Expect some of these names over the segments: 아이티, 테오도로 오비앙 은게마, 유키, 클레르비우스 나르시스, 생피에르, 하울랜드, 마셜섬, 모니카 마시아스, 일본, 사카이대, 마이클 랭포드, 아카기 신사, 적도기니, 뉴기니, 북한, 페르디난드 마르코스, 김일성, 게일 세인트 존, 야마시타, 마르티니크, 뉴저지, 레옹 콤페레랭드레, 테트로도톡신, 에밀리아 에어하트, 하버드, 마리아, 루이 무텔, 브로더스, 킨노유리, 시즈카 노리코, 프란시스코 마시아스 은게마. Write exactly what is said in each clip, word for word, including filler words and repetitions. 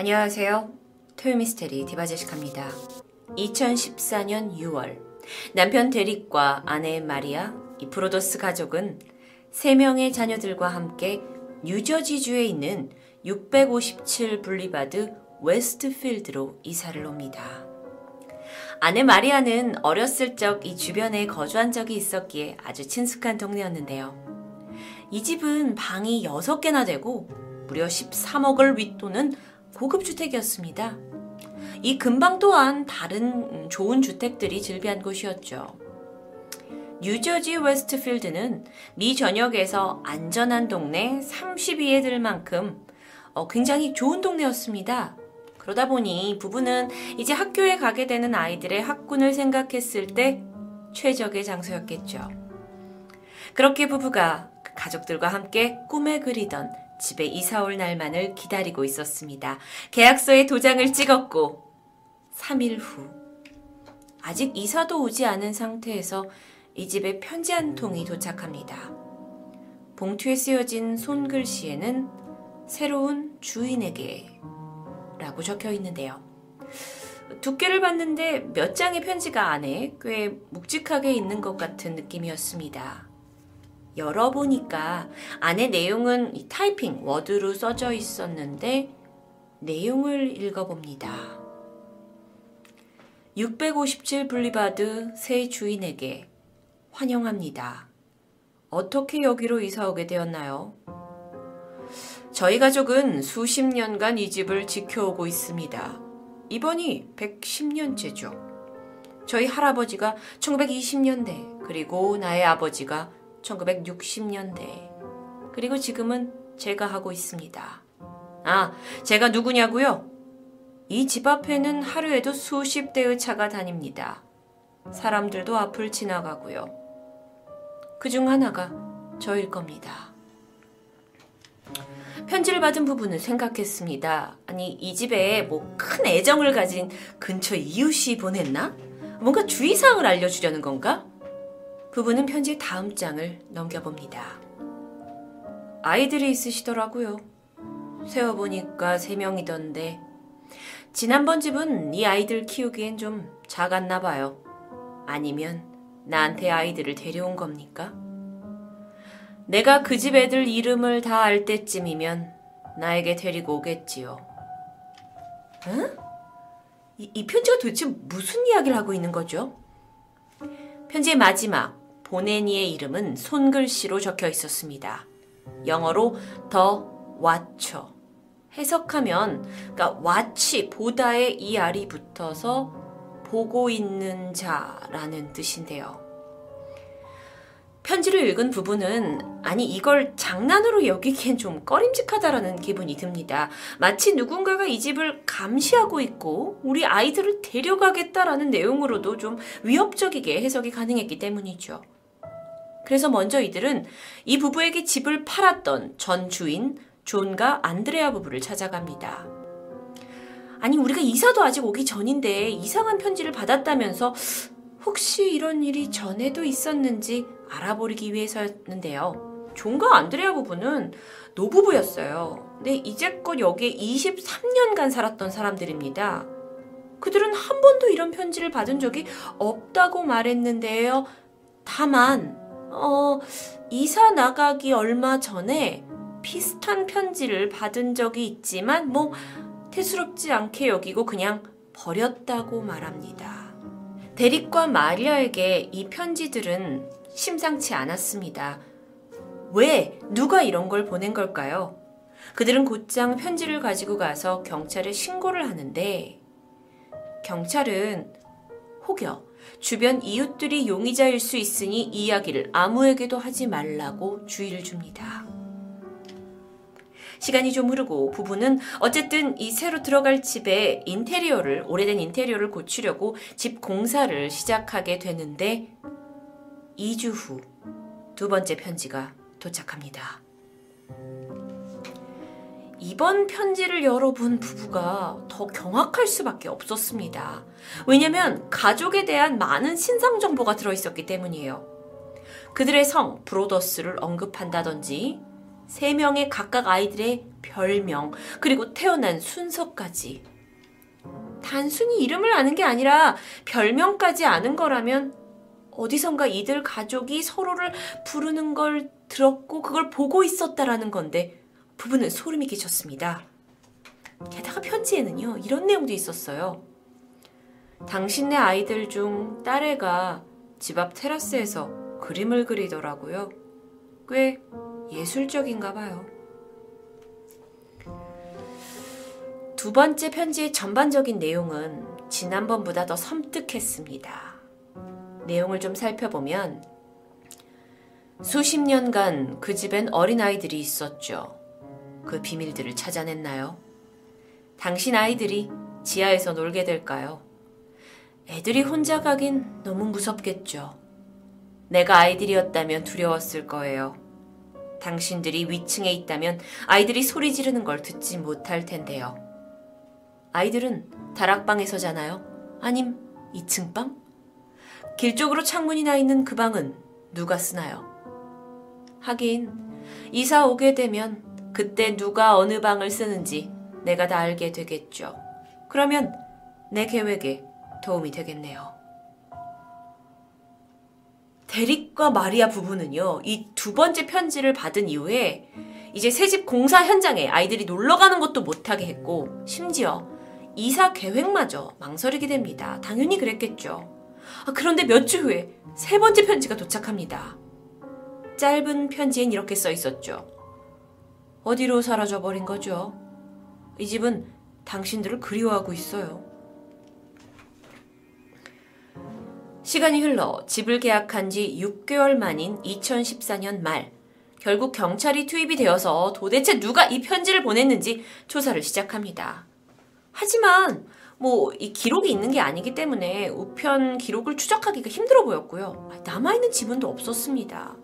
안녕하세요. 토요미스테리 디바제시카입니다. 이천십사년 유월 남편 데릭과 아내 마리아, 이 브로더스 가족은 세 명의 자녀들과 함께 뉴저지주에 있는 육백오십칠 블리바드 웨스트필드로 이사를 옵니다. 아내 마리아는 어렸을 적 이 주변에 거주한 적이 있었기에 아주 친숙한 동네였는데요. 이 집은 방이 여섯 개나 되고 무려 십삼억을 윗도는 고급 주택이었습니다. 이 근방 또한 다른 좋은 주택들이 즐비한 곳이었죠. 뉴저지 웨스트필드는 미 전역에서 안전한 동네 삼십이에 들 만큼 굉장히 좋은 동네였습니다. 그러다 보니 부부는 이제 학교에 가게 되는 아이들의 학군을 생각했을 때 최적의 장소였겠죠. 그렇게 부부가 가족들과 함께 꿈에 그리던 집에 이사올 날만을 기다리고 있었습니다. 계약서에 도장을 찍었고 삼일 후 아직 이사도 오지 않은 상태에서 이 집에 편지 한 통이 도착합니다. 봉투에 쓰여진 손글씨에는 새로운 주인에게 라고 적혀 있는데요. 두께를 봤는데 몇 장의 편지가 안에 꽤 묵직하게 있는 것 같은 느낌이었습니다. 열어보니까 안에 내용은 이 타이핑 워드로 써져 있었는데 내용을 읽어봅니다. 육백오십칠 블리바드 새 주인에게 환영합니다. 어떻게 여기로 이사오게 되었나요? 저희 가족은 수십 년간 이 집을 지켜오고 있습니다. 이번이 백십 년째죠. 저희 할아버지가 천구백이십년대, 그리고 나의 아버지가 천구백육십년대, 그리고 지금은 제가 하고 있습니다. 아, 제가 누구냐고요? 이 집 앞에는 하루에도 수십 대의 차가 다닙니다. 사람들도 앞을 지나가고요. 그중 하나가 저일 겁니다. 편지를 받은 부부는 생각했습니다. 아니, 이 집에 뭐 큰 애정을 가진 근처 이웃이 보냈나? 뭔가 주의사항을 알려주려는 건가? 부부는 편지의 다음 장을 넘겨봅니다. 아이들이 있으시더라고요. 세어보니까 세 명이던데 지난번 집은 네 아이들 키우기엔 좀 작았나 봐요. 아니면 나한테 아이들을 데려온 겁니까? 내가 그 집 애들 이름을 다 알 때쯤이면 나에게 데리고 오겠지요. 응? 이, 이 편지가 도대체 무슨 이야기를 하고 있는 거죠? 편지의 마지막 보낸 이의 이름은 손글씨로 적혀 있었습니다. 영어로 더 와처. 해석하면, 그러니까 와치 보다의 이 알이 붙어서 보고 있는 자라는 뜻인데요. 편지를 읽은 부부는 아니 이걸 장난으로 여기기엔 좀 꺼림직하다라는 기분이 듭니다. 마치 누군가가 이 집을 감시하고 있고 우리 아이들을 데려가겠다라는 내용으로도 좀 위협적이게 해석이 가능했기 때문이죠. 그래서 먼저 이들은 이 부부에게 집을 팔았던 전 주인 존과 안드레아 부부를 찾아갑니다. 아니, 우리가 이사도 아직 오기 전인데 이상한 편지를 받았다면서 혹시 이런 일이 전에도 있었는지 알아보기 위해서였는데요. 존과 안드레아 부부는 노부부였어요. 근데 이제껏 여기에 이십삼 년간 살았던 사람들입니다. 그들은 한 번도 이런 편지를 받은 적이 없다고 말했는데요. 다만 어, 이사 나가기 얼마 전에 비슷한 편지를 받은 적이 있지만 뭐 태수롭지 않게 여기고 그냥 버렸다고 말합니다. 데릭과 마리아에게 이 편지들은 심상치 않았습니다. 왜, 누가 이런 걸 보낸 걸까요? 그들은 곧장 편지를 가지고 가서 경찰에 신고를 하는데 경찰은 혹여 주변 이웃들이 용의자일 수 있으니 이야기를 아무에게도 하지 말라고 주의를 줍니다. 시간이 좀 흐르고 부부는 어쨌든 이 새로 들어갈 집에 인테리어를, 오래된 인테리어를 고치려고 집 공사를 시작하게 되는데 이 주 후 두 번째 편지가 도착합니다. 이번 편지를 열어본 부부가 더 경악할 수밖에 없었습니다. 왜냐면 가족에 대한 많은 신상 정보가 들어있었기 때문이에요. 그들의 성, 브로더스를 언급한다든지 세 명의 각각 아이들의 별명, 그리고 태어난 순서까지. 단순히 이름을 아는 게 아니라 별명까지 아는 거라면 어디선가 이들 가족이 서로를 부르는 걸 들었고 그걸 보고 있었다라는 건데 부부는 소름이 끼쳤습니다. 게다가 편지에는요, 이런 내용도 있었어요. 당신네 아이들 중 딸애가 집 앞 테라스에서 그림을 그리더라고요. 꽤 예술적인가 봐요. 두 번째 편지의 전반적인 내용은 지난번보다 더 섬뜩했습니다. 내용을 좀 살펴보면, 수십 년간 그 집엔 어린아이들이 있었죠. 그 비밀들을 찾아냈나요? 당신 아이들이 지하에서 놀게 될까요? 애들이 혼자 가긴 너무 무섭겠죠. 내가 아이들이었다면 두려웠을 거예요. 당신들이 위층에 있다면 아이들이 소리 지르는 걸 듣지 못할 텐데요. 아이들은 다락방에서 자나요? 아님 이 층 방? 길 쪽으로 창문이 나 있는 그 방은 누가 쓰나요? 하긴 이사 오게 되면 그때 누가 어느 방을 쓰는지 내가 다 알게 되겠죠. 그러면 내 계획에 도움이 되겠네요. 데릭과 마리아 부부는요, 이 두 번째 편지를 받은 이후에 이제 새집 공사 현장에 아이들이 놀러가는 것도 못하게 했고, 심지어 이사 계획마저 망설이게 됩니다. 당연히 그랬겠죠. 아, 그런데 몇 주 후에 세 번째 편지가 도착합니다. 짧은 편지엔 이렇게 써 있었죠. 어디로 사라져버린 거죠? 이 집은 당신들을 그리워하고 있어요. 시간이 흘러 집을 계약한 지 육 개월 만인 이천십사 년 말, 결국 경찰이 투입이 되어서 도대체 누가 이 편지를 보냈는지 조사를 시작합니다. 하지만 뭐 이 기록이 있는 게 아니기 때문에 우편 기록을 추적하기가 힘들어 보였고요. 남아있는 지문도 없었습니다.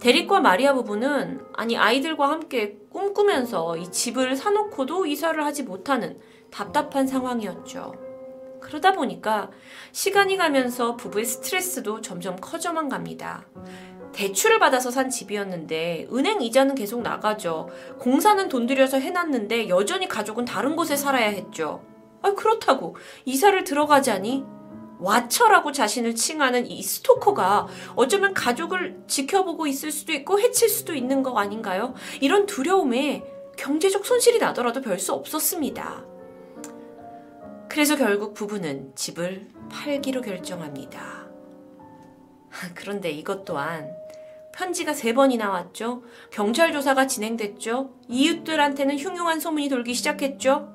데릭과 마리아 부부는 아니 아이들과 함께 꿈꾸면서 이 집을 사놓고도 이사를 하지 못하는 답답한 상황이었죠. 그러다 보니까 시간이 가면서 부부의 스트레스도 점점 커져만 갑니다. 대출을 받아서 산 집이었는데 은행 이자는 계속 나가죠. 공사는 돈 들여서 해놨는데 여전히 가족은 다른 곳에 살아야 했죠. 아, 그렇다고 이사를 들어가자니 와처라고 자신을 칭하는 이 스토커가 어쩌면 가족을 지켜보고 있을 수도 있고 해칠 수도 있는 거 아닌가요? 이런 두려움에 경제적 손실이 나더라도 별 수 없었습니다. 그래서 결국 부부는 집을 팔기로 결정합니다. 그런데 이것 또한 편지가 세 번이나 왔죠. 경찰 조사가 진행됐죠. 이웃들한테는 흉흉한 소문이 돌기 시작했죠.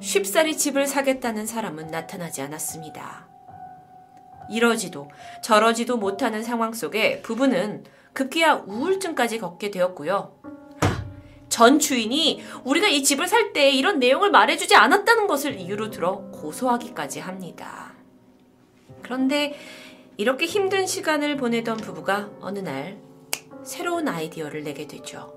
쉽사리 집을 사겠다는 사람은 나타나지 않았습니다. 이러지도 저러지도 못하는 상황 속에 부부는 급기야 우울증까지 겪게 되었고요. 전 주인이 우리가 이 집을 살 때 이런 내용을 말해주지 않았다는 것을 이유로 들어 고소하기까지 합니다. 그런데 이렇게 힘든 시간을 보내던 부부가 어느 날 새로운 아이디어를 내게 되죠.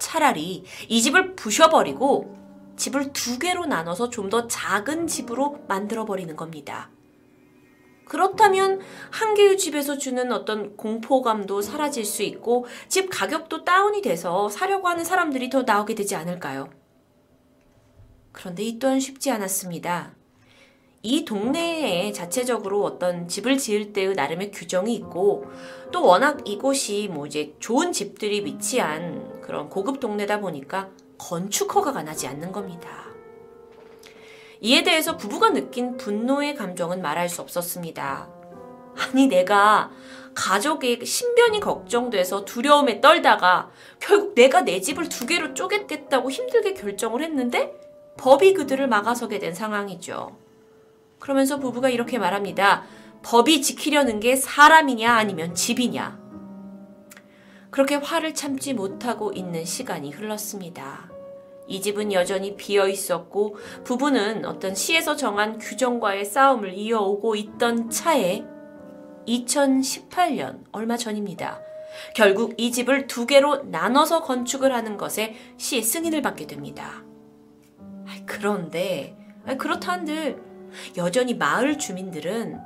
차라리 이 집을 부셔버리고 집을 두 개로 나눠서 좀 더 작은 집으로 만들어버리는 겁니다. 그렇다면 한 개의 집에서 주는 어떤 공포감도 사라질 수 있고 집 가격도 다운이 돼서 사려고 하는 사람들이 더 나오게 되지 않을까요? 그런데 이 또한 쉽지 않았습니다. 이 동네에 자체적으로 어떤 집을 지을 때의 나름의 규정이 있고, 또 워낙 이곳이 뭐 이제 좋은 집들이 위치한 그런 고급 동네다 보니까 건축 허가가 나지 않는 겁니다. 이에 대해서 부부가 느낀 분노의 감정은 말할 수 없었습니다. 아니 내가 가족의 신변이 걱정돼서 두려움에 떨다가 결국 내가 내 집을 두 개로 쪼갰겠다고 힘들게 결정을 했는데 법이 그들을 막아서게 된 상황이죠. 그러면서 부부가 이렇게 말합니다. 법이 지키려는 게 사람이냐 아니면 집이냐. 그렇게 화를 참지 못하고 있는 시간이 흘렀습니다. 이 집은 여전히 비어 있었고 부부는 어떤 시에서 정한 규정과의 싸움을 이어오고 있던 차에 이천십팔 년 얼마 전입니다. 결국 이 집을 두 개로 나눠서 건축을 하는 것에 시의 승인을 받게 됩니다. 그런데 그렇다 한들 여전히 마을 주민들은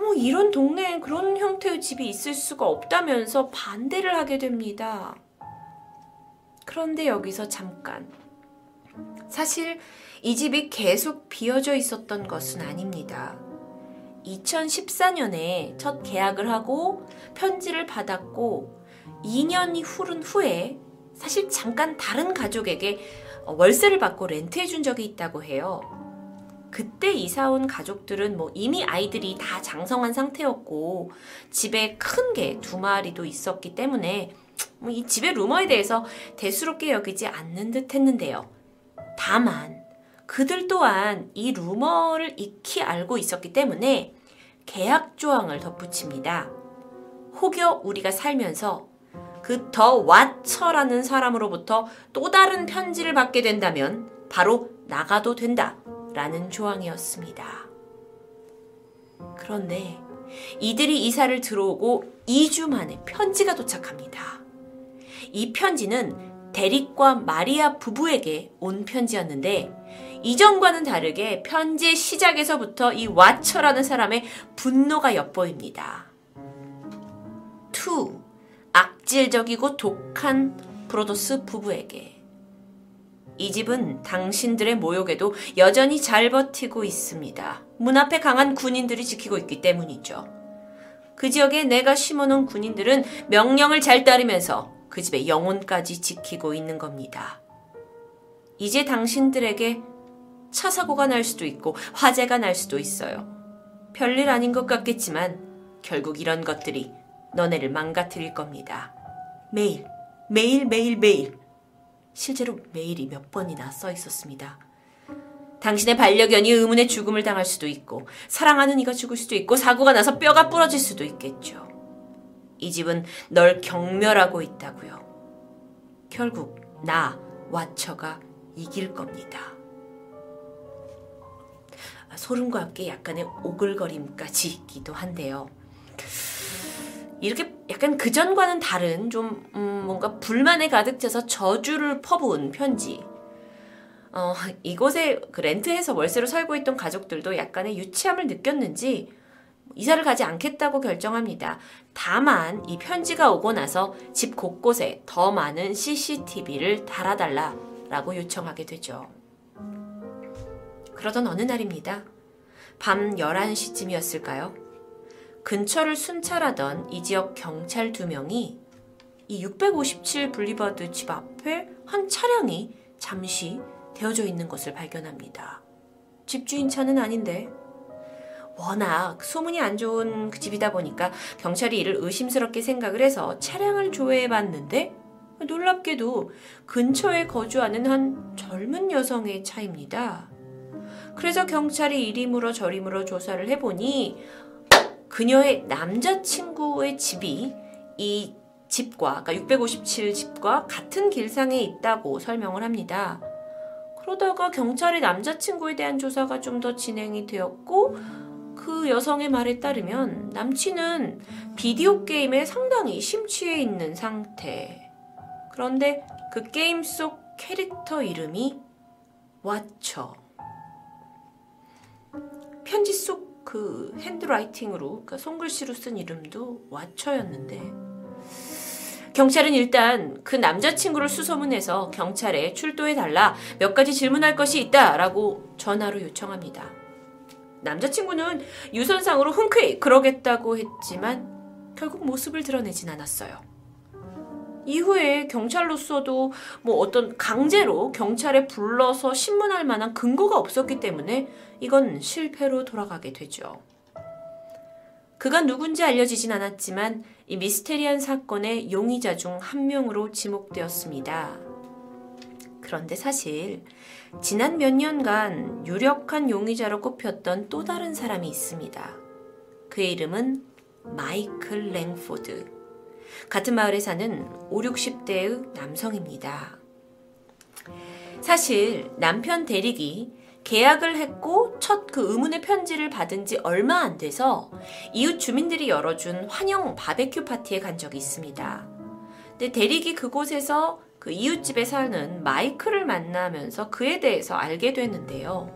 어머, 이런 동네엔 그런 형태의 집이 있을 수가 없다면서 반대를 하게 됩니다. 그런데 여기서 잠깐. 사실 이 집이 계속 비어져 있었던 것은 아닙니다. 이천십사 년에 첫 계약을 하고 편지를 받았고 이 년이 흐른 후에 사실 잠깐 다른 가족에게 월세를 받고 렌트해 준 적이 있다고 해요. 그때 이사온 가족들은 뭐 이미 아이들이 다 장성한 상태였고 집에 큰 개 두 마리도 있었기 때문에 뭐 이 집의 루머에 대해서 대수롭게 여기지 않는 듯 했는데요. 다만 그들 또한 이 루머를 익히 알고 있었기 때문에 계약 조항을 덧붙입니다. 혹여 우리가 살면서 그 더 왓처라는 사람으로부터 또 다른 편지를 받게 된다면 바로 나가도 된다 라는 조항이었습니다. 그런데 이들이 이사를 들어오고 이 주 만에 편지가 도착합니다. 이 편지는 데릭과 마리아 부부에게 온 편지였는데 이전과는 다르게 편지의 시작에서부터 이 왓처라는 사람의 분노가 엿보입니다. 투 악질적이고 독한 브로더스 부부에게 이 집은 당신들의 모욕에도 여전히 잘 버티고 있습니다. 문 앞에 강한 군인들이 지키고 있기 때문이죠. 그 지역에 내가 심어놓은 군인들은 명령을 잘 따르면서 그 집의 영혼까지 지키고 있는 겁니다. 이제 당신들에게 차 사고가 날 수도 있고 화재가 날 수도 있어요. 별일 아닌 것 같겠지만 결국 이런 것들이 너네를 망가뜨릴 겁니다. 매일, 매일, 매일, 매일. 실제로 매일이 몇 번이나 써 있었습니다. 당신의 반려견이 의문의 죽음을 당할 수도 있고 사랑하는 이가 죽을 수도 있고 사고가 나서 뼈가 부러질 수도 있겠죠. 이 집은 널 경멸하고 있다고요. 결국 나, 왓처가 이길 겁니다. 소름과 함께 약간의 오글거림까지 있기도 한데요. 이렇게 약간 그전과는 다른 좀 음, 뭔가 불만에 가득 차서 저주를 퍼부은 편지. 어, 이곳에 그 렌트해서 월세로 살고 있던 가족들도 약간의 유치함을 느꼈는지 이사를 가지 않겠다고 결정합니다. 다만 이 편지가 오고 나서 집 곳곳에 더 많은 씨씨티비를 달아달라라고 요청하게 되죠. 그러던 어느 날입니다. 밤 열한 시쯤이었을까요? 근처를 순찰하던 이 지역 경찰 두 명이 이 육백오십칠 블리바드 집 앞에 한 차량이 잠시 대어져 있는 것을 발견합니다. 집주인 차는 아닌데 워낙 소문이 안 좋은 그 집이다 보니까 경찰이 이를 의심스럽게 생각을 해서 차량을 조회해봤는데 놀랍게도 근처에 거주하는 한 젊은 여성의 차입니다. 그래서 경찰이 이리 물어 저리 물어 조사를 해보니 그녀의 남자친구의 집이 이 집과, 그러니까 육백오십칠 집과 같은 길상에 있다고 설명을 합니다. 그러다가 경찰의 남자친구에 대한 조사가 좀 더 진행이 되었고 그 여성의 말에 따르면 남친은 비디오 게임에 상당히 심취해 있는 상태. 그런데 그 게임 속 캐릭터 이름이 왓처. 편지 속 그 핸드라이팅으로, 그러니까 손글씨로 쓴 이름도 왓처였는데 경찰은 일단 그 남자친구를 수소문해서 경찰에 출두해달라, 몇 가지 질문할 것이 있다라고 전화로 요청합니다. 남자친구는 유선상으로 흔쾌히 그러겠다고 했지만 결국 모습을 드러내진 않았어요. 이후에 경찰로서도 뭐 어떤 강제로 경찰에 불러서 신문할 만한 근거가 없었기 때문에 이건 실패로 돌아가게 되죠. 그가 누군지 알려지진 않았지만 이 미스테리한 사건의 용의자 중 한 명으로 지목되었습니다. 그런데 사실 지난 몇 년간 유력한 용의자로 꼽혔던 또 다른 사람이 있습니다. 그의 이름은 마이클 랭포드. 같은 마을에 사는 오륙십 대의 남성입니다. 사실 남편 데릭이 계약을 했고 첫 그 의문의 편지를 받은 지 얼마 안 돼서 이웃 주민들이 열어준 환영 바베큐 파티에 간 적이 있습니다. 근데 데릭이 그곳에서 그 이웃집에 사는 마이클을 만나면서 그에 대해서 알게 됐는데요.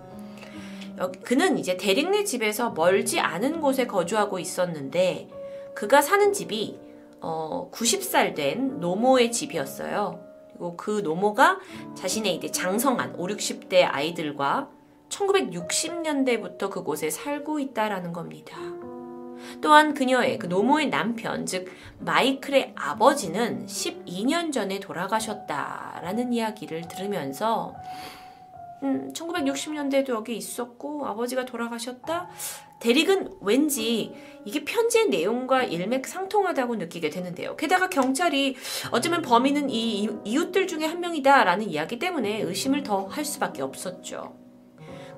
그는 이제 데릭네 집에서 멀지 않은 곳에 거주하고 있었는데 그가 사는 집이 어, 구십 살 된 노모의 집이었어요. 그리고 그 노모가 자신의 이제 장성한 오륙십 대 아이들과 천구백육십 년대부터 그곳에 살고 있다라는 겁니다. 또한 그녀의 그 노모의 남편, 즉 마이클의 아버지는 십이 년 전에 돌아가셨다라는 이야기를 들으면서 음, 천구백육십 년대도 여기 있었고 아버지가 돌아가셨다? 데릭은 왠지 이게 편지의 내용과 일맥상통하다고 느끼게 되는데요. 게다가 경찰이 어쩌면 범인은 이 이웃들 중에 한 명이다 라는 이야기 때문에 의심을 더 할 수밖에 없었죠.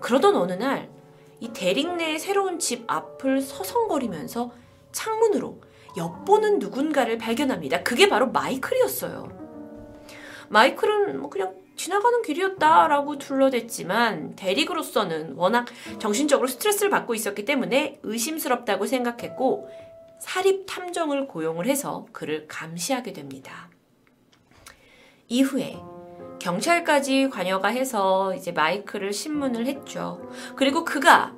그러던 어느 날 이 데릭네의 새로운 집 앞을 서성거리면서 창문으로 엿보는 누군가를 발견합니다. 그게 바로 마이클이었어요. 마이클은 뭐 그냥 지나가는 길이었다라고 둘러댔지만 데릭으로서는 워낙 정신적으로 스트레스를 받고 있었기 때문에 의심스럽다고 생각했고 사립탐정을 고용을 해서 그를 감시하게 됩니다. 이후에 경찰까지 관여가 해서 이제 마이클을 신문을 했죠. 그리고 그가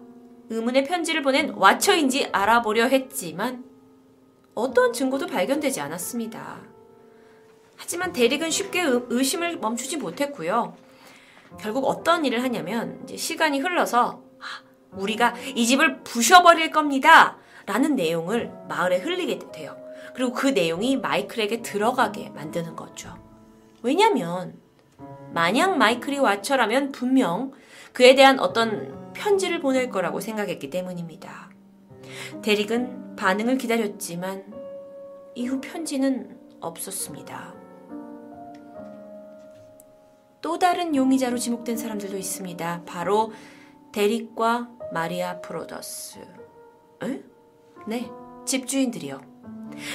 의문의 편지를 보낸 왓처인지 알아보려 했지만 어떠한 증거도 발견되지 않았습니다. 하지만 데릭은 쉽게 의심을 멈추지 못했고요. 결국 어떤 일을 하냐면 이제 시간이 흘러서 우리가 이 집을 부셔버릴 겁니다 라는 내용을 마을에 흘리게 돼요. 그리고 그 내용이 마이클에게 들어가게 만드는 거죠. 왜냐면 만약 마이클이 왓처라면 분명 그에 대한 어떤 편지를 보낼 거라고 생각했기 때문입니다. 데릭은 반응을 기다렸지만 이후 편지는 없었습니다. 또 다른 용의자로 지목된 사람들도 있습니다. 바로 데릭과 마리아 브로더스. 에? 네, 집주인들이요.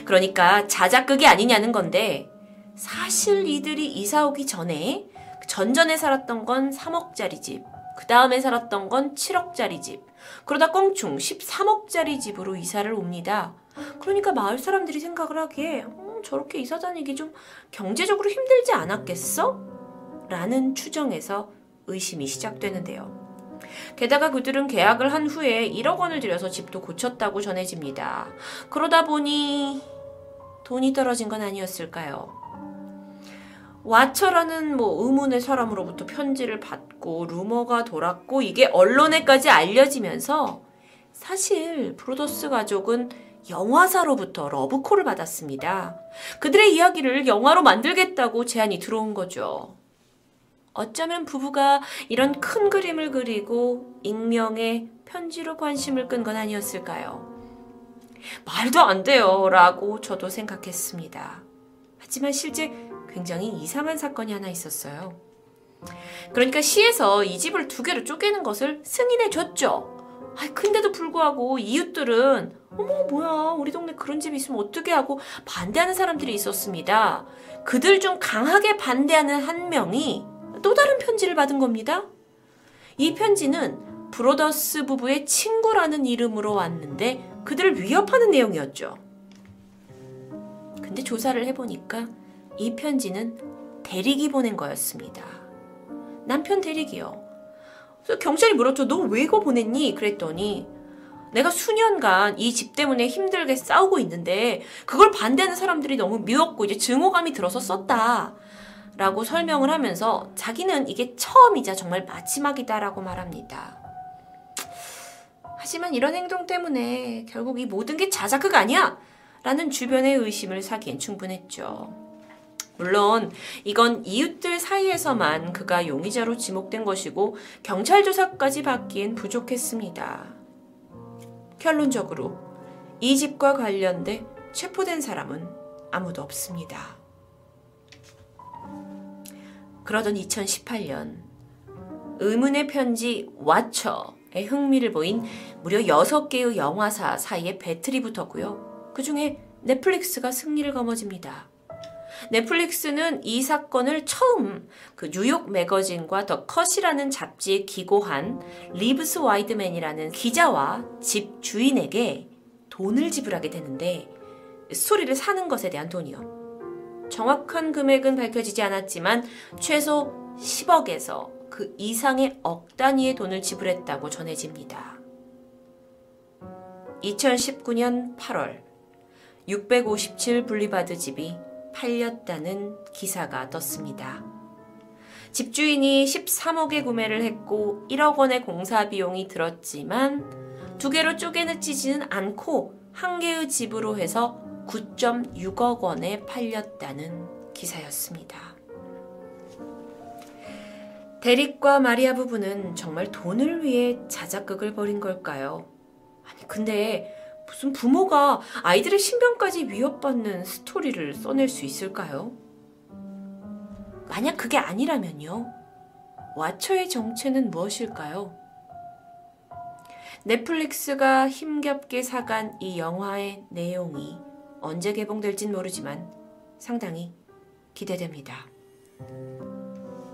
그러니까 자작극이 아니냐는 건데 사실 이들이 이사 오기 전에 전전에 살았던 건 삼억짜리 집, 그 다음에 살았던 건 칠억짜리 집, 그러다 껑충 십삼억짜리 집으로 이사를 옵니다. 그러니까 마을 사람들이 생각을 하기에 어, 저렇게 이사 다니기 좀 경제적으로 힘들지 않았겠어? 라는 추정에서 의심이 시작되는데요. 게다가 그들은 계약을 한 후에 일억 원을 들여서 집도 고쳤다고 전해집니다. 그러다 보니 돈이 떨어진 건 아니었을까요? 와처라는 뭐 의문의 사람으로부터 편지를 받고 루머가 돌았고 이게 언론에까지 알려지면서 사실 브로더스 가족은 영화사로부터 러브콜을 받았습니다. 그들의 이야기를 영화로 만들겠다고 제안이 들어온 거죠. 어쩌면 부부가 이런 큰 그림을 그리고 익명의 편지로 관심을 끈 건 아니었을까요? 말도 안 돼요 라고 저도 생각했습니다. 하지만 실제 굉장히 이상한 사건이 하나 있었어요. 그러니까 시에서 이 집을 두 개로 쪼개는 것을 승인해줬죠. 아이, 근데도 불구하고 이웃들은 어머 뭐야 우리 동네 그런 집이 있으면 어떻게 하고 반대하는 사람들이 있었습니다. 그들 중 강하게 반대하는 한 명이 또 다른 편지를 받은 겁니다. 이 편지는 브로더스 부부의 친구라는 이름으로 왔는데 그들을 위협하는 내용이었죠. 근데 조사를 해보니까 이 편지는 데릭이 보낸 거였습니다. 남편 데릭이요. 그래서 경찰이 물었죠. 너 왜 이거 보냈니? 그랬더니 내가 수년간 이 집 때문에 힘들게 싸우고 있는데 그걸 반대하는 사람들이 너무 미웠고 이제 증오감이 들어서 썼다 라고 설명을 하면서 자기는 이게 처음이자 정말 마지막이다라고 말합니다. 하지만 이런 행동 때문에 결국 이 모든 게 자작극 아니야? 라는 주변의 의심을 사기엔 충분했죠. 물론 이건 이웃들 사이에서만 그가 용의자로 지목된 것이고 경찰 조사까지 받기엔 부족했습니다. 결론적으로 이 집과 관련돼 체포된 사람은 아무도 없습니다. 그러던 이천십팔 년 의문의 편지 왓처에 흥미를 보인 무려 여섯 개의 영화사 사이에 배틀이 붙었고요. 그 중에 넷플릭스가 승리를 거머쥡니다. 넷플릭스는 이 사건을 처음 그 뉴욕 매거진과 더 컷이라는 잡지에 기고한 리브스 와이드맨이라는 기자와 집 주인에게 돈을 지불하게 되는데 스토리를 사는 것에 대한 돈이요. 정확한 금액은 밝혀지지 않았지만 최소 십억에서 그 이상의 억 단위의 돈을 지불했다고 전해집니다. 이천십구 년 팔 월 육백오십칠 분리바드 집이 팔렸다는 기사가 떴습니다. 집주인이 십삼억에 구매를 했고 일억 원의 공사 비용이 들었지만 두 개로 쪼개느치지는 않고 한 개의 집으로 해서 구점육억 원에 팔렸다는 기사였습니다. 데릭과 마리아 부부는 정말 돈을 위해 자작극을 벌인 걸까요? 아니 근데 무슨 부모가 아이들의 신병까지 위협받는 스토리를 써낼 수 있을까요? 만약 그게 아니라면요. 와처의 정체는 무엇일까요? 넷플릭스가 힘겹게 사간 이 영화의 내용이 언제 개봉될진 모르지만 상당히 기대됩니다.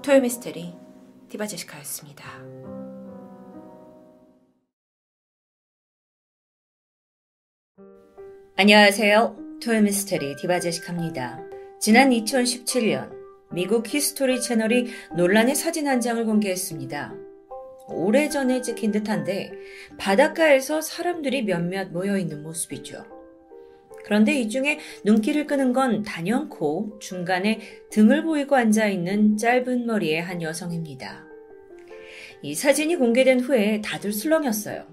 토요미스테리 디바제시카였습니다. 안녕하세요. 토요미스테리 디바제시카입니다. 지난 이천십칠 년 미국 히스토리 채널이 논란의 사진 한 장을 공개했습니다. 오래전에 찍힌 듯한데 바닷가에서 사람들이 몇몇 모여있는 모습이죠. 그런데 이 중에 눈길을 끄는 건 단연코 중간에 등을 보이고 앉아있는 짧은 머리의 한 여성입니다. 이 사진이 공개된 후에 다들 술렁였어요.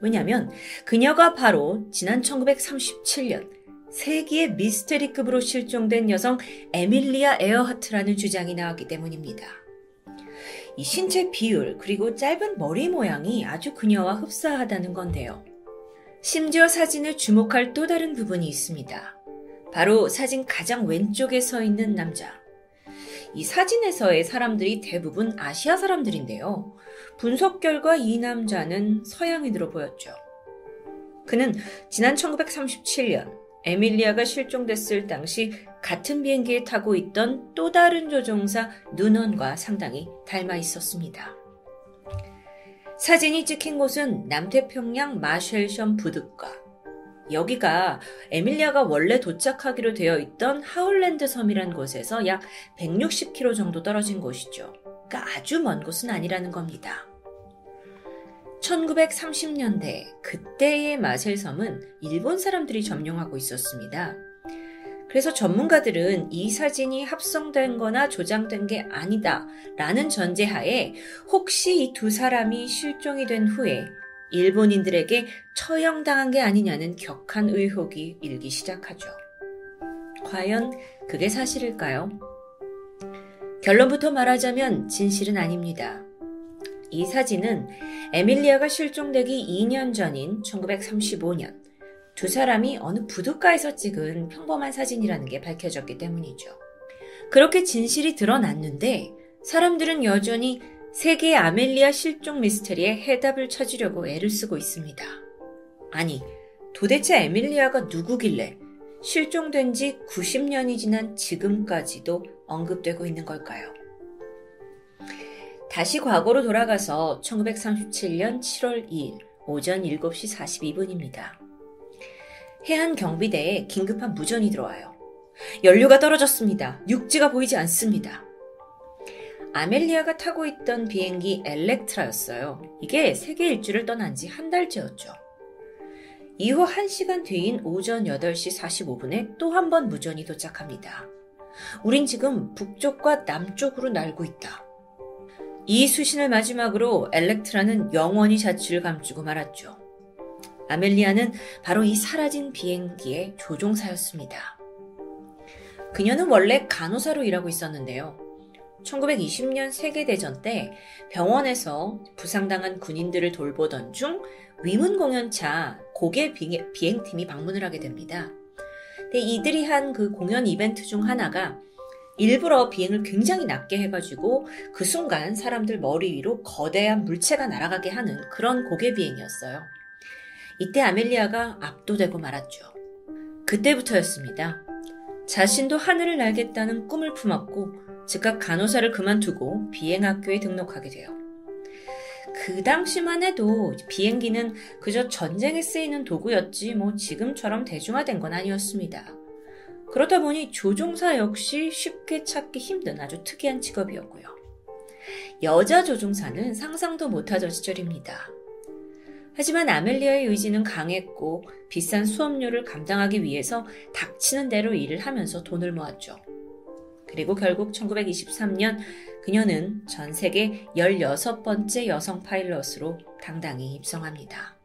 왜냐하면 그녀가 바로 지난 천구백삼십칠 년 세기의 미스테리급으로 실종된 여성 에밀리아 에어하트라는 주장이 나왔기 때문입니다. 이 신체 비율 그리고 짧은 머리 모양이 아주 그녀와 흡사하다는 건데요. 심지어 사진을 주목할 또 다른 부분이 있습니다. 바로 사진 가장 왼쪽에 서 있는 남자. 이 사진에서의 사람들이 대부분 아시아 사람들인데요. 분석 결과 이 남자는 서양인으로 보였죠. 그는 지난 천구백삼십칠 년 에밀리아가 실종됐을 당시 같은 비행기에 타고 있던 또 다른 조종사 누넌과 상당히 닮아 있었습니다. 사진이 찍힌 곳은 남태평양 마셜섬 부두가. 여기가 에밀리아가 원래 도착하기로 되어 있던 하울랜드 섬이란 곳에서 약 백육십 킬로미터 정도 떨어진 곳이죠. 그러니까 아주 먼 곳은 아니라는 겁니다. 천구백삼십 년대 그때의 마셜섬은 일본 사람들이 점령하고 있었습니다. 그래서 전문가들은 이 사진이 합성된 거나 조작된 게 아니다 라는 전제하에 혹시 이 두 사람이 실종이 된 후에 일본인들에게 처형당한 게 아니냐는 격한 의혹이 일기 시작하죠. 과연 그게 사실일까요? 결론부터 말하자면 진실은 아닙니다. 이 사진은 에밀리아가 실종되기 이 년 전인 천구백삼십오 년 두 사람이 어느 부둣가에서 찍은 평범한 사진이라는 게 밝혀졌기 때문이죠. 그렇게 진실이 드러났는데 사람들은 여전히 세계의 아멜리아 실종 미스터리에 해답을 찾으려고 애를 쓰고 있습니다. 아니, 도대체 에밀리아가 누구길래 실종된 지 구십 년이 지난 지금까지도 언급되고 있는 걸까요? 다시 과거로 돌아가서 천구백삼십칠 년 칠 월 이 일 오전 일곱 시 사십이 분입니다. 해안 경비대에 긴급한 무전이 들어와요. 연료가 떨어졌습니다. 육지가 보이지 않습니다. 아멜리아가 타고 있던 비행기 엘렉트라였어요. 이게 세계 일주를 떠난 지 한 달째였죠. 이후 한 시간 뒤인 오전 여덟 시 사십오 분에 또 한 번 무전이 도착합니다. 우린 지금 북쪽과 남쪽으로 날고 있다. 이 수신을 마지막으로 엘렉트라는 영원히 자취를 감추고 말았죠. 아멜리아는 바로 이 사라진 비행기의 조종사였습니다. 그녀는 원래 간호사로 일하고 있었는데요. 천구백이십 년 세계대전 때 병원에서 부상당한 군인들을 돌보던 중 위문 공연차 고개 비행팀이 방문을 하게 됩니다. 근데 이들이 한 그 공연 이벤트 중 하나가 일부러 비행을 굉장히 낮게 해가지고 그 순간 사람들 머리 위로 거대한 물체가 날아가게 하는 그런 고개 비행이었어요. 이때 아멜리아가 압도되고 말았죠. 그때부터였습니다. 자신도 하늘을 날겠다는 꿈을 품었고 즉각 간호사를 그만두고 비행학교에 등록하게 돼요. 그 당시만 해도 비행기는 그저 전쟁에 쓰이는 도구였지 뭐 지금처럼 대중화된 건 아니었습니다. 그렇다 보니 조종사 역시 쉽게 찾기 힘든 아주 특이한 직업이었고요. 여자 조종사는 상상도 못하던 시절입니다. 하지만 아멜리아의 의지는 강했고 비싼 수업료를 감당하기 위해서 닥치는 대로 일을 하면서 돈을 모았죠. 그리고 결국 천구백이십삼 년 그녀는 전 세계 열여섯 번째 여성 파일럿으로 당당히 입성합니다.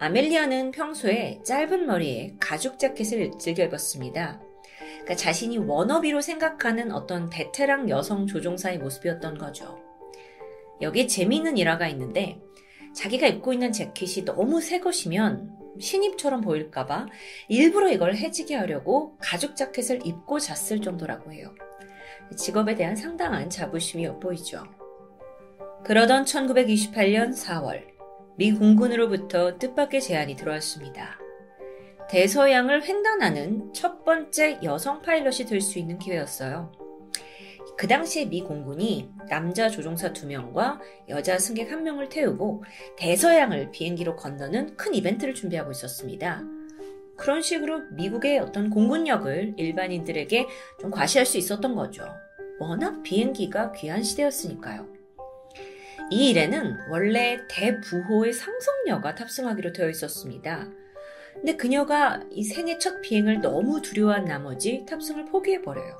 아멜리아는 평소에 짧은 머리에 가죽 자켓을 즐겨 입었습니다. 그러니까 자신이 워너비로 생각하는 어떤 베테랑 여성 조종사의 모습이었던 거죠. 여기에 재미있는 일화가 있는데 자기가 입고 있는 재킷이 너무 새 것이면 신입처럼 보일까봐 일부러 이걸 해지게 하려고 가죽 자켓을 입고 잤을 정도라고 해요. 직업에 대한 상당한 자부심이 엿보이죠. 그러던 천구백이십팔 년 사월 미 공군으로부터 뜻밖의 제안이 들어왔습니다. 대서양을 횡단하는 첫 번째 여성 파일럿이 될 수 있는 기회였어요. 그 당시에 미 공군이 남자 조종사 두 명과 여자 승객 한 명을 태우고 대서양을 비행기로 건너는 큰 이벤트를 준비하고 있었습니다. 그런 식으로 미국의 어떤 공군력을 일반인들에게 좀 과시할 수 있었던 거죠. 워낙 비행기가 귀한 시대였으니까요. 이 일에는 원래 대부호의 상성녀가 탑승하기로 되어 있었습니다. 근데 그녀가 이 생애 첫 비행을 너무 두려워한 나머지 탑승을 포기해버려요.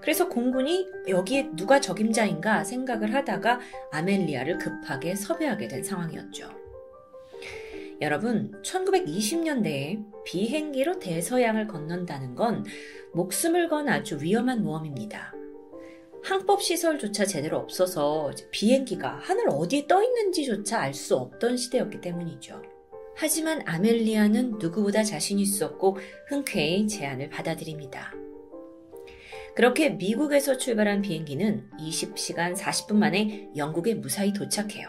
그래서 공군이 여기에 누가 적임자인가 생각을 하다가 아멜리아를 급하게 섭외하게 된 상황이었죠. 여러분, 천구백이십 년대에 비행기로 대서양을 건넌다는 건 목숨을 건 아주 위험한 모험입니다. 항법시설조차 제대로 없어서 비행기가 하늘 어디에 떠 있는지조차 알 수 없던 시대였기 때문이죠. 하지만 아멜리아는 누구보다 자신 있었고 흔쾌히 제안을 받아들입니다. 그렇게 미국에서 출발한 비행기는 이십 시간 사십 분 만에 영국에 무사히 도착해요.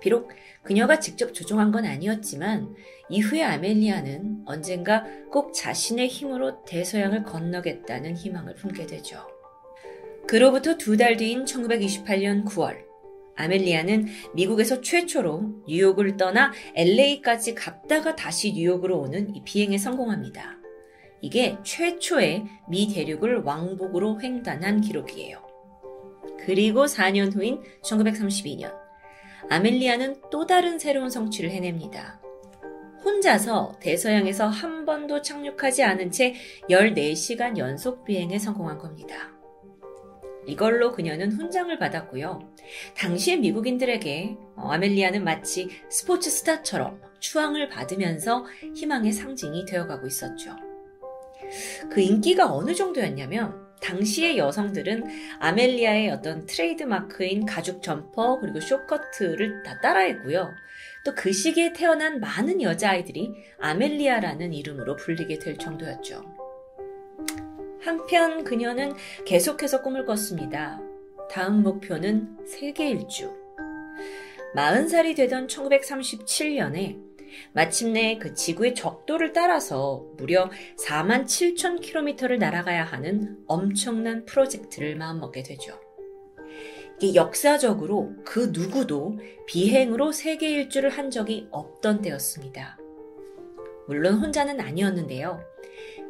비록 그녀가 직접 조종한 건 아니었지만 이후에 아멜리아는 언젠가 꼭 자신의 힘으로 대서양을 건너겠다는 희망을 품게 되죠. 그로부터 두 달 뒤인 천구백이십팔 년 구월 아멜리아는 미국에서 최초로 뉴욕을 떠나 엘에이까지 갔다가 다시 뉴욕으로 오는 이 비행에 성공합니다. 이게 최초의 미 대륙을 왕복으로 횡단한 기록이에요. 그리고 사 년 후인 천구백삼십이 년, 아멜리아는 또 다른 새로운 성취를 해냅니다. 혼자서 대서양에서 한 번도 착륙하지 않은 채 열네 시간 연속 비행에 성공한 겁니다. 이걸로 그녀는 훈장을 받았고요. 당시의 미국인들에게 아멜리아는 마치 스포츠 스타처럼 추앙을 받으면서 희망의 상징이 되어가고 있었죠. 그 인기가 어느 정도였냐면 당시의 여성들은 아멜리아의 어떤 트레이드마크인 가죽 점퍼 그리고 숏커트를 다 따라했고요. 또 그 시기에 태어난 많은 여자아이들이 아멜리아라는 이름으로 불리게 될 정도였죠. 한편 그녀는 계속해서 꿈을 꿨습니다. 다음 목표는 세계 일주. 마흔 살이 되던 천구백삼십칠 년에 마침내 그 지구의 적도를 따라서 무려 사만 칠천 킬로미터를 날아가야 하는 엄청난 프로젝트를 마음먹게 되죠. 이게 역사적으로 그 누구도 비행으로 세계 일주를 한 적이 없던 때였습니다. 물론 혼자는 아니었는데요.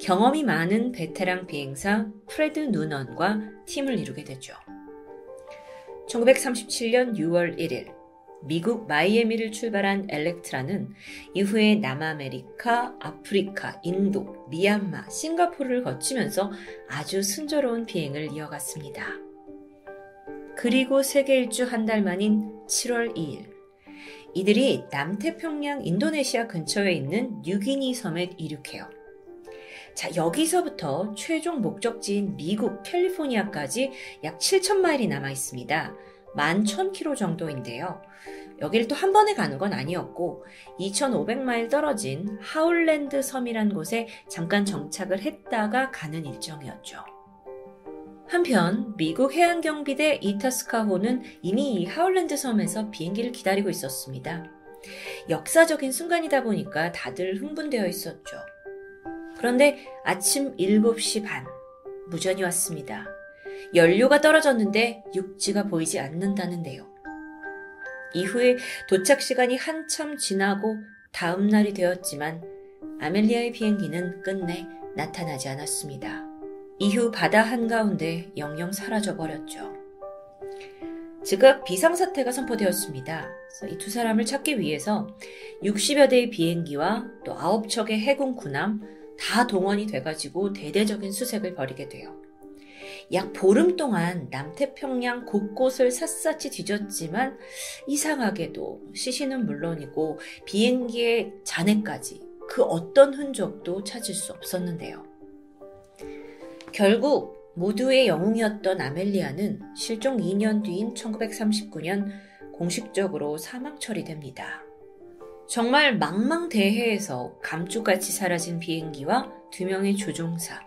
경험이 많은 베테랑 비행사 프레드 누넌과 팀을 이루게 되죠. 천구백삼십칠 년 유월 일 일 미국 마이애미를 출발한 엘렉트라는 이후에 남아메리카, 아프리카, 인도, 미얀마, 싱가포르를 거치면서 아주 순조로운 비행을 이어갔습니다. 그리고 세계 일주 한 달 만인 칠월 이 일 이들이 남태평양 인도네시아 근처에 있는 뉴기니 섬에 이륙해요. 자, 여기서부터 최종 목적지인 미국 캘리포니아까지 약 칠천 마일이 남아 있습니다. 만 천 킬로미터 정도인데요. 여기를 또 한 번에 가는 건 아니었고 이천오백 마일 떨어진 하울랜드 섬이란 곳에 잠깐 정착을 했다가 가는 일정이었죠. 한편 미국 해안경비대 이타스카호는 이미 이 하울랜드 섬에서 비행기를 기다리고 있었습니다. 역사적인 순간이다 보니까 다들 흥분되어 있었죠. 그런데 아침 일곱 시 반 무전이 왔습니다. 연료가 떨어졌는데 육지가 보이지 않는다는데요. 이후에 도착 시간이 한참 지나고 다음 날이 되었지만 아멜리아의 비행기는 끝내 나타나지 않았습니다. 이후 바다 한가운데 영영 사라져버렸죠. 즉각 비상사태가 선포되었습니다. 이 두 사람을 찾기 위해서 육십여 대의 비행기와 또 아홉 척의 해군 군함 다 동원이 돼가지고 대대적인 수색을 벌이게 돼요. 약 보름 동안 남태평양 곳곳을 샅샅이 뒤졌지만 이상하게도 시신은 물론이고 비행기의 잔해까지 그 어떤 흔적도 찾을 수 없었는데요. 결국 모두의 영웅이었던 아멜리아는 실종 이 년 뒤인 천구백삼십구 년 공식적으로 사망 처리됩니다. 정말 망망대해에서 감쪽같이 사라진 비행기와 두 명의 조종사,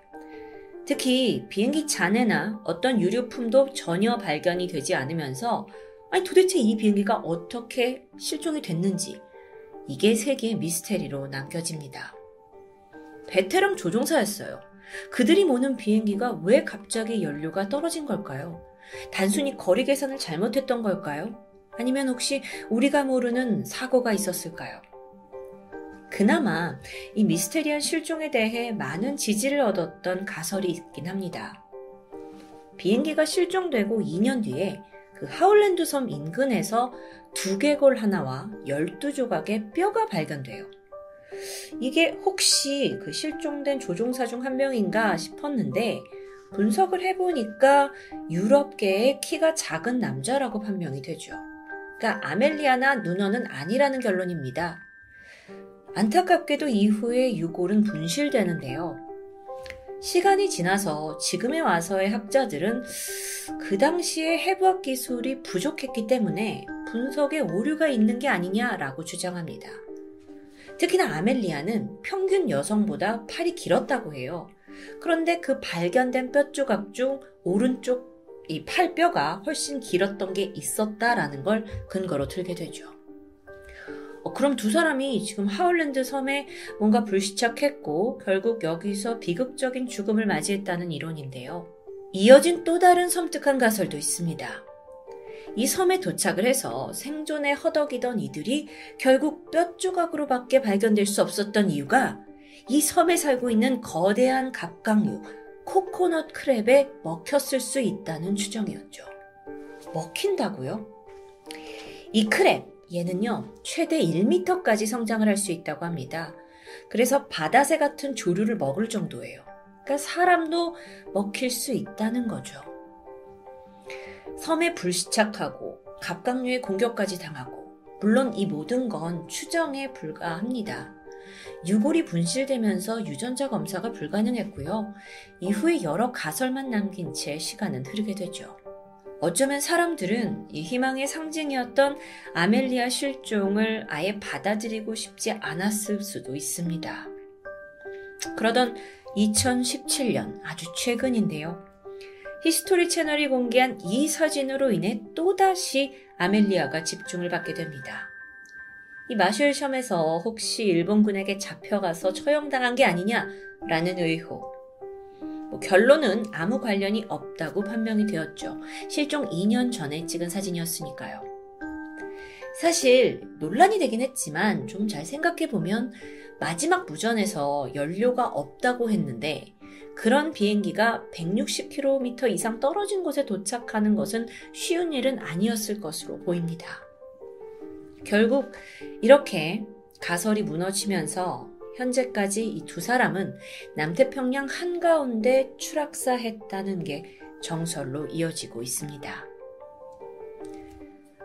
특히 비행기 잔해나 어떤 유류품도 전혀 발견이 되지 않으면서 아니 도대체 이 비행기가 어떻게 실종이 됐는지, 이게 세계의 미스테리로 남겨집니다. 베테랑 조종사였어요. 그들이 모는 비행기가 왜 갑자기 연료가 떨어진 걸까요? 단순히 거리 계산을 잘못했던 걸까요? 아니면 혹시 우리가 모르는 사고가 있었을까요? 그나마 이 미스테리한 실종에 대해 많은 지지를 얻었던 가설이 있긴 합니다. 비행기가 실종되고 이 년 뒤에 그 하울랜드 섬 인근에서 두개골 하나와 열두 조각의 뼈가 발견돼요. 이게 혹시 그 실종된 조종사 중 한 명인가 싶었는데 분석을 해보니까 유럽계의 키가 작은 남자라고 판명이 되죠. 그러니까 아멜리아나 누너는 아니라는 결론입니다. 안타깝게도 이후에 유골은 분실되는데요. 시간이 지나서 지금에 와서의 학자들은 그 당시에 해부학 기술이 부족했기 때문에 분석에 오류가 있는 게 아니냐라고 주장합니다. 특히나 아멜리아는 평균 여성보다 팔이 길었다고 해요. 그런데 그 발견된 뼈 조각 중 오른쪽 이 팔뼈가 훨씬 길었던 게 있었다라는 걸 근거로 들게 되죠. 어, 그럼 두 사람이 지금 하울랜드 섬에 뭔가 불시착했고 결국 여기서 비극적인 죽음을 맞이했다는 이론인데요. 이어진 또 다른 섬뜩한 가설도 있습니다. 이 섬에 도착을 해서 생존에 허덕이던 이들이 결국 뼈 조각으로밖에 발견될 수 없었던 이유가 이 섬에 살고 있는 거대한 갑각류, 코코넛 크랩에 먹혔을 수 있다는 추정이었죠. 먹힌다고요? 이 크랩, 얘는요 최대 일 미터까지 성장을 할 수 있다고 합니다. 그래서 바다새 같은 조류를 먹을 정도예요. 그러니까 사람도 먹힐 수 있다는 거죠. 섬에 불시착하고 갑각류의 공격까지 당하고, 물론 이 모든 건 추정에 불과합니다. 유골이 분실되면서 유전자 검사가 불가능했고요. 이후에 여러 가설만 남긴 채 시간은 흐르게 되죠. 어쩌면 사람들은 이 희망의 상징이었던 아멜리아 실종을 아예 받아들이고 싶지 않았을 수도 있습니다. 그러던 이천십칠 년, 아주 최근인데요. 히스토리 채널이 공개한 이 사진으로 인해 또다시 아멜리아가 집중을 받게 됩니다. 이 마셜섬에서 혹시 일본군에게 잡혀가서 처형당한 게 아니냐라는 의혹. 뭐 결론은 아무 관련이 없다고 판명이 되었죠. 실종 이 년 전에 찍은 사진이었으니까요. 사실 논란이 되긴 했지만 좀 잘 생각해보면 마지막 무전에서 연료가 없다고 했는데 그런 비행기가 백육십 킬로미터 이상 떨어진 곳에 도착하는 것은 쉬운 일은 아니었을 것으로 보입니다. 결국 이렇게 가설이 무너지면서 현재까지 이 두 사람은 남태평양 한가운데 추락사했다는 게 정설로 이어지고 있습니다.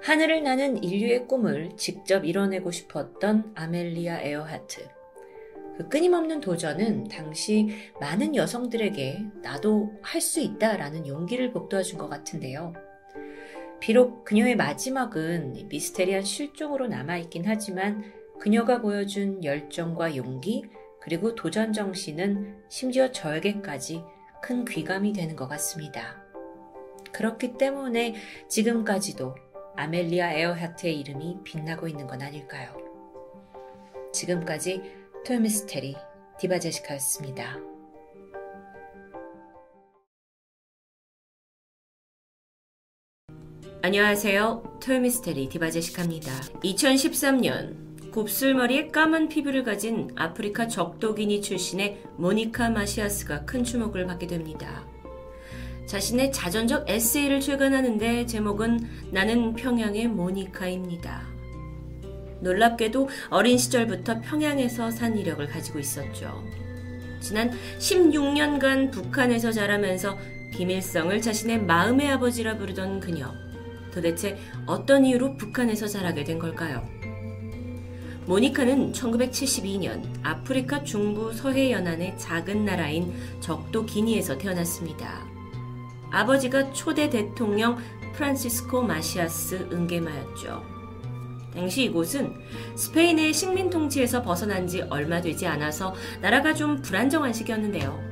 하늘을 나는 인류의 꿈을 직접 이뤄내고 싶었던 아멜리아 에어하트. 그 끊임없는 도전은 당시 많은 여성들에게 나도 할 수 있다라는 용기를 북돋아준 것 같은데요. 비록 그녀의 마지막은 미스테리한 실종으로 남아있긴 하지만 그녀가 보여준 열정과 용기, 그리고 도전 정신은 심지어 저에게까지 큰 귀감이 되는 것 같습니다. 그렇기 때문에 지금까지도 아멜리아 에어하트의 이름이 빛나고 있는 건 아닐까요? 지금까지 토요미스테리 디바제시카였습니다. 안녕하세요. 토요미스테리 디바제시카입니다. 이천십삼 년 곱슬머리에 까만 피부를 가진 아프리카 적도기니 출신의 모니카 마시아스가 큰 주목을 받게 됩니다. 자신의 자전적 에세이를 출간하는데 제목은 나는 평양의 모니카입니다. 놀랍게도 어린 시절부터 평양에서 산 이력을 가지고 있었죠. 지난 십육 년간 북한에서 자라면서 김일성을 자신의 마음의 아버지라 부르던 그녀. 도대체 어떤 이유로 북한에서 자라게 된 걸까요? 모니카는 천구백칠십이 년 아프리카 중부 서해 연안의 작은 나라인 적도기니에서 태어났습니다. 아버지가 초대 대통령 프란시스코 마시아스 은게마였죠. 당시 이곳은 스페인의 식민 통치에서 벗어난 지 얼마 되지 않아서 나라가 좀 불안정한 시기였는데요.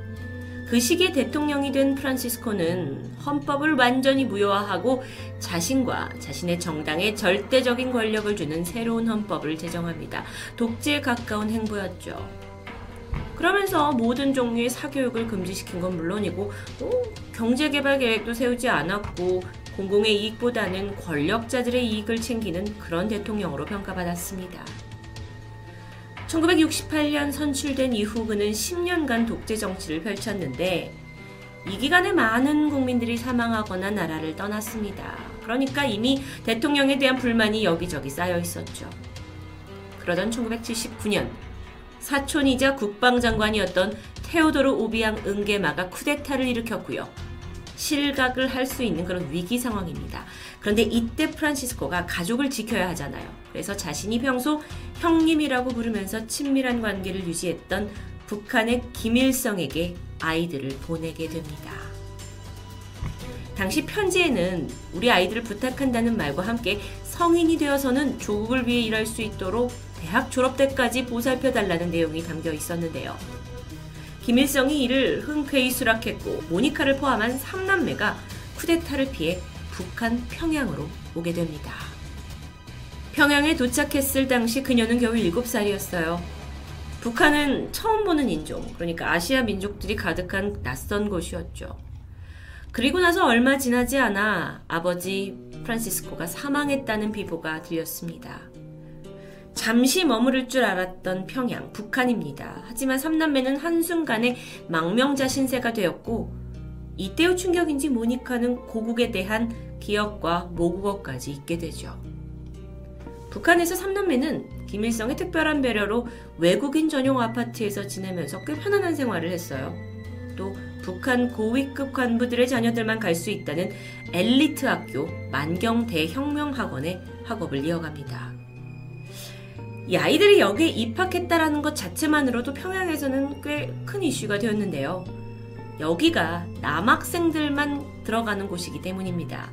그 시기에 대통령이 된 프란시스코는 헌법을 완전히 무효화하고 자신과 자신의 정당에 절대적인 권력을 주는 새로운 헌법을 제정합니다. 독재에 가까운 행보였죠. 그러면서 모든 종류의 사교육을 금지시킨 건 물론이고 또 경제개발 계획도 세우지 않았고 공공의 이익보다는 권력자들의 이익을 챙기는 그런 대통령으로 평가받았습니다. 천구백육십팔 년 선출된 이후 그는 십 년간 독재 정치를 펼쳤는데 이 기간에 많은 국민들이 사망하거나 나라를 떠났습니다. 그러니까 이미 대통령에 대한 불만이 여기저기 쌓여 있었죠. 그러던 천구백칠십구 년 사촌이자 국방장관이었던 테오도로 오비앙 은게마가 쿠데타를 일으켰고요. 실각을 할 수 있는 그런 위기 상황입니다. 그런데 이때 프란시스코가 가족을 지켜야 하잖아요. 그래서 자신이 평소 형님이라고 부르면서 친밀한 관계를 유지했던 북한의 김일성에게 아이들을 보내게 됩니다. 당시 편지에는 우리 아이들을 부탁한다는 말과 함께 성인이 되어서는 조국을 위해 일할 수 있도록 대학 졸업 때까지 보살펴달라는 내용이 담겨 있었는데요. 김일성이 이를 흔쾌히 수락했고 모니카를 포함한 삼 남매가 쿠데타를 피해 북한 평양으로 오게 됩니다. 평양에 도착했을 당시 그녀는 겨우 일곱 살이었어요. 북한은 처음 보는 인종, 그러니까 아시아 민족들이 가득한 낯선 곳이었죠. 그리고 나서 얼마 지나지 않아 아버지 프란시스코가 사망했다는 비보가 들렸습니다. 잠시 머무를 줄 알았던 평양, 북한입니다. 하지만 삼 남매는 한순간에 망명자 신세가 되었고 이때의 충격인지 모니카는 고국에 대한 기억과 모국어까지 잊게 되죠. 북한에서 삼 남매는 김일성의 특별한 배려로 외국인 전용 아파트에서 지내면서 꽤 편안한 생활을 했어요. 또 북한 고위급 간부들의 자녀들만 갈 수 있다는 엘리트 학교 만경대혁명학원의 학업을 이어갑니다. 이 아이들이 여기에 입학했다라는 것 자체만으로도 평양에서는 꽤 큰 이슈가 되었는데요. 여기가 남학생들만 들어가는 곳이기 때문입니다.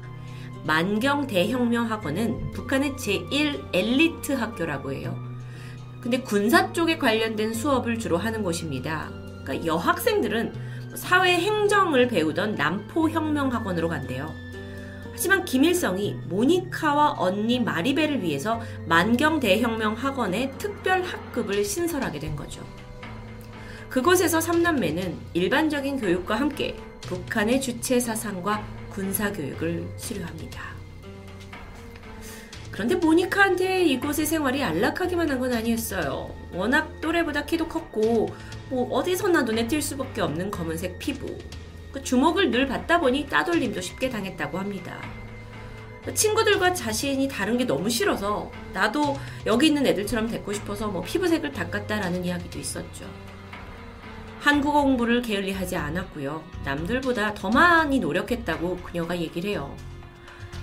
만경대혁명학원은 북한의 제일 엘리트 학교라고 해요. 근데 군사 쪽에 관련된 수업을 주로 하는 곳입니다. 그러니까 여학생들은 사회 행정을 배우던 남포혁명학원으로 간대요. 하지만 김일성이 모니카와 언니 마리베를 위해서 만경대혁명학원에 특별 학급을 신설하게 된 거죠. 그곳에서 삼 남매는 일반적인 교육과 함께 북한의 주체 사상과 군사교육을 수료합니다. 그런데 모니카한테 이곳의 생활이 안락하기만 한 건 아니었어요. 워낙 또래보다 키도 컸고 뭐 어디서나 눈에 띌 수밖에 없는 검은색 피부. 그 주목을 늘 받다 보니 따돌림도 쉽게 당했다고 합니다. 친구들과 자신이 다른 게 너무 싫어서 나도 여기 있는 애들처럼 됐고 싶어서 뭐 피부색을 닦았다라는 이야기도 있었죠. 한국어 공부를 게을리하지 않았고요. 남들보다 더 많이 노력했다고 그녀가 얘기를 해요.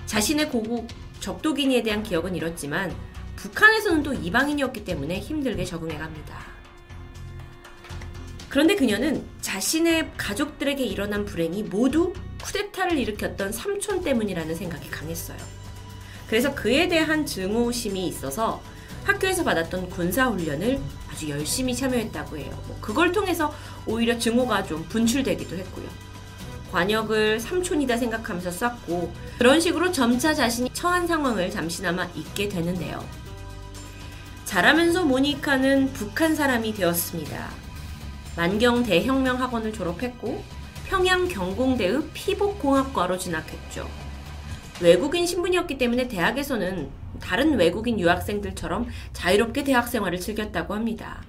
자신의 고국 적도기니에 대한 기억은 잃었지만 북한에서는 또 이방인이었기 때문에 힘들게 적응해갑니다. 그런데 그녀는 자신의 가족들에게 일어난 불행이 모두 쿠데타를 일으켰던 삼촌 때문이라는 생각이 강했어요. 그래서 그에 대한 증오심이 있어서 학교에서 받았던 군사훈련을 아주 열심히 참여했다고 해요. 그걸 통해서 오히려 증오가 좀 분출되기도 했고요. 관역을 삼촌이다 생각하면서 쐈고 그런 식으로 점차 자신이 처한 상황을 잠시나마 잊게 되는데요. 자라면서 모니카는 북한 사람이 되었습니다. 만경대혁명학원을 졸업했고 평양경공대의 피복공학과로 진학했죠. 외국인 신분이었기 때문에 대학에서는 다른 외국인 유학생들처럼 자유롭게 대학생활을 즐겼다고 합니다.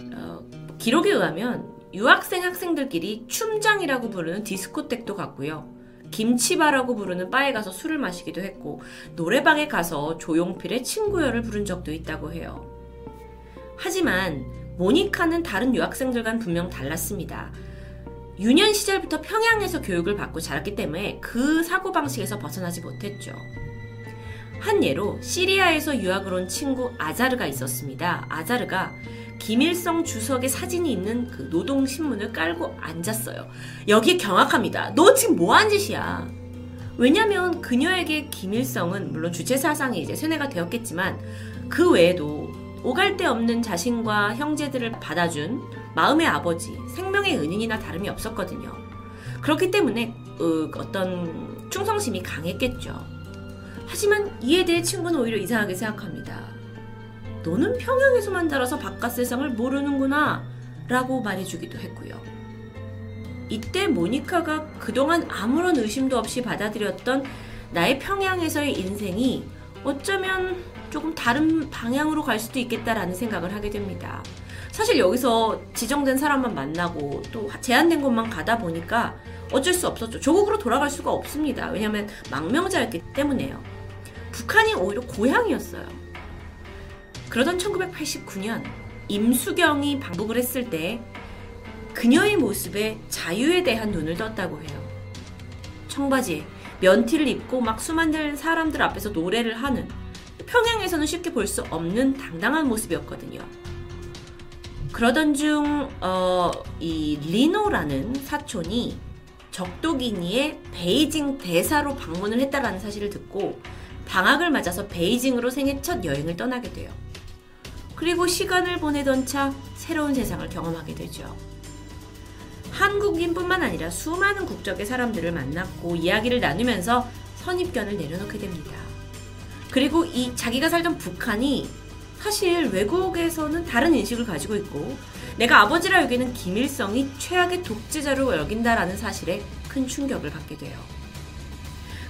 어, 기록에 의하면 유학생 학생들끼리 춤장이라고 부르는 디스코텍도 갔고요. 김치바라고 부르는 바에 가서 술을 마시기도 했고 노래방에 가서 조용필의 친구여를 부른 적도 있다고 해요. 하지만 모니카는 다른 유학생들과는 분명 달랐습니다. 유년 시절부터 평양에서 교육을 받고 자랐기 때문에 그 사고방식에서 벗어나지 못했죠. 한 예로 시리아에서 유학을 온 친구 아자르가 있었습니다. 아자르가 김일성 주석의 사진이 있는 그 노동신문을 깔고 앉았어요. 여기에 경악합니다. 너 지금 뭐한 짓이야? 왜냐면 그녀에게 김일성은 물론 주체 사상이 이제 세뇌가 되었겠지만 그 외에도 오갈 데 없는 자신과 형제들을 받아준 마음의 아버지, 생명의 은인이나 다름이 없었거든요. 그렇기 때문에 으, 어떤 충성심이 강했겠죠. 하지만 이에 대해 친구는 오히려 이상하게 생각합니다. 너는 평양에서만 자라서 바깥 세상을 모르는구나 라고 말해주기도 했고요. 이때 모니카가 그동안 아무런 의심도 없이 받아들였던 나의 평양에서의 인생이 어쩌면 조금 다른 방향으로 갈 수도 있겠다라는 생각을 하게 됩니다. 사실 여기서 지정된 사람만 만나고 또 제한된 곳만 가다 보니까 어쩔 수 없었죠. 조국으로 돌아갈 수가 없습니다. 왜냐하면 망명자였기 때문에요. 북한이 오히려 고향이었어요. 그러던 천구백팔십구 년 임수경이 방북을 했을 때 그녀의 모습에 자유에 대한 눈을 떴다고 해요. 청바지에 면티를 입고 막 수많은 사람들 앞에서 노래를 하는 평양에서는 쉽게 볼 수 없는 당당한 모습이었거든요. 그러던 중 어, 이 리노라는 사촌이 적도기니의 베이징 대사로 방문을 했다라는 사실을 듣고 방학을 맞아서 베이징으로 생애 첫 여행을 떠나게 돼요. 그리고 시간을 보내던 차 새로운 세상을 경험하게 되죠. 한국인뿐만 아니라 수많은 국적의 사람들을 만났고 이야기를 나누면서 선입견을 내려놓게 됩니다. 그리고 이 자기가 살던 북한이 사실 외국에서는 다른 인식을 가지고 있고 내가 아버지라 여기는 김일성이 최악의 독재자로 여긴다라는 사실에 큰 충격을 받게 돼요.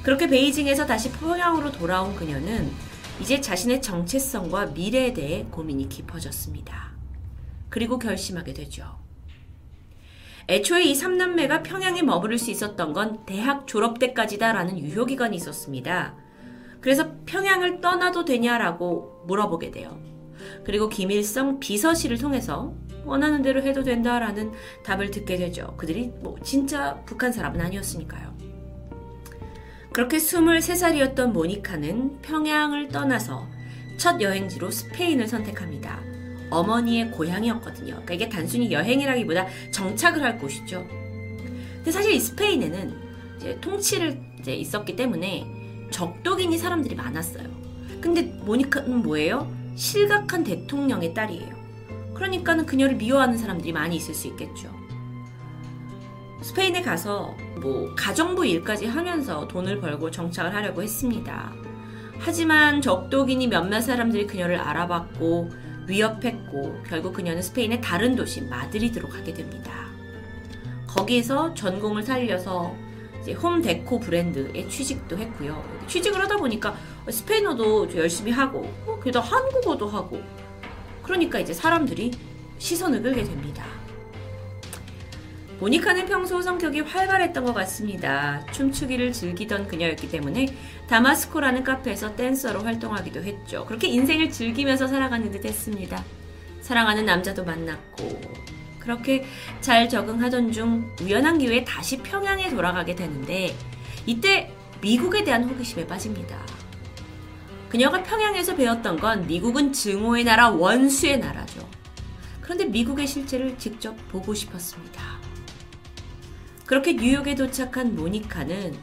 그렇게 베이징에서 다시 평양으로 돌아온 그녀는 이제 자신의 정체성과 미래에 대해 고민이 깊어졌습니다. 그리고 결심하게 되죠. 애초에 이 삼남매가 평양에 머무를 수 있었던 건 대학 졸업 때까지다 라는 유효기간이 있었습니다. 그래서 평양을 떠나도 되냐라고 물어보게 돼요. 그리고 김일성 비서실을 통해서 원하는 대로 해도 된다라는 답을 듣게 되죠. 그들이 뭐 진짜 북한 사람은 아니었으니까요. 그렇게 스물세 살이었던 모니카는 평양을 떠나서 첫 여행지로 스페인을 선택합니다. 어머니의 고향이었거든요. 그러니까 이게 단순히 여행이라기보다 정착을 할 곳이죠. 근데 사실 이 스페인에는 이제 통치를 이제 있었기 때문에 적도기니 사람들이 많았어요. 근데 모니카는 뭐예요? 실각한 대통령의 딸이에요. 그러니까는 그녀를 미워하는 사람들이 많이 있을 수 있겠죠. 스페인에 가서 뭐 가정부 일까지 하면서 돈을 벌고 정착을 하려고 했습니다. 하지만 적도기니 몇몇 사람들이 그녀를 알아봤고 위협했고 결국 그녀는 스페인의 다른 도시 마드리드로 가게 됩니다. 거기에서 전공을 살려서 이제 홈데코 브랜드에 취직도 했고요. 취직을 하다 보니까 스페인어도 열심히 하고 그래도 한국어도 하고 그러니까 이제 사람들이 시선을 끌게 됩니다. 모니카는 평소 성격이 활발했던 것 같습니다. 춤추기를 즐기던 그녀였기 때문에 다마스코라는 카페에서 댄서로 활동하기도 했죠. 그렇게 인생을 즐기면서 살아가는 듯 했습니다. 사랑하는 남자도 만났고 그렇게 잘 적응하던 중 우연한 기회에 다시 평양에 돌아가게 되는데 이때 미국에 대한 호기심에 빠집니다. 그녀가 평양에서 배웠던 건 미국은 증오의 나라, 원수의 나라죠. 그런데 미국의 실체를 직접 보고 싶었습니다. 그렇게 뉴욕에 도착한 모니카는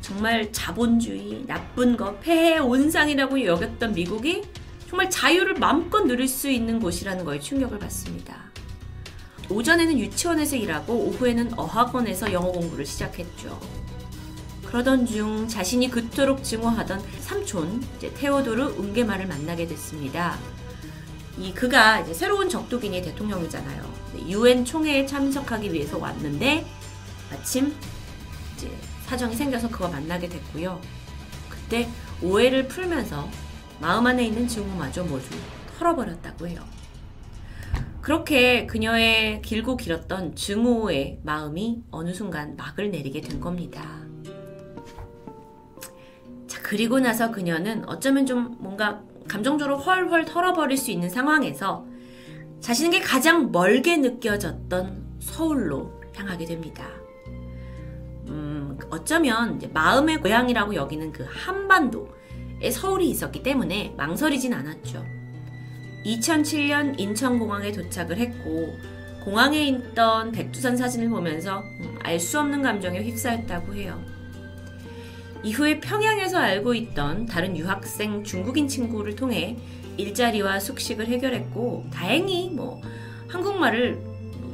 정말 자본주의, 나쁜 것, 폐해의 온상이라고 여겼던 미국이 정말 자유를 마음껏 누릴 수 있는 곳이라는 거에 충격을 받습니다. 오전에는 유치원에서 일하고 오후에는 어학원에서 영어 공부를 시작했죠. 그러던 중 자신이 그토록 증오하던 삼촌 이제 테오도로 은게마를 만나게 됐습니다. 이 그가 이제 새로운 적도기니 대통령이잖아요. 유엔 총회에 참석하기 위해서 왔는데 마침 이제 사정이 생겨서 그와 만나게 됐고요. 그때 오해를 풀면서 마음 안에 있는 증오마저 모두 털어버렸다고 해요. 그렇게 그녀의 길고 길었던 증오의 마음이 어느 순간 막을 내리게 된 겁니다. 자, 그리고 나서 그녀는 어쩌면 좀 뭔가 감정적으로 훨훨 털어버릴 수 있는 상황에서 자신에게 가장 멀게 느껴졌던 서울로 향하게 됩니다. 음, 어쩌면 이제 마음의 고향이라고 여기는 그 한반도에 서울이 있었기 때문에 망설이진 않았죠. 이천칠년 인천공항에 도착을 했고 공항에 있던 백두산 사진을 보면서 알 수 없는 감정에 휩싸였다고 해요. 이후에 평양에서 알고 있던 다른 유학생 중국인 친구를 통해 일자리와 숙식을 해결했고 다행히 뭐 한국말을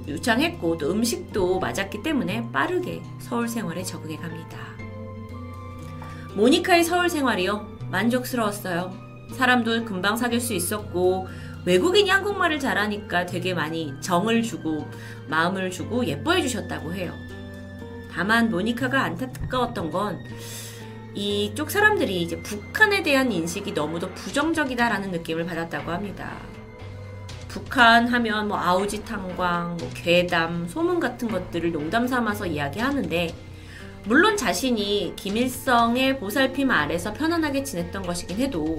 유창했고 또 음식도 맞았기 때문에 빠르게 서울 생활에 적응해 갑니다. 모니카의 서울 생활이요, 만족스러웠어요. 사람도 금방 사귈 수 있었고 외국인이 한국말을 잘하니까 되게 많이 정을 주고 마음을 주고 예뻐해 주셨다고 해요. 다만 모니카가 안타까웠던 건 이쪽 사람들이 이제 북한에 대한 인식이 너무도 부정적이다라는 느낌을 받았다고 합니다. 북한 하면 뭐 아오지 탄광, 뭐 괴담, 소문 같은 것들을 농담 삼아서 이야기하는데 물론 자신이 김일성의 보살핌 아래서 편안하게 지냈던 것이긴 해도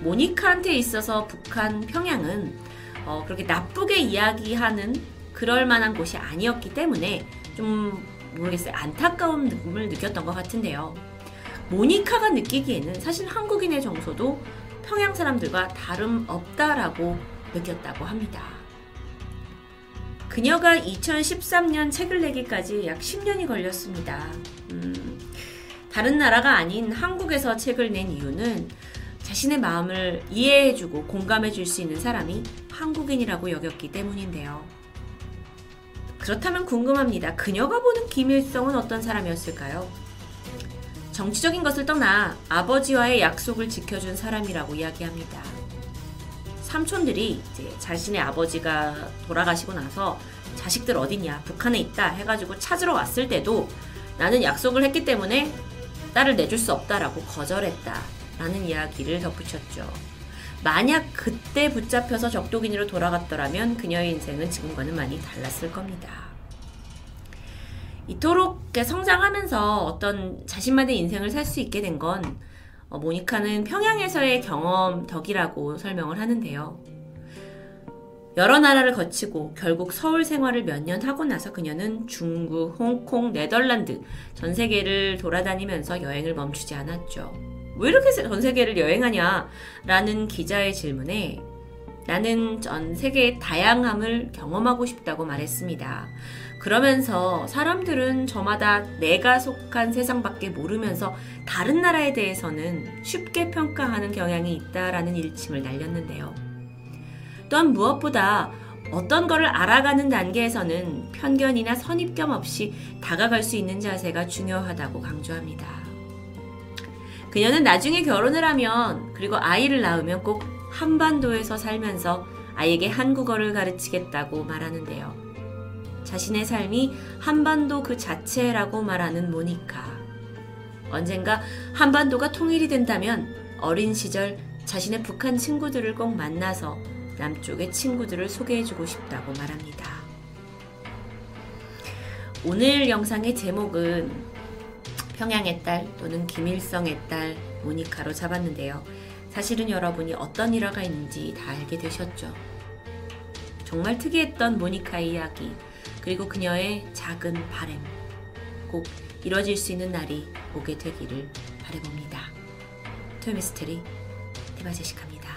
모니카한테 있어서 북한 평양은 어 그렇게 나쁘게 이야기하는 그럴 만한 곳이 아니었기 때문에 좀 모르겠어요. 안타까운 느낌을 느꼈던 것 같은데요. 모니카가 느끼기에는 사실 한국인의 정서도 평양 사람들과 다름없다라고 느꼈다고 합니다. 그녀가 이천십삼년 책을 내기까지 약 십년이 걸렸습니다. 음, 다른 나라가 아닌 한국에서 책을 낸 이유는 자신의 마음을 이해해주고 공감해줄 수 있는 사람이 한국인이라고 여겼기 때문인데요. 그렇다면 궁금합니다. 그녀가 보는 김일성은 어떤 사람이었을까요? 정치적인 것을 떠나 아버지와의 약속을 지켜준 사람이라고 이야기합니다. 삼촌들이 이제 자신의 아버지가 돌아가시고 나서 자식들 어딨냐, 북한에 있다 해가지고 찾으러 왔을 때도 나는 약속을 했기 때문에 딸을 내줄 수 없다라고 거절했다라는 이야기를 덧붙였죠. 만약 그때 붙잡혀서 적도기니로 돌아갔더라면 그녀의 인생은 지금과는 많이 달랐을 겁니다. 이토록 성장하면서 어떤 자신만의 인생을 살 수 있게 된 건 모니카는 평양에서의 경험 덕이라고 설명을 하는데요. 여러 나라를 거치고 결국 서울 생활을 몇 년 하고 나서 그녀는 중국, 홍콩, 네덜란드 전 세계를 돌아다니면서 여행을 멈추지 않았죠. 왜 이렇게 전 세계를 여행하냐? 라는 기자의 질문에 나는 전 세계의 다양함을 경험하고 싶다고 말했습니다. 그러면서 사람들은 저마다 내가 속한 세상밖에 모르면서 다른 나라에 대해서는 쉽게 평가하는 경향이 있다라는 일침을 날렸는데요. 또한 무엇보다 어떤 거를 알아가는 단계에서는 편견이나 선입견 없이 다가갈 수 있는 자세가 중요하다고 강조합니다. 그녀는 나중에 결혼을 하면 그리고 아이를 낳으면 꼭 한반도에서 살면서 아이에게 한국어를 가르치겠다고 말하는데요. 자신의 삶이 한반도 그 자체라고 말하는 모니카. 언젠가 한반도가 통일이 된다면 어린 시절 자신의 북한 친구들을 꼭 만나서 남쪽의 친구들을 소개해주고 싶다고 말합니다. 오늘 영상의 제목은 평양의 딸 또는 김일성의 딸 모니카로 잡았는데요. 사실은 여러분이 어떤 일화가 있는지 다 알게 되셨죠. 정말 특이했던 모니카의 이야기, 그리고 그녀의 작은 바램, 꼭 이뤄질 수 있는 날이 오게 되기를 바라봅니다. 토요미스테리 디바제시카입니다.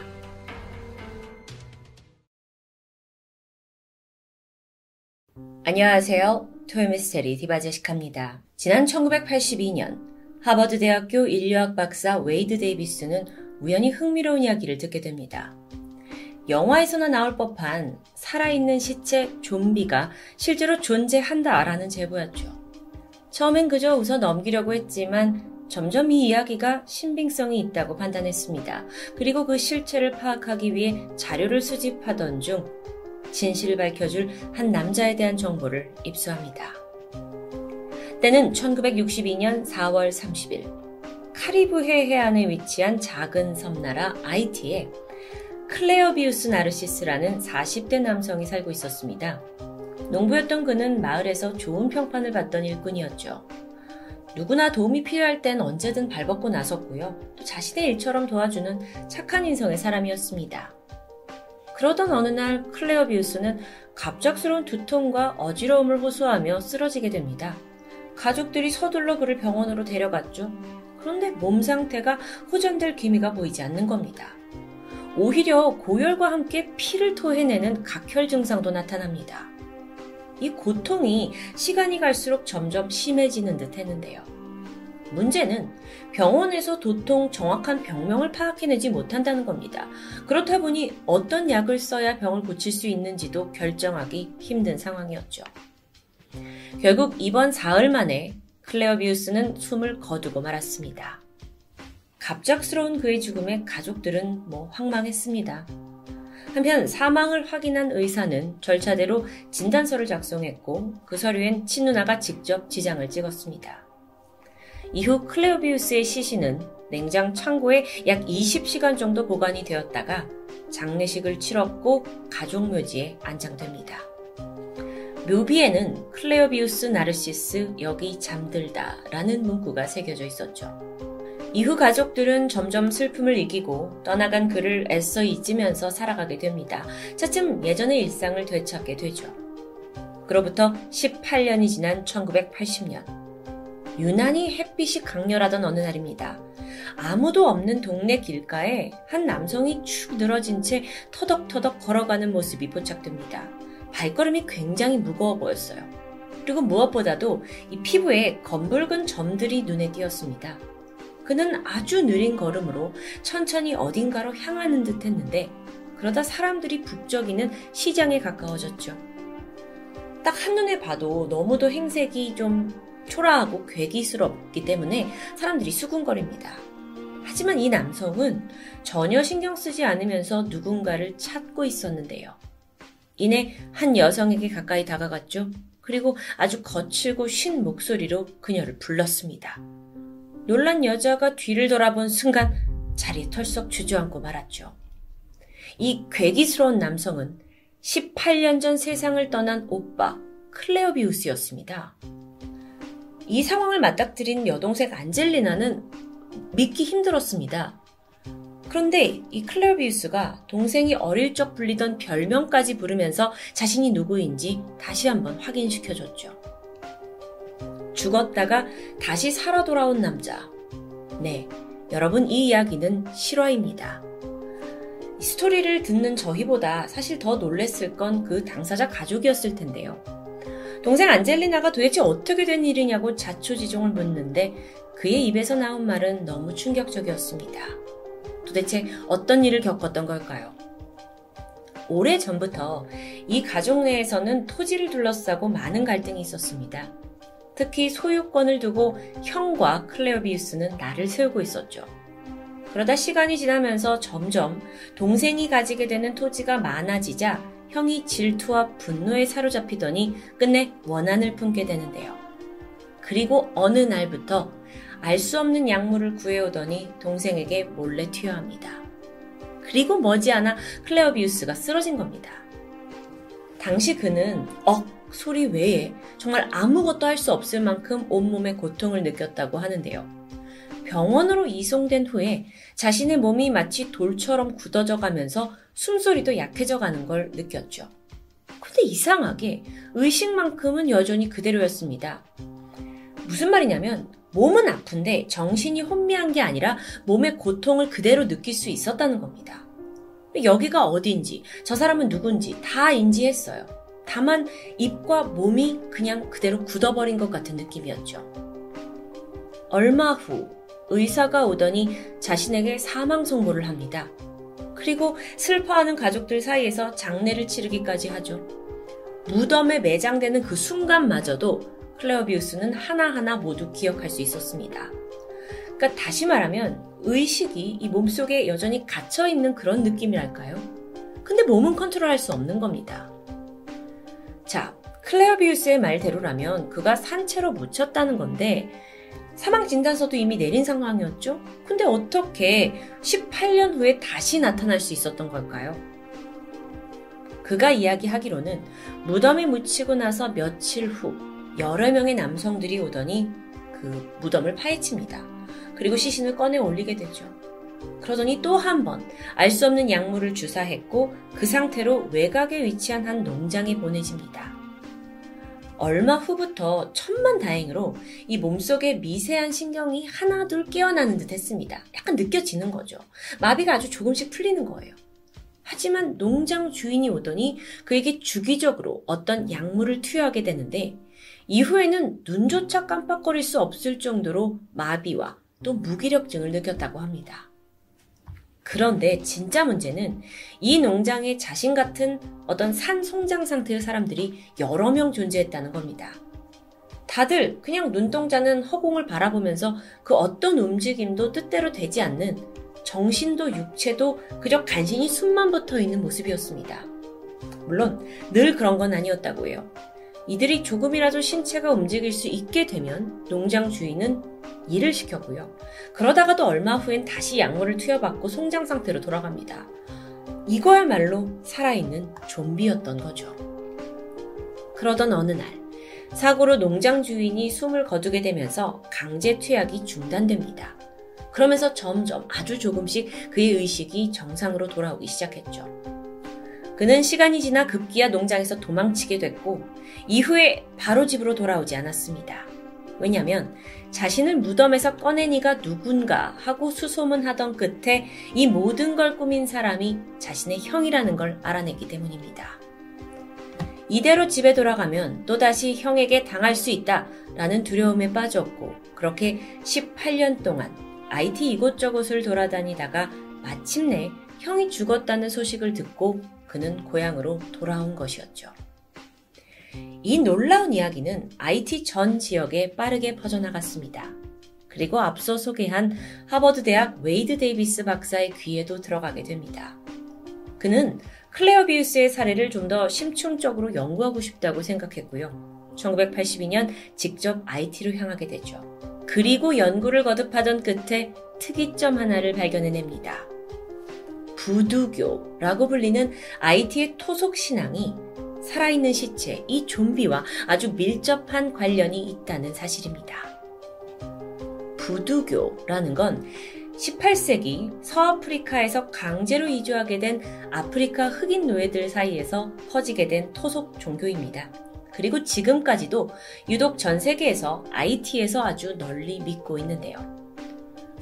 안녕하세요. 토요미스테리 디바제시카입니다. 지난 천구백팔십이년 하버드 대학교 인류학 박사 웨이드 데이비스는 우연히 흥미로운 이야기를 듣게 됩니다. 영화에서나 나올 법한 살아있는 시체 좀비가 실제로 존재한다라는 제보였죠. 처음엔 그저 웃어 넘기려고 했지만 점점 이 이야기가 신빙성이 있다고 판단했습니다. 그리고 그 실체를 파악하기 위해 자료를 수집하던 중 진실을 밝혀줄 한 남자에 대한 정보를 입수합니다. 때는 천구백육십이년 사월 삼십일 카리브해 해안에 위치한 작은 섬나라 아이티에 클레르비우스 나르시스라는 사십 대 남성이 살고 있었습니다. 농부였던 그는 마을에서 좋은 평판을 받던 일꾼이었죠. 누구나 도움이 필요할 땐 언제든 발벗고 나섰고요. 또 자신의 일처럼 도와주는 착한 인성의 사람이었습니다. 그러던 어느 날 클레르비우스는 갑작스러운 두통과 어지러움을 호소하며 쓰러지게 됩니다. 가족들이 서둘러 그를 병원으로 데려갔죠. 그런데 몸 상태가 호전될 기미가 보이지 않는 겁니다. 오히려 고열과 함께 피를 토해내는 각혈 증상도 나타납니다. 이 고통이 시간이 갈수록 점점 심해지는 듯 했는데요. 문제는 병원에서 도통 정확한 병명을 파악해내지 못한다는 겁니다. 그렇다 보니 어떤 약을 써야 병을 고칠 수 있는지도 결정하기 힘든 상황이었죠. 결국 입원 사흘 만에 클레르비우스는 숨을 거두고 말았습니다. 갑작스러운 그의 죽음에 가족들은 뭐 황망했습니다. 한편 사망을 확인한 의사는 절차대로 진단서를 작성했고 그 서류엔 친누나가 직접 지장을 찍었습니다. 이후 클레르비우스의 시신은 냉장 창고에 약 이십 시간 정도 보관이 되었다가 장례식을 치렀고 가족 묘지에 안장됩니다. 묘비에는 클레르비우스 나르시스 여기 잠들다 라는 문구가 새겨져 있었죠. 이후 가족들은 점점 슬픔을 이기고 떠나간 그를 애써 잊으면서 살아가게 됩니다. 차츰 예전의 일상을 되찾게 되죠. 그로부터 십팔 년이 지난 천구백팔십 년. 유난히 햇빛이 강렬하던 어느 날입니다. 아무도 없는 동네 길가에 한 남성이 축 늘어진 채 터덕터덕 걸어가는 모습이 포착됩니다. 발걸음이 굉장히 무거워 보였어요. 그리고 무엇보다도 이 피부에 검붉은 점들이 눈에 띄었습니다. 그는 아주 느린 걸음으로 천천히 어딘가로 향하는 듯 했는데 그러다 사람들이 북적이는 시장에 가까워졌죠. 딱 한눈에 봐도 너무도 행색이 좀 초라하고 괴기스럽기 때문에 사람들이 수군거립니다. 하지만 이 남성은 전혀 신경 쓰지 않으면서 누군가를 찾고 있었는데요. 이내 한 여성에게 가까이 다가갔죠. 그리고 아주 거칠고 쉰 목소리로 그녀를 불렀습니다. 놀란 여자가 뒤를 돌아본 순간 자리에 털썩 주저앉고 말았죠. 이 괴기스러운 남성은 십팔 년 전 세상을 떠난 오빠 클레르비우스였습니다. 이 상황을 맞닥뜨린 여동생 안젤리나는 믿기 힘들었습니다. 그런데 이 클레르비우스가 동생이 어릴 적 불리던 별명까지 부르면서 자신이 누구인지 다시 한번 확인시켜줬죠. 죽었다가 다시 살아 돌아온 남자. 네, 여러분 이 이야기는 실화입니다. 이 스토리를 듣는 저희보다 사실 더 놀랬을 건 그 당사자 가족이었을 텐데요. 동생 안젤리나가 도대체 어떻게 된 일이냐고 자초지종을 묻는데 그의 입에서 나온 말은 너무 충격적이었습니다. 도대체 어떤 일을 겪었던 걸까요? 오래전부터 이 가족 내에서는 토지를 둘러싸고 많은 갈등이 있었습니다. 특히 소유권을 두고 형과 클레르비우스는 날을 세우고 있었죠. 그러다 시간이 지나면서 점점 동생이 가지게 되는 토지가 많아지자 형이 질투와 분노에 사로잡히더니 끝내 원한을 품게 되는데요. 그리고 어느 날부터 알 수 없는 약물을 구해오더니 동생에게 몰래 투여합니다. 그리고 머지않아 클레르비우스가 쓰러진 겁니다. 당시 그는 억 소리 외에 정말 아무것도 할 수 없을 만큼 온몸에 고통을 느꼈다고 하는데요. 병원으로 이송된 후에 자신의 몸이 마치 돌처럼 굳어져 가면서 숨소리도 약해져 가는 걸 느꼈죠. 근데 이상하게 의식만큼은 여전히 그대로였습니다. 무슨 말이냐면 몸은 아픈데 정신이 혼미한 게 아니라 몸의 고통을 그대로 느낄 수 있었다는 겁니다. 여기가 어디인지 저 사람은 누군지 다 인지했어요. 다만 입과 몸이 그냥 그대로 굳어버린 것 같은 느낌이었죠. 얼마 후 의사가 오더니 자신에게 사망 선고를 합니다. 그리고 슬퍼하는 가족들 사이에서 장례를 치르기까지 하죠. 무덤에 매장되는 그 순간마저도 클레르비우스는 하나하나 모두 기억할 수 있었습니다. 그러니까 다시 말하면 의식이 이 몸속에 여전히 갇혀있는 그런 느낌이랄까요? 근데 몸은 컨트롤할 수 없는 겁니다. 자, 클레르비우스의 말대로라면 그가 산채로 묻혔다는 건데 사망 진단서도 이미 내린 상황이었죠? 근데 어떻게 십팔 년 후에 다시 나타날 수 있었던 걸까요? 그가 이야기하기로는 무덤에 묻히고 나서 며칠 후 여러 명의 남성들이 오더니 그 무덤을 파헤칩니다. 그리고 시신을 꺼내 올리게 되죠. 그러더니 또 한 번 알 수 없는 약물을 주사했고 그 상태로 외곽에 위치한 한 농장에 보내집니다. 얼마 후부터 천만다행으로 이 몸속에 미세한 신경이 하나둘 깨어나는 듯 했습니다. 약간 느껴지는 거죠. 마비가 아주 조금씩 풀리는 거예요. 하지만 농장 주인이 오더니 그에게 주기적으로 어떤 약물을 투여하게 되는데 이후에는 눈조차 깜빡거릴 수 없을 정도로 마비와 또 무기력증을 느꼈다고 합니다. 그런데 진짜 문제는 이 농장에 자신 같은 어떤 산송장 상태의 사람들이 여러 명 존재했다는 겁니다. 다들 그냥 눈동자는 허공을 바라보면서 그 어떤 움직임도 뜻대로 되지 않는 정신도 육체도 그저 간신히 숨만 붙어 있는 모습이었습니다. 물론 늘 그런 건 아니었다고 해요. 이들이 조금이라도 신체가 움직일 수 있게 되면 농장 주인은 일을 시켰고요. 그러다가도 얼마 후엔 다시 약물을 투여받고 송장 상태로 돌아갑니다. 이거야말로 살아있는 좀비였던 거죠. 그러던 어느 날 사고로 농장 주인이 숨을 거두게 되면서 강제 투약이 중단됩니다. 그러면서 점점 아주 조금씩 그의 의식이 정상으로 돌아오기 시작했죠. 그는 시간이 지나 급기야 농장에서 도망치게 됐고 이후에 바로 집으로 돌아오지 않았습니다. 왜냐하면 자신을 무덤에서 꺼낸 이가 누군가 하고 수소문하던 끝에 이 모든 걸 꾸민 사람이 자신의 형이라는 걸 알아냈기 때문입니다. 이대로 집에 돌아가면 또다시 형에게 당할 수 있다라는 두려움에 빠졌고 그렇게 십팔 년 동안 아이티 이곳저곳을 돌아다니다가 마침내 형이 죽었다는 소식을 듣고 그는 고향으로 돌아온 것이었죠. 이 놀라운 이야기는 아이티 전 지역에 빠르게 퍼져나갔습니다. 그리고 앞서 소개한 하버드 대학 웨이드 데이비스 박사의 귀에도 들어가게 됩니다. 그는 클레르비우스의 사례를 좀 더 심층적으로 연구하고 싶다고 생각했고요. 천구백팔십이 년 직접 아이티로 향하게 되죠. 그리고 연구를 거듭하던 끝에 특이점 하나를 발견해냅니다. 부두교라고 불리는 아이티의 토속신앙이 살아있는 시체, 이 좀비와 아주 밀접한 관련이 있다는 사실입니다. 부두교라는 건 십팔 세기 서아프리카에서 강제로 이주하게 된 아프리카 흑인 노예들 사이에서 퍼지게 된 토속 종교입니다. 그리고 지금까지도 유독 전 세계에서 아이티에서 아주 널리 믿고 있는데요.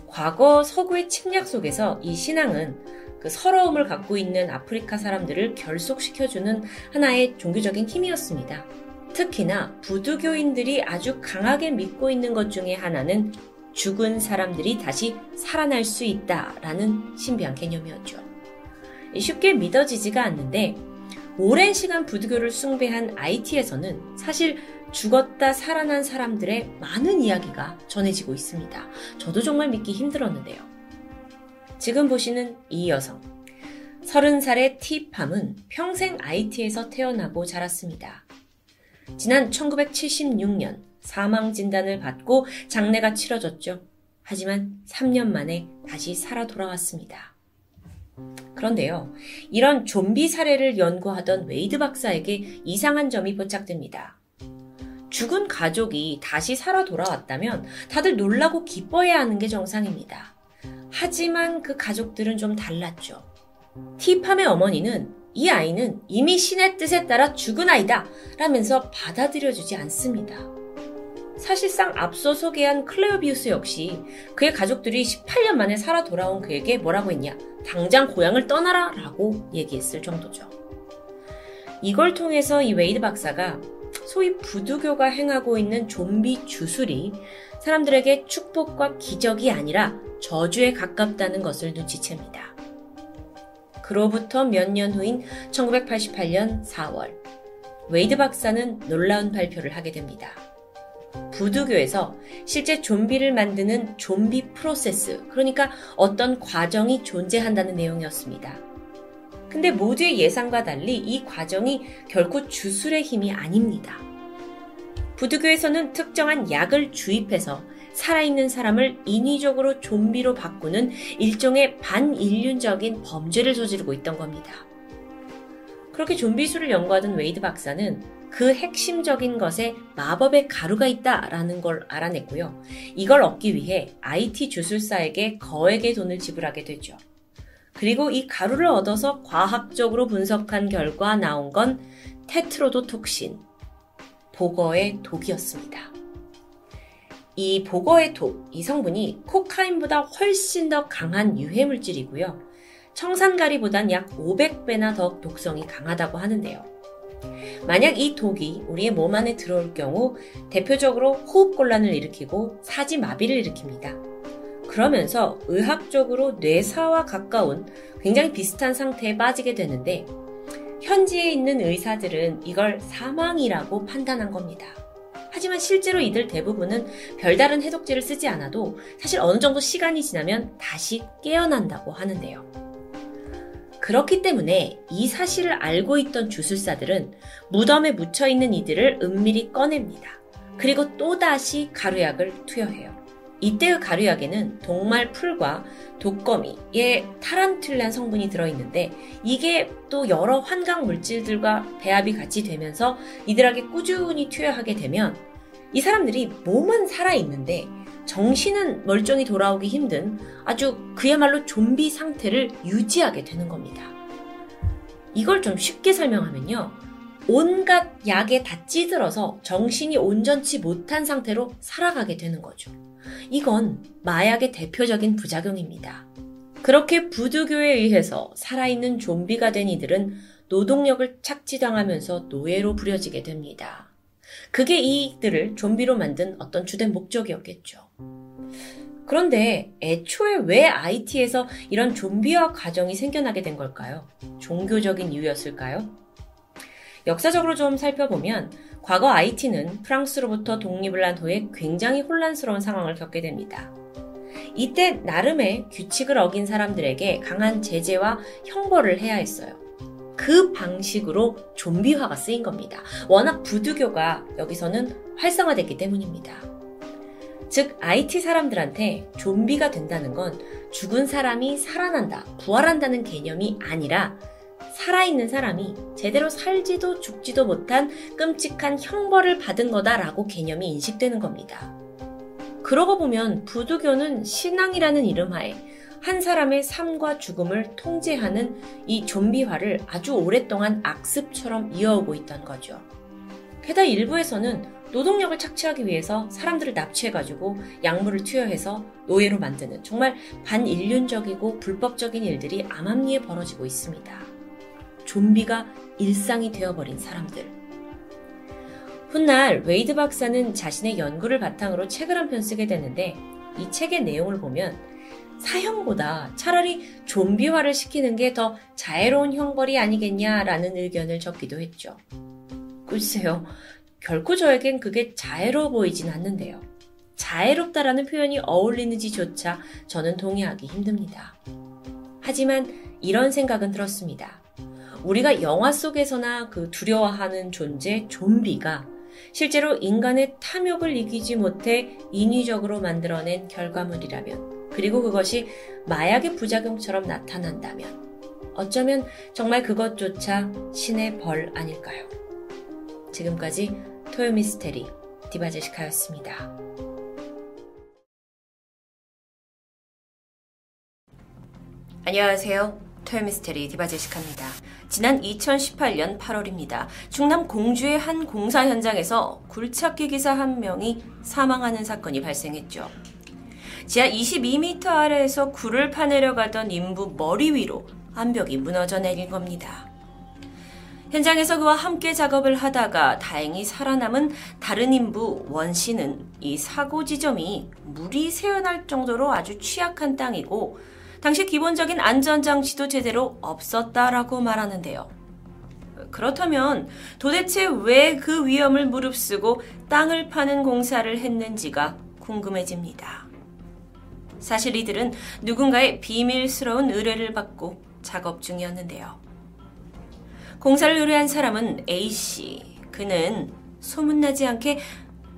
과거 서구의 침략 속에서 이 신앙은 그 서러움을 갖고 있는 아프리카 사람들을 결속시켜주는 하나의 종교적인 힘이었습니다. 특히나 부두교인들이 아주 강하게 믿고 있는 것 중에 하나는 죽은 사람들이 다시 살아날 수 있다라는 신비한 개념이었죠. 쉽게 믿어지지가 않는데 오랜 시간 부두교를 숭배한 아이티에서는 사실 죽었다 살아난 사람들의 많은 이야기가 전해지고 있습니다. 저도 정말 믿기 힘들었는데요. 지금 보시는 이 여성, 서른 살의 티팜은 평생 아이티에서 태어나고 자랐습니다. 지난 천구백칠십육 년 사망 진단을 받고 장례가 치러졌죠. 하지만 삼 년 만에 다시 살아 돌아왔습니다. 그런데요, 이런 좀비 사례를 연구하던 웨이드 박사에게 이상한 점이 포착됩니다. 죽은 가족이 다시 살아 돌아왔다면 다들 놀라고 기뻐해야 하는 게 정상입니다. 하지만 그 가족들은 좀 달랐죠. 티팜의 어머니는 이 아이는 이미 신의 뜻에 따라 죽은 아이다 라면서 받아들여주지 않습니다. 사실상 앞서 소개한 클레오비우스 역시 그의 가족들이 십팔 년 만에 살아 돌아온 그에게 뭐라고 했냐, 당장 고향을 떠나라 라고 얘기했을 정도죠. 이걸 통해서 이 웨이드 박사가 소위 부두교가 행하고 있는 좀비 주술이 사람들에게 축복과 기적이 아니라 저주에 가깝다는 것을 눈치챕니다. 그로부터 몇 년 후인 천구백팔십팔 년 사월, 웨이드 박사는 놀라운 발표를 하게 됩니다. 부두교에서 실제 좀비를 만드는 좀비 프로세스, 그러니까 어떤 과정이 존재한다는 내용이었습니다. 근데 모두의 예상과 달리 이 과정이 결코 주술의 힘이 아닙니다. 부두교에서는 특정한 약을 주입해서 살아있는 사람을 인위적으로 좀비로 바꾸는 일종의 반인륜적인 범죄를 저지르고 있던 겁니다. 그렇게 좀비술을 연구하던 웨이드 박사는 그 핵심적인 것에 마법의 가루가 있다라는 걸 알아냈고요. 이걸 얻기 위해 아이티 주술사에게 거액의 돈을 지불하게 되죠. 그리고 이 가루를 얻어서 과학적으로 분석한 결과 나온 건 테트로도톡신, 보거의 독이었습니다. 이 보거의 독, 이 성분이 코카인보다 훨씬 더 강한 유해물질이고요. 청산가리보단 약 오백 배나 더 독성이 강하다고 하는데요. 만약 이 독이 우리의 몸 안에 들어올 경우 대표적으로 호흡곤란을 일으키고 사지마비를 일으킵니다. 그러면서 의학적으로 뇌사와 가까운 굉장히 비슷한 상태에 빠지게 되는데 현지에 있는 의사들은 이걸 사망이라고 판단한 겁니다. 하지만 실제로 이들 대부분은 별다른 해독제를 쓰지 않아도 사실 어느 정도 시간이 지나면 다시 깨어난다고 하는데요. 그렇기 때문에 이 사실을 알고 있던 주술사들은 무덤에 묻혀있는 이들을 은밀히 꺼냅니다. 그리고 또다시 가루약을 투여해요. 이때의 가루약에는 동말 풀과 독거미의 타란툴란 성분이 들어있는데 이게 또 여러 환각 물질들과 배합이 같이 되면서 이들에게 꾸준히 투여하게 되면 이 사람들이 몸은 살아있는데 정신은 멀쩡히 돌아오기 힘든 아주 그야말로 좀비 상태를 유지하게 되는 겁니다. 이걸 좀 쉽게 설명하면요. 온갖 약에 다 찌들어서 정신이 온전치 못한 상태로 살아가게 되는 거죠. 이건 마약의 대표적인 부작용입니다. 그렇게 부두교에 의해서 살아있는 좀비가 된 이들은 노동력을 착취당하면서 노예로 부려지게 됩니다. 그게 이들을 좀비로 만든 어떤 주된 목적이었겠죠. 그런데 애초에 왜 아이티에서 이런 좀비화 과정이 생겨나게 된 걸까요? 종교적인 이유였을까요? 역사적으로 좀 살펴보면 과거 아이티는 프랑스로부터 독립을 한 후에 굉장히 혼란스러운 상황을 겪게 됩니다. 이때 나름의 규칙을 어긴 사람들에게 강한 제재와 형벌을 해야 했어요. 그 방식으로 좀비화가 쓰인 겁니다. 워낙 부두교가 여기서는 활성화됐기 때문입니다. 즉 아이티 사람들한테 좀비가 된다는 건 죽은 사람이 살아난다, 부활한다는 개념이 아니라 살아있는 사람이 제대로 살지도 죽지도 못한 끔찍한 형벌을 받은 거다라고 개념이 인식되는 겁니다. 그러고 보면 부두교는 신앙이라는 이름하에 한 사람의 삶과 죽음을 통제하는 이 좀비화를 아주 오랫동안 악습처럼 이어오고 있던 거죠. 게다가 일부에서는 노동력을 착취하기 위해서 사람들을 납치해가지고 약물을 투여해서 노예로 만드는 정말 반인륜적이고 불법적인 일들이 암암리에 벌어지고 있습니다. 좀비가 일상이 되어버린 사람들. 훗날 웨이드 박사는 자신의 연구를 바탕으로 책을 한 편 쓰게 되는데 이 책의 내용을 보면 사형보다 차라리 좀비화를 시키는 게 더 자애로운 형벌이 아니겠냐라는 의견을 적기도 했죠. 글쎄요, 결코 저에겐 그게 자애로워 보이진 않는데요. 자애롭다라는 표현이 어울리는지조차 저는 동의하기 힘듭니다. 하지만 이런 생각은 들었습니다. 우리가 영화 속에서나 그 두려워하는 존재 좀비가 실제로 인간의 탐욕을 이기지 못해 인위적으로 만들어낸 결과물이라면, 그리고 그것이 마약의 부작용처럼 나타난다면 어쩌면 정말 그것조차 신의 벌 아닐까요? 지금까지 토요미스테리 디바제시카였습니다. 안녕하세요. 토요미스테리 디바제시카입니다. 지난 이천십팔 년 팔월입니다. 충남 공주의 한 공사 현장에서 굴착기 기사 한 명이 사망하는 사건이 발생했죠. 지하 이십이 미터 아래에서 굴을 파내려 가던 인부 머리 위로 암벽이 무너져 내린 겁니다. 현장에서 그와 함께 작업을 하다가 다행히 살아남은 다른 인부 원 씨는 이 사고 지점이 물이 새어날 정도로 아주 취약한 땅이고 당시 기본적인 안전장치도 제대로 없었다라고 말하는데요. 그렇다면 도대체 왜 그 위험을 무릅쓰고 땅을 파는 공사를 했는지가 궁금해집니다. 사실 이들은 누군가의 비밀스러운 의뢰를 받고 작업 중이었는데요. 공사를 의뢰한 사람은 A씨. 그는 소문나지 않게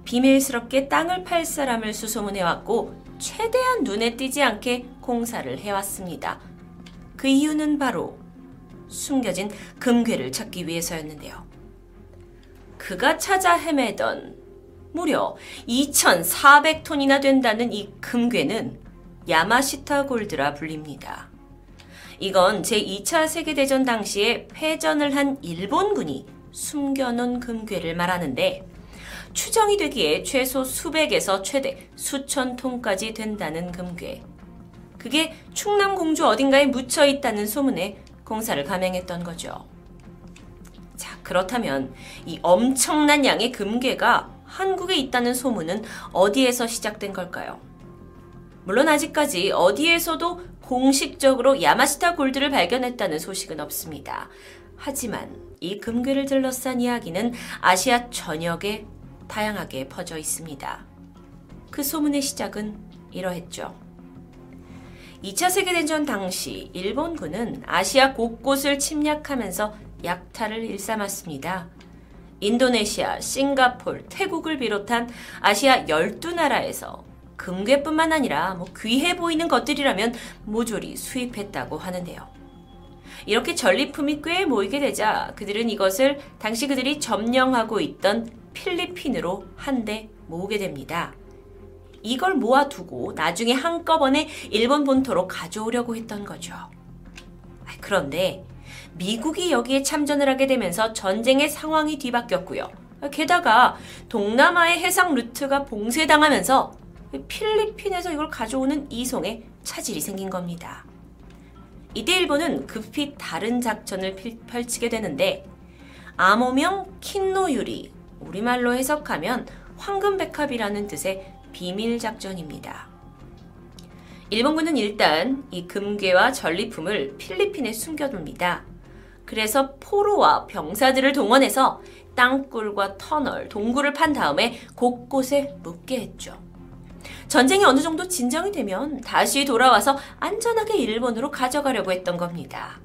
비밀스럽게 땅을 팔 사람을 수소문해왔고 최대한 눈에 띄지 않게 공사를 해왔습니다. 그 이유는 바로 숨겨진 금괴를 찾기 위해서였는데요. 그가 찾아 헤매던 무려 이천사백 톤이나 된다는 이 금괴는 야마시타 골드라 불립니다. 이건 제이 차 세계대전 당시에 패전을 한 일본군이 숨겨놓은 금괴를 말하는데 추정이 되기에 최소 수백에서 최대 수천 톤까지 된다는 금괴. 그게 충남 공주 어딘가에 묻혀있다는 소문에 공사를 감행했던 거죠. 자, 그렇다면 이 엄청난 양의 금괴가 한국에 있다는 소문은 어디에서 시작된 걸까요? 물론 아직까지 어디에서도 공식적으로 야마시타 골드를 발견했다는 소식은 없습니다. 하지만 이 금괴를 둘러싼 이야기는 아시아 전역에 다양하게 퍼져 있습니다. 그 소문의 시작은 이러했죠. 이 차 세계대전 당시 일본군은 아시아 곳곳을 침략하면서 약탈을 일삼았습니다. 인도네시아, 싱가포르, 태국을 비롯한 아시아 열두 나라에서 금괴뿐만 아니라 뭐 귀해 보이는 것들이라면 모조리 수입했다고 하는데요. 이렇게 전리품이 꽤 모이게 되자 그들은 이것을 당시 그들이 점령하고 있던 필리핀으로 한 대 모으게 됩니다. 이걸 모아두고 나중에 한꺼번에 일본 본토로 가져오려고 했던 거죠. 그런데 미국이 여기에 참전을 하게 되면서 전쟁의 상황이 뒤바뀌었고요. 게다가 동남아의 해상 루트가 봉쇄당하면서 필리핀에서 이걸 가져오는 이송에 차질이 생긴 겁니다. 이때 일본은 급히 다른 작전을 펼치게 되는데 암호명 킨노유리, 우리말로 해석하면 황금백합이라는 뜻의 비밀작전입니다. 일본군은 일단 이 금괴와 전리품을 필리핀에 숨겨둡니다. 그래서 포로와 병사들을 동원해서 땅굴과 터널, 동굴을 판 다음에 곳곳에 묻게 했죠. 전쟁이 어느 정도 진정이 되면 다시 돌아와서 안전하게 일본으로 가져가려고 했던 겁니다.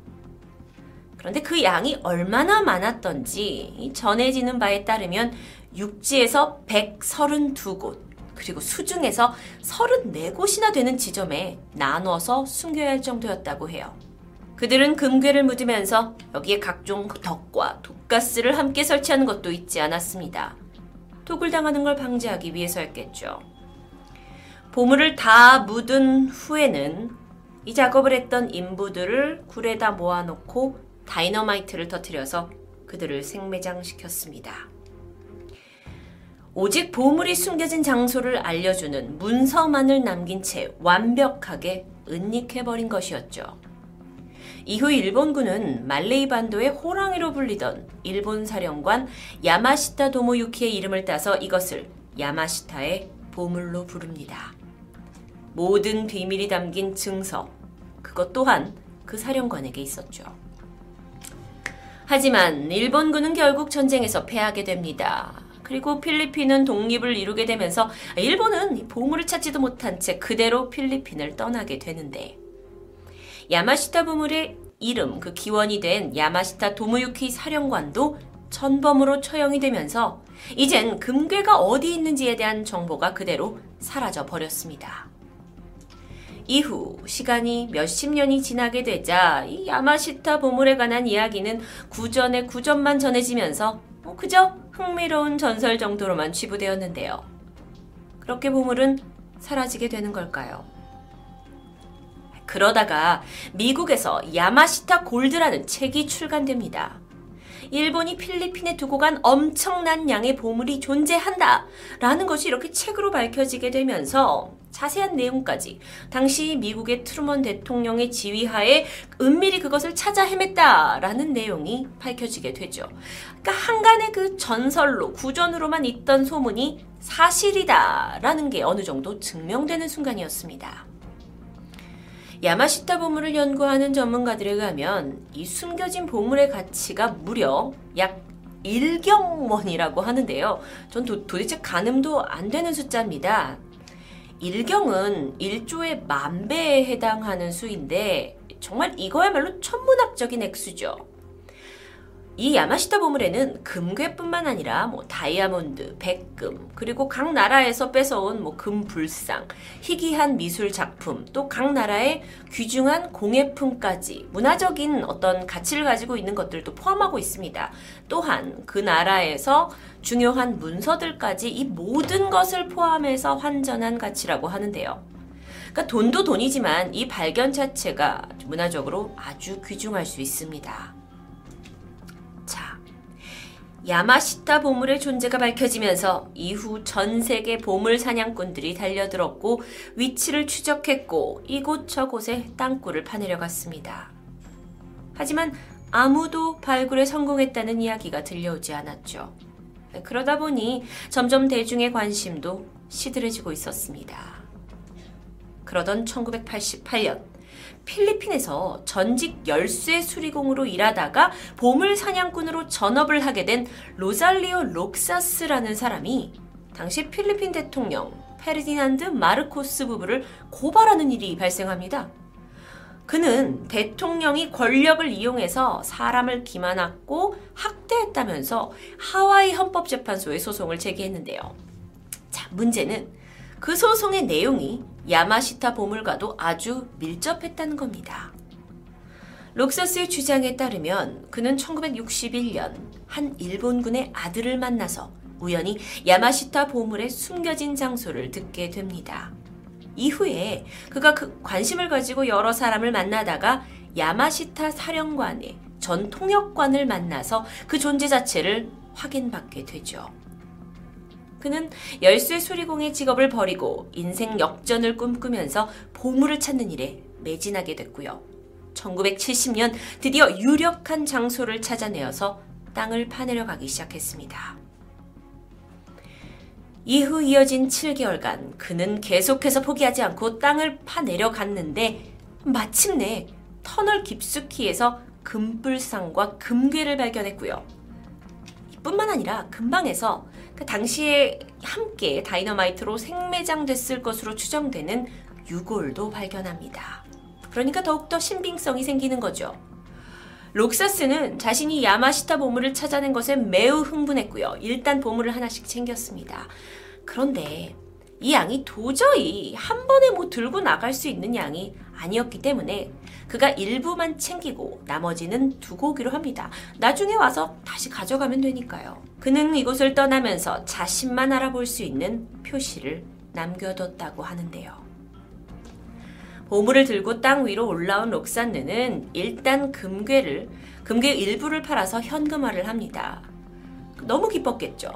그런데 그 양이 얼마나 많았던지 전해지는 바에 따르면 육지에서 백삼십이 곳, 그리고 수중에서 삼십사 곳이나 되는 지점에 나눠서 숨겨야 할 정도였다고 해요. 그들은 금괴를 묻으면서 여기에 각종 덕과 독가스를 함께 설치하는 것도 잊지 않았습니다. 도굴당하는 걸 방지하기 위해서였겠죠. 보물을 다 묻은 후에는 이 작업을 했던 인부들을 굴에다 모아놓고 다이너마이트를 터뜨려서 그들을 생매장시켰습니다. 오직 보물이 숨겨진 장소를 알려주는 문서만을 남긴 채 완벽하게 은닉해버린 것이었죠. 이후 일본군은 말레이 반도의 호랑이로 불리던 일본 사령관 야마시타 도모유키의 이름을 따서 이것을 야마시타의 보물로 부릅니다. 모든 비밀이 담긴 증서, 그것 또한 그 사령관에게 있었죠. 하지만 일본군은 결국 전쟁에서 패하게 됩니다. 그리고 필리핀은 독립을 이루게 되면서 일본은 보물을 찾지도 못한 채 그대로 필리핀을 떠나게 되는데 야마시타 보물의 이름, 그 기원이 된 야마시타 도모유키 사령관도 전범으로 처형이 되면서 이젠 금괴가 어디 있는지에 대한 정보가 그대로 사라져 버렸습니다. 이후 시간이 몇십 년이 지나게 되자 이 야마시타 보물에 관한 이야기는 구전의 구전만 전해지면서 뭐 그저 흥미로운 전설 정도로만 치부되었는데요. 그렇게 보물은 사라지게 되는 걸까요? 그러다가 미국에서 야마시타 골드라는 책이 출간됩니다. 일본이 필리핀에 두고 간 엄청난 양의 보물이 존재한다 라는 것이 이렇게 책으로 밝혀지게 되면서 자세한 내용까지 당시 미국의 트루먼 대통령의 지휘하에 은밀히 그것을 찾아 헤맸다라는 내용이 밝혀지게 되죠. 그러니까 한간의 그 전설로 구전으로만 있던 소문이 사실이다라는 게 어느 정도 증명되는 순간이었습니다. 야마시타 보물을 연구하는 전문가들에 의하면 이 숨겨진 보물의 가치가 무려 약 일경원이라고 하는데요. 전 도, 도대체 가늠도 안 되는 숫자입니다. 일경은 일조의 만 배에 해당하는 수인데 정말 이거야말로 천문학적인 액수죠. 이 야마시타 보물에는 금괴뿐만 아니라 뭐 다이아몬드, 백금, 그리고 각 나라에서 뺏어온 뭐 금불상, 희귀한 미술 작품, 또 각 나라의 귀중한 공예품까지 문화적인 어떤 가치를 가지고 있는 것들도 포함하고 있습니다. 또한 그 나라에서 중요한 문서들까지 이 모든 것을 포함해서 환전한 가치라고 하는데요. 그러니까 돈도 돈이지만 이 발견 자체가 문화적으로 아주 귀중할 수 있습니다. 자, 야마시타 보물의 존재가 밝혀지면서 이후 전세계 보물 사냥꾼들이 달려들었고 위치를 추적했고 이곳저곳에 땅굴을 파내려 갔습니다. 하지만 아무도 발굴에 성공했다는 이야기가 들려오지 않았죠. 그러다 보니 점점 대중의 관심도 시들해지고 있었습니다. 그러던 천구백팔십팔 년 필리핀에서 전직 열쇠 수리공으로 일하다가 보물 사냥꾼으로 전업을 하게 된 로잘리오 록사스라는 사람이 당시 필리핀 대통령 페르디난드 마르코스 부부를 고발하는 일이 발생합니다. 그는 대통령이 권력을 이용해서 사람을 기만했고 학대했다면서 하와이 헌법재판소에 소송을 제기했는데요. 자, 문제는 그 소송의 내용이 야마시타 보물과도 아주 밀접했다는 겁니다. 록사스의 주장에 따르면 그는 천구백육십일 년 한 일본군의 아들을 만나서 우연히 야마시타 보물의 숨겨진 장소를 듣게 됩니다. 이후에 그가 그 관심을 가지고 여러 사람을 만나다가 야마시타 사령관의 전 통역관을 만나서 그 존재 자체를 확인받게 되죠. 그는 열쇠 수리공의 직업을 버리고 인생 역전을 꿈꾸면서 보물을 찾는 일에 매진하게 됐고요. 천구백칠십 년 드디어 유력한 장소를 찾아내어서 땅을 파내려 가기 시작했습니다. 이후 이어진 칠 개월간 그는 계속해서 포기하지 않고 땅을 파내려 갔는데 마침내 터널 깊숙이에서 금불상과 금괴를 발견했고요. 뿐만 아니라 근방에서 그 당시에 함께 다이너마이트로 생매장됐을 것으로 추정되는 유골도 발견합니다. 그러니까 더욱더 신빙성이 생기는 거죠. 록사스는 자신이 야마시타 보물을 찾아낸 것에 매우 흥분했고요. 일단 보물을 하나씩 챙겼습니다. 그런데 이 양이 도저히 한 번에 뭐 들고 나갈 수 있는 양이 아니었기 때문에 그가 일부만 챙기고 나머지는 두고 오기로 합니다. 나중에 와서 다시 가져가면 되니까요. 그는 이곳을 떠나면서 자신만 알아볼 수 있는 표시를 남겨뒀다고 하는데요. 보물을 들고 땅 위로 올라온 록산느는 일단 금괴를, 금괴 일부를 팔아서 현금화를 합니다. 너무 기뻤겠죠.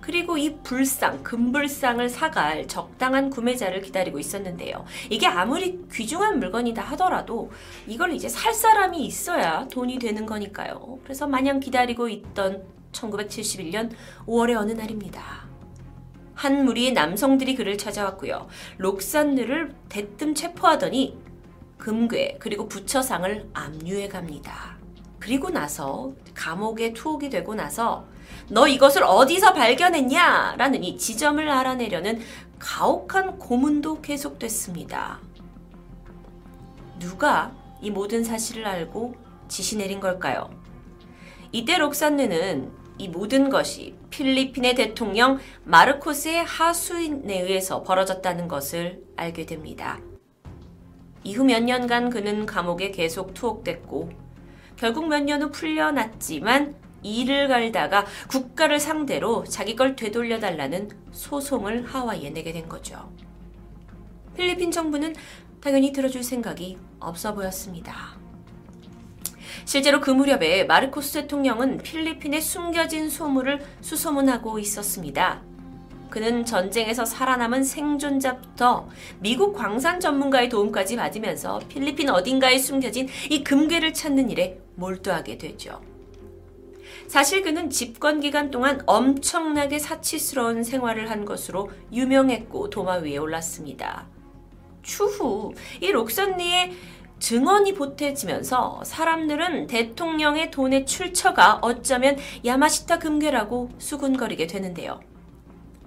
그리고 이 불상, 금불상을 사갈 적당한 구매자를 기다리고 있었는데요. 이게 아무리 귀중한 물건이다 하더라도 이걸 이제 살 사람이 있어야 돈이 되는 거니까요. 그래서 마냥 기다리고 있던 천구백칠십일 년 오월의 어느 날입니다. 한 무리의 남성들이 그를 찾아왔고요. 록산느를 대뜸 체포하더니 금괴 그리고 부처상을 압류해 갑니다. 그리고 나서 감옥에 투옥이 되고 나서 너 이것을 어디서 발견했냐? 라는 이 지점을 알아내려는 가혹한 고문도 계속됐습니다. 누가 이 모든 사실을 알고 지시 내린 걸까요? 이때 록산느는 이 모든 것이 필리핀의 대통령 마르코스의 하수인에 의해서 벌어졌다는 것을 알게 됩니다. 이후 몇 년간 그는 감옥에 계속 투옥됐고 결국 몇 년 후 풀려났지만 이를 갈다가 국가를 상대로 자기 걸 되돌려달라는 소송을 하와이에 내게 된 거죠. 필리핀 정부는 당연히 들어줄 생각이 없어 보였습니다. 실제로 그 무렵에 마르코스 대통령은 필리핀의 숨겨진 소물을 수소문하고 있었습니다. 그는 전쟁에서 살아남은 생존자부터 미국 광산 전문가의 도움까지 받으면서 필리핀 어딘가에 숨겨진 이 금괴를 찾는 일에 몰두하게 되죠. 사실 그는 집권 기간 동안 엄청나게 사치스러운 생활을 한 것으로 유명했고 도마 위에 올랐습니다. 추후 이 록산리의 증언이 보태지면서 사람들은 대통령의 돈의 출처가 어쩌면 야마시타 금괴라고 수군거리게 되는데요.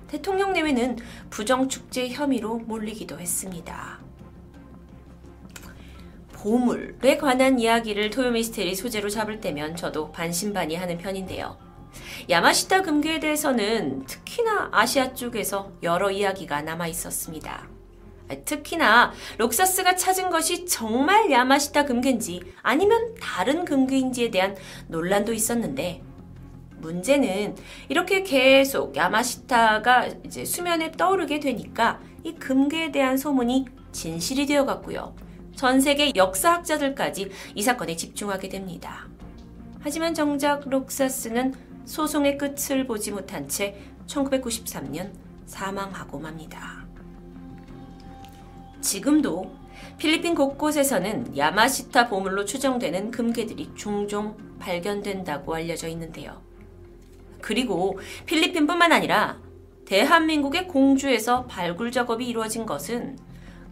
대통령 내외는 부정축제 혐의로 몰리기도 했습니다. 보물에 관한 이야기를 토요미스테리 소재로 잡을 때면 저도 반신반의하는 편인데요. 야마시타 금괴에 대해서는 특히나 아시아 쪽에서 여러 이야기가 남아있었습니다. 특히나 록사스가 찾은 것이 정말 야마시타 금괴인지 아니면 다른 금괴인지에 대한 논란도 있었는데, 문제는 이렇게 계속 야마시타가 이제 수면에 떠오르게 되니까 이 금괴에 대한 소문이 진실이 되어갔고요. 전 세계 역사학자들까지 이 사건에 집중하게 됩니다. 하지만 정작 록사스는 소송의 끝을 보지 못한 채 천구백구십삼 년 사망하고 맙니다. 지금도 필리핀 곳곳에서는 야마시타 보물로 추정되는 금괴들이 종종 발견된다고 알려져 있는데요. 그리고 필리핀뿐만 아니라 대한민국의 공주에서 발굴 작업이 이루어진 것은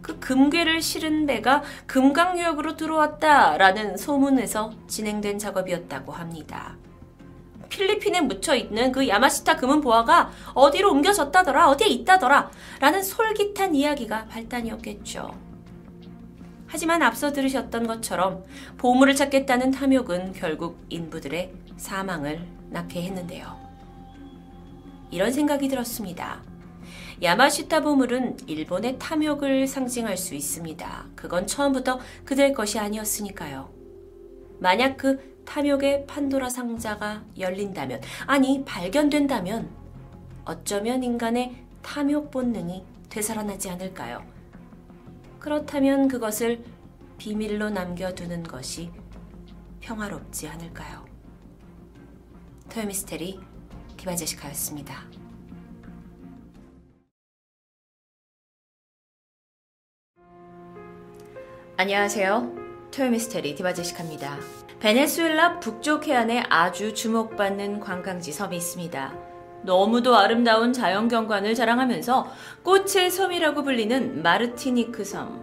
그 금괴를 실은 배가 금강유역으로 들어왔다라는 소문에서 진행된 작업이었다고 합니다. 필리핀에 묻혀있는 그 야마시타 금은 보화가 어디로 옮겨졌다더라, 어디에 있다더라 라는 솔깃한 이야기가 발단이었겠죠. 하지만 앞서 들으셨던 것처럼 보물을 찾겠다는 탐욕은 결국 인부들의 사망을 낳게 했는데요. 이런 생각이 들었습니다. 야마시타 보물은 일본의 탐욕을 상징할 수 있습니다. 그건 처음부터 그들 것이 아니었으니까요. 만약 그 탐욕의 판도라 상자가 열린다면, 아니 발견된다면 어쩌면 인간의 탐욕 본능이 되살아나지 않을까요? 그렇다면 그것을 비밀로 남겨두는 것이 평화롭지 않을까요? 토요미스테리 디바제시카였습니다. 안녕하세요. 토요미스테리 디바제시카입니다. 베네수엘라 북쪽 해안에 아주 주목받는 관광지 섬이 있습니다. 너무도 아름다운 자연경관을 자랑하면서 꽃의 섬이라고 불리는 마르티니크 섬.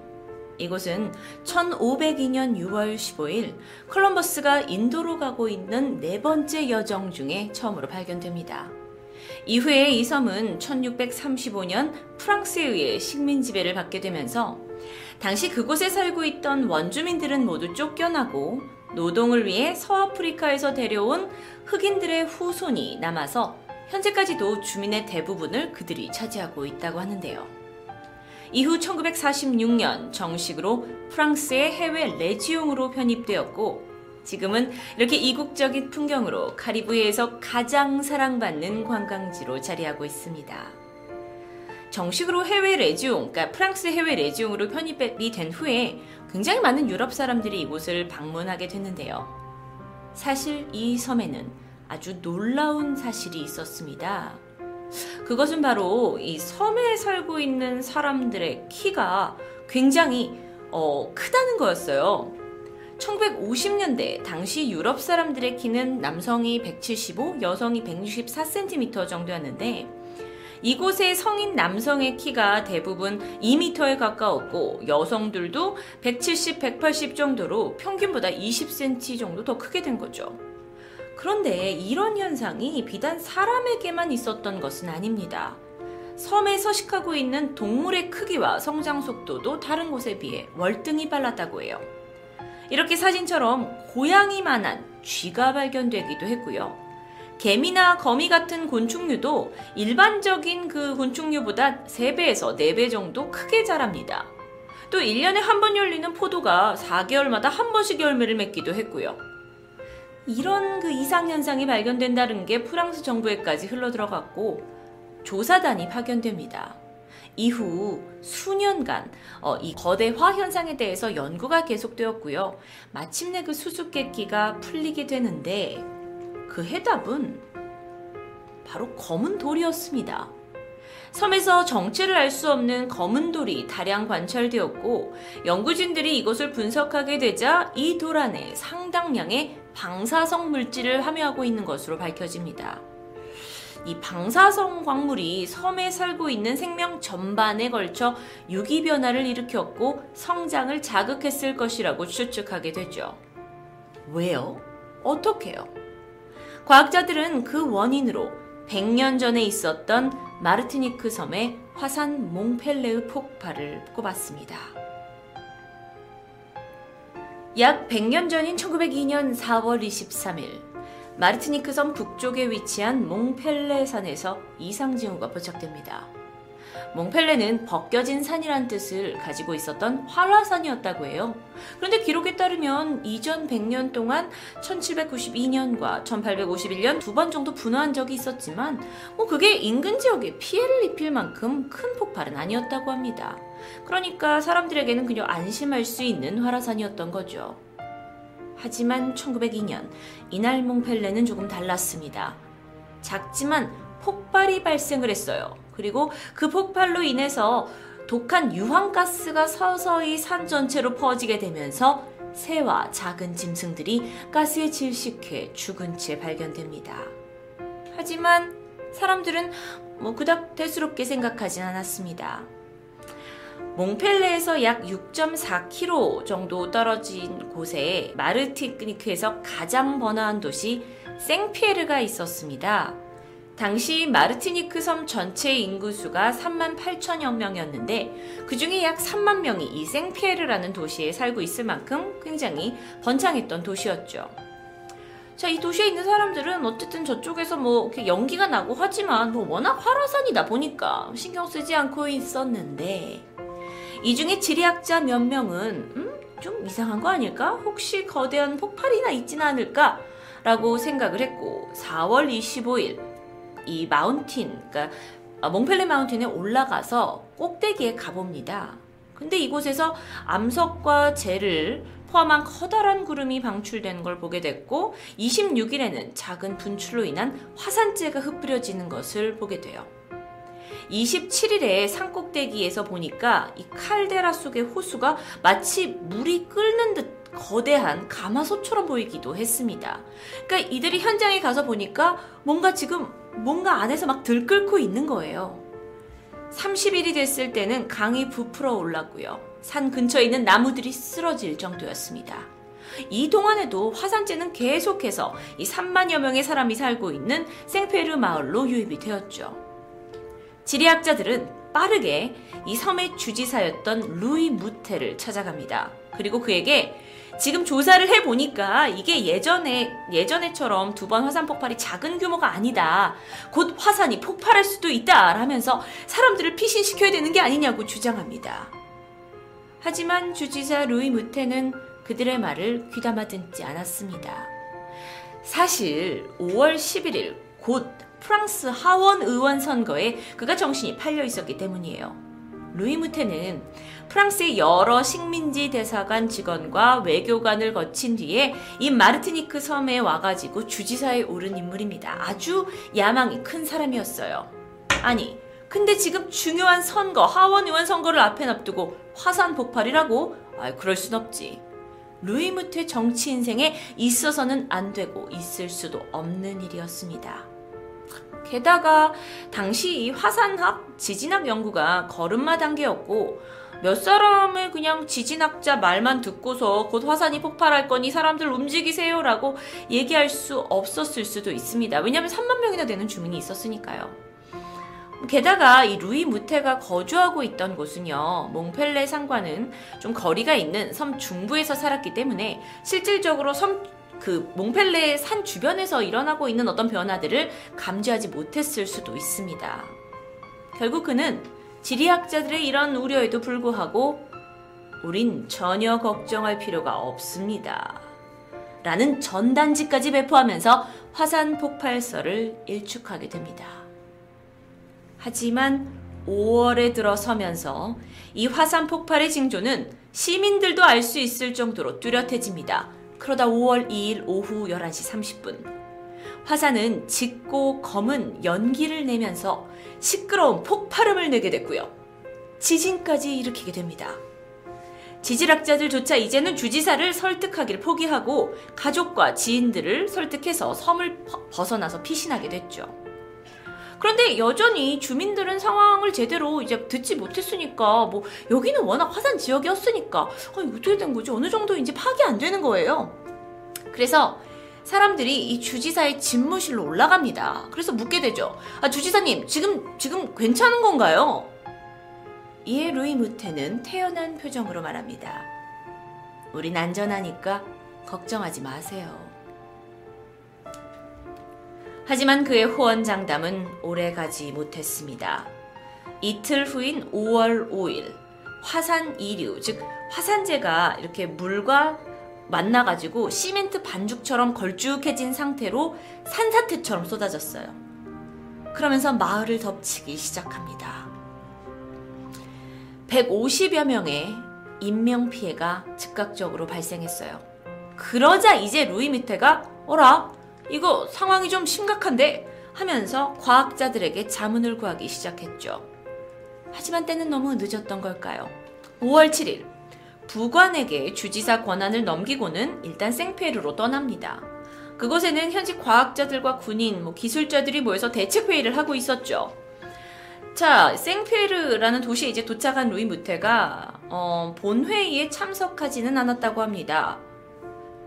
이곳은 천오백이 년 유월 십오일 콜럼버스가 인도로 가고 있는 네 번째 여정 중에 처음으로 발견됩니다. 이후에 이 섬은 천육백삼십오 년 프랑스에 의해 식민 지배를 받게 되면서 당시 그곳에 살고 있던 원주민들은 모두 쫓겨나고 노동을 위해 서아프리카에서 데려온 흑인들의 후손이 남아서 현재까지도 주민의 대부분을 그들이 차지하고 있다고 하는데요. 이후 천구백사십육 년 정식으로 프랑스의 해외 레지옹으로 편입되었고, 지금은 이렇게 이국적인 풍경으로 카리브해에서 가장 사랑받는 관광지로 자리하고 있습니다. 정식으로 해외 레지옹, 그러니까 프랑스 해외 레지옹으로 편입이 된 후에 굉장히 많은 유럽 사람들이 이곳을 방문하게 됐는데요. 사실 이 섬에는 아주 놀라운 사실이 있었습니다. 그것은 바로 이 섬에 살고 있는 사람들의 키가 굉장히 어, 크다는 거였어요. 천구백오십 년대 당시 유럽 사람들의 키는 남성이 백칠십오, 여성이 백육십사 센티미터 정도였는데, 이곳의 성인 남성의 키가 대부분 이 미터에 가까웠고 여성들도 백칠십, 백팔십 정도로 평균보다 이십 센티미터 정도 더 크게 된 거죠. 그런데 이런 현상이 비단 사람에게만 있었던 것은 아닙니다. 섬에 서식하고 있는 동물의 크기와 성장 속도도 다른 곳에 비해 월등히 빨랐다고 해요. 이렇게 사진처럼 고양이만한 쥐가 발견되기도 했고요. 개미나 거미 같은 곤충류도 일반적인 그 곤충류보다 세 배에서 네 배 정도 크게 자랍니다. 또 일 년에 한 번 열리는 포도가 사 개월마다 한 번씩 열매를 맺기도 했고요. 이런 그 이상현상이 발견된다는 게 프랑스 정부에까지 흘러들어갔고 조사단이 파견됩니다. 이후 수년간 어, 이 거대화 현상에 대해서 연구가 계속되었고요. 마침내 그 수수께끼가 풀리게 되는데, 그 해답은 바로 검은 돌이었습니다. 섬에서 정체를 알 수 없는 검은 돌이 다량 관찰되었고, 연구진들이 이것을 분석하게 되자 이 돌 안에 상당량의 방사성 물질을 함유하고 있는 것으로 밝혀집니다. 이 방사성 광물이 섬에 살고 있는 생명 전반에 걸쳐 유기변화를 일으켰고 성장을 자극했을 것이라고 추측하게 되죠. 왜요? 어떻게요? 과학자들은 그 원인으로 백 년 전에 있었던 마르티니크 섬의 화산 몽펠레 폭발을 꼽았습니다. 약 백 년 전인 천구백이 년 사 월 이십삼 일 마르티니크 섬 북쪽에 위치한 몽펠레 산에서 이상징후가 포착됩니다. 몽펠레는 벗겨진 산이란 뜻을 가지고 있었던 활화산이었다고 해요. 그런데 기록에 따르면 이전 백 년 동안 천칠백구십이 년과 천팔백오십일 년 두 번 정도 분화한 적이 있었지만 뭐 그게 인근 지역에 피해를 입힐 만큼 큰 폭발은 아니었다고 합니다. 그러니까 사람들에게는 그저 안심할 수 있는 활화산이었던 거죠. 하지만 천구백이 년 이날 몽펠레는 조금 달랐습니다. 작지만 폭발이 발생을 했어요. 그리고 그 폭발로 인해서 독한 유황가스가 서서히 산 전체로 퍼지게 되면서 새와 작은 짐승들이 가스에 질식해 죽은 채 발견됩니다. 하지만 사람들은 뭐 그닥 대수롭게 생각하진 않았습니다. 몽펠레에서 약 육 점 사 킬로미터 정도 떨어진 곳에 마르티니크에서 가장 번화한 도시 생피에르가 있었습니다. 당시 마르티니크 섬 전체 인구수가 삼만 팔천여 명이었는데 그 중에 약 삼만 명이 이 생피에르라는 도시에 살고 있을 만큼 굉장히 번창했던 도시였죠. 자, 이 도시에 있는 사람들은 어쨌든 저쪽에서 뭐 이렇게 연기가 나고 하지만 뭐 워낙 활화산이다 보니까 신경 쓰지 않고 있었는데 이 중에 지리학자 몇 명은 음? 좀 이상한 거 아닐까? 혹시 거대한 폭발이나 있지는 않을까? 라고 생각을 했고 사 월 이십오 일 이 마운틴, 그러니까 몽펠레 마운틴에 올라가서 꼭대기에 가봅니다. 근데 이곳에서 암석과 젤을 포함한 커다란 구름이 방출되는 걸 보게 됐고 이십육 일에는 작은 분출로 인한 화산재가 흩뿌려지는 것을 보게 돼요. 이십칠 일에 산 꼭대기에서 보니까 이 칼데라 속의 호수가 마치 물이 끓는 듯 거대한 가마솥처럼 보이기도 했습니다. 그러니까 이들이 현장에 가서 보니까 뭔가 지금 뭔가 안에서 막 들끓고 있는 거예요. 삼십 일이 됐을 때는 강이 부풀어 올랐고요. 산 근처에 있는 나무들이 쓰러질 정도였습니다. 이 동안에도 화산재는 계속해서 이 삼만여 명의 사람이 살고 있는 생페르 마을로 유입이 되었죠. 지리학자들은 빠르게 이 섬의 주지사였던 루이 무텔을 찾아갑니다. 그리고 그에게 지금 조사를 해보니까 이게 예전에, 예전에처럼 두 번 화산 폭발이 작은 규모가 아니다. 곧 화산이 폭발할 수도 있다. 라면서 사람들을 피신시켜야 되는 게 아니냐고 주장합니다. 하지만 주지사 루이 무텔은 그들의 말을 귀담아 듣지 않았습니다. 사실 오 월 십일 일 곧 프랑스 하원 의원 선거에 그가 정신이 팔려 있었기 때문이에요. 루이 무텔는 프랑스의 여러 식민지 대사관 직원과 외교관을 거친 뒤에 이 마르티니크 섬에 와가지고 주지사에 오른 인물입니다. 아주 야망이 큰 사람이었어요. 아니, 근데 지금 중요한 선거, 하원 의원 선거를 앞에 놔두고 화산 폭발이라고? 아이, 그럴 순 없지. 루이 무텔 정치 인생에 있어서는 안 되고 있을 수도 없는 일이었습니다. 게다가 당시 이 화산학, 지진학 연구가 걸음마 단계였고 몇 사람의 그냥 지진학자 말만 듣고서 곧 화산이 폭발할 거니 사람들 움직이세요 라고 얘기할 수 없었을 수도 있습니다. 왜냐하면 삼만 명이나 되는 주민이 있었으니까요. 게다가 이 루이 무텔가 거주하고 있던 곳은요, 몽펠레 산과는 좀 거리가 있는 섬 중부에서 살았기 때문에 실질적으로 섬 그 몽펠레 산 주변에서 일어나고 있는 어떤 변화들을 감지하지 못했을 수도 있습니다. 결국 그는 지리학자들의 이런 우려에도 불구하고 우린 전혀 걱정할 필요가 없습니다. 라는 전단지까지 배포하면서 화산 폭발설을 일축하게 됩니다. 하지만 오 월에 들어서면서 이 화산 폭발의 징조는 시민들도 알 수 있을 정도로 뚜렷해집니다. 그러다 오 월 이 일 오후 열한 시 삼십 분 화산은 짙고 검은 연기를 내면서 시끄러운 폭발음을 내게 됐고요. 지진까지 일으키게 됩니다. 지질학자들조차 이제는 주지사를 설득하기를 포기하고 가족과 지인들을 설득해서 섬을 벗어나서 피신하게 됐죠. 그런데 여전히 주민들은 상황을 제대로 이제 듣지 못했으니까 뭐 여기는 워낙 화산 지역이었으니까 아니 어떻게 된 거지? 어느 정도인지 파악이 안 되는 거예요. 그래서 사람들이 이 주지사의 집무실로 올라갑니다. 그래서 묻게 되죠. 아, 주지사님 지금 지금 괜찮은 건가요? 이에 루이 무텔는 태연한 표정으로 말합니다. 우린 안전하니까 걱정하지 마세요. 하지만 그의 호언장담은 오래가지 못했습니다. 이틀 후인 오월 오일, 화산 이류, 즉 화산재가 이렇게 물과 만나가지고 시멘트 반죽처럼 걸쭉해진 상태로 산사태처럼 쏟아졌어요. 그러면서 마을을 덮치기 시작합니다. 백오십여 명의 인명피해가 즉각적으로 발생했어요. 그러자 이제 루이 무텔가 어라? 이거 상황이 좀 심각한데? 하면서 과학자들에게 자문을 구하기 시작했죠. 하지만 때는 너무 늦었던 걸까요? 오월 칠일, 부관에게 주지사 권한을 넘기고는 일단 생피에르로 떠납니다. 그곳에는 현직 과학자들과 군인, 뭐 기술자들이 모여서 대책회의를 하고 있었죠. 자, 생피에르라는 도시에 이제 도착한 루이 무텔가 어, 본회의에 참석하지는 않았다고 합니다.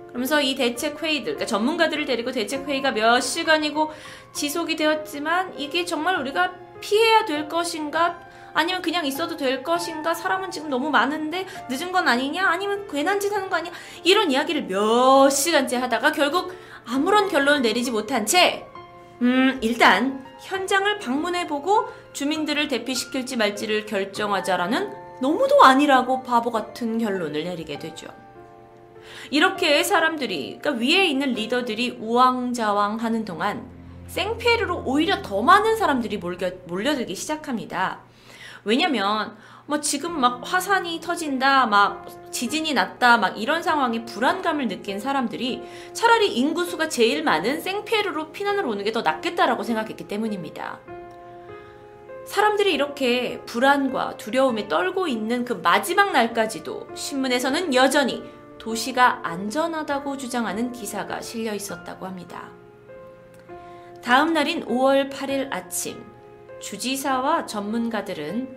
그러면서 이 대책회의들, 그러니까 전문가들을 데리고 대책회의가 몇 시간이고 지속이 되었지만 이게 정말 우리가 피해야 될 것인가? 아니면 그냥 있어도 될 것인가? 사람은 지금 너무 많은데 늦은 건 아니냐? 아니면 괜한 짓 하는 거 아니야? 이런 이야기를 몇 시간째 하다가 결국 아무런 결론을 내리지 못한 채 음, 일단 현장을 방문해보고 주민들을 대피시킬지 말지를 결정하자라는 너무도 아니라고 바보 같은 결론을 내리게 되죠. 이렇게 사람들이, 그러니까 위에 있는 리더들이 우왕좌왕하는 동안 생피에르로 오히려 더 많은 사람들이 몰겨, 몰려들기 시작합니다. 왜냐면 뭐 지금 막 화산이 터진다, 막 지진이 났다, 막 이런 상황에 불안감을 느낀 사람들이 차라리 인구수가 제일 많은 생피에르로 피난을 오는 게 더 낫겠다라고 생각했기 때문입니다. 사람들이 이렇게 불안과 두려움에 떨고 있는 그 마지막 날까지도 신문에서는 여전히 도시가 안전하다고 주장하는 기사가 실려 있었다고 합니다. 다음 날인 오월 팔일 아침, 주지사와 전문가들은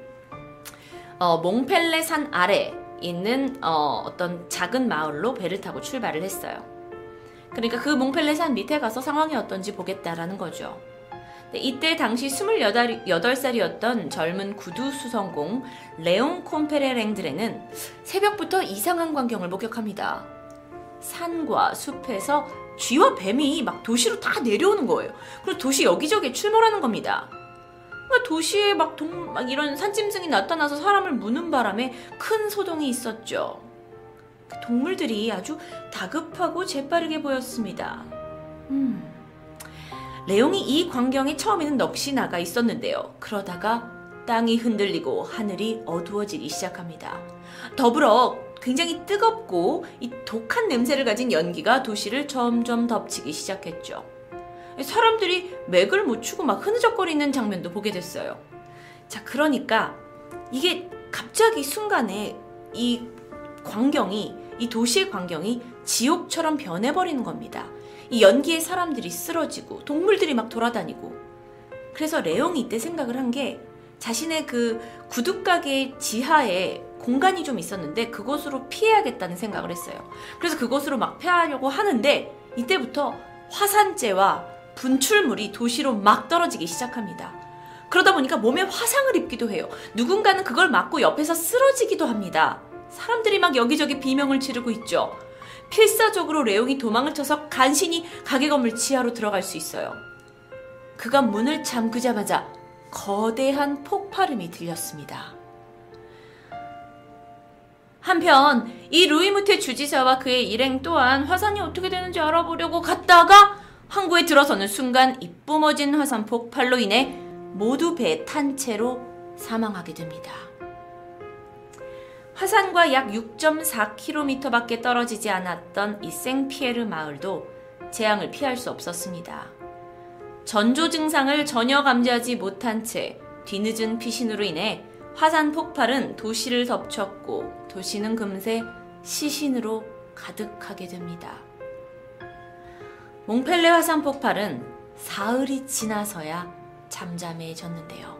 어, 몽펠레 산 아래 있는 어, 어떤 작은 마을로 배를 타고 출발을 했어요. 그러니까 그 몽펠레 산 밑에 가서 상황이 어떤지 보겠다라는 거죠. 근데 이때 당시 스물여덟 살이었던 젊은 구두수성공 레옹 콤페레랭드레는 새벽부터 이상한 광경을 목격합니다. 산과 숲에서 쥐와 뱀이 막 도시로 다 내려오는 거예요. 그리고 도시 여기저기에 출몰하는 겁니다. 도시에 막, 동, 막 이런 산짐승이 나타나서 사람을 무는 바람에 큰 소동이 있었죠. 동물들이 아주 다급하고 재빠르게 보였습니다. 음. 레옹이 이 광경에 처음에는 넋이 나가 있었는데요. 그러다가 땅이 흔들리고 하늘이 어두워지기 시작합니다. 더불어 굉장히 뜨겁고 이 독한 냄새를 가진 연기가 도시를 점점 덮치기 시작했죠. 사람들이 맥을 못 추고 막 흐느적거리는 장면도 보게 됐어요. 자, 그러니까 이게 갑자기 순간에 이 광경이, 이 도시의 광경이 지옥처럼 변해버리는 겁니다. 이 연기에 사람들이 쓰러지고 동물들이 막 돌아다니고. 그래서 레옹이 이때 생각을 한 게 자신의 그 구둣가게 지하에 공간이 좀 있었는데 그곳으로 피해야겠다는 생각을 했어요. 그래서 그곳으로 막 피하려고 하는데 이때부터 화산재와 분출물이 도시로 막 떨어지기 시작합니다. 그러다 보니까 몸에 화상을 입기도 해요. 누군가는 그걸 맞고 옆에서 쓰러지기도 합니다. 사람들이 막 여기저기 비명을 지르고 있죠. 필사적으로 레옹이 도망을 쳐서 간신히 가게 건물 지하로 들어갈 수 있어요. 그가 문을 잠그자마자 거대한 폭발음이 들렸습니다. 한편 이 루이 무텔 주지사와 그의 일행 또한 화산이 어떻게 되는지 알아보려고 갔다가 항구에 들어서는 순간 이 뿜어진 화산 폭발로 인해 모두 배 탄 채로 사망하게 됩니다. 화산과 약 육 점 사 킬로미터 밖에 떨어지지 않았던 이 생피에르 마을도 재앙을 피할 수 없었습니다. 전조 증상을 전혀 감지하지 못한 채 뒤늦은 피신으로 인해 화산 폭발은 도시를 덮쳤고 도시는 금세 시신으로 가득하게 됩니다. 몽펠레 화산 폭발은 사흘이 지나서야 잠잠해졌는데요.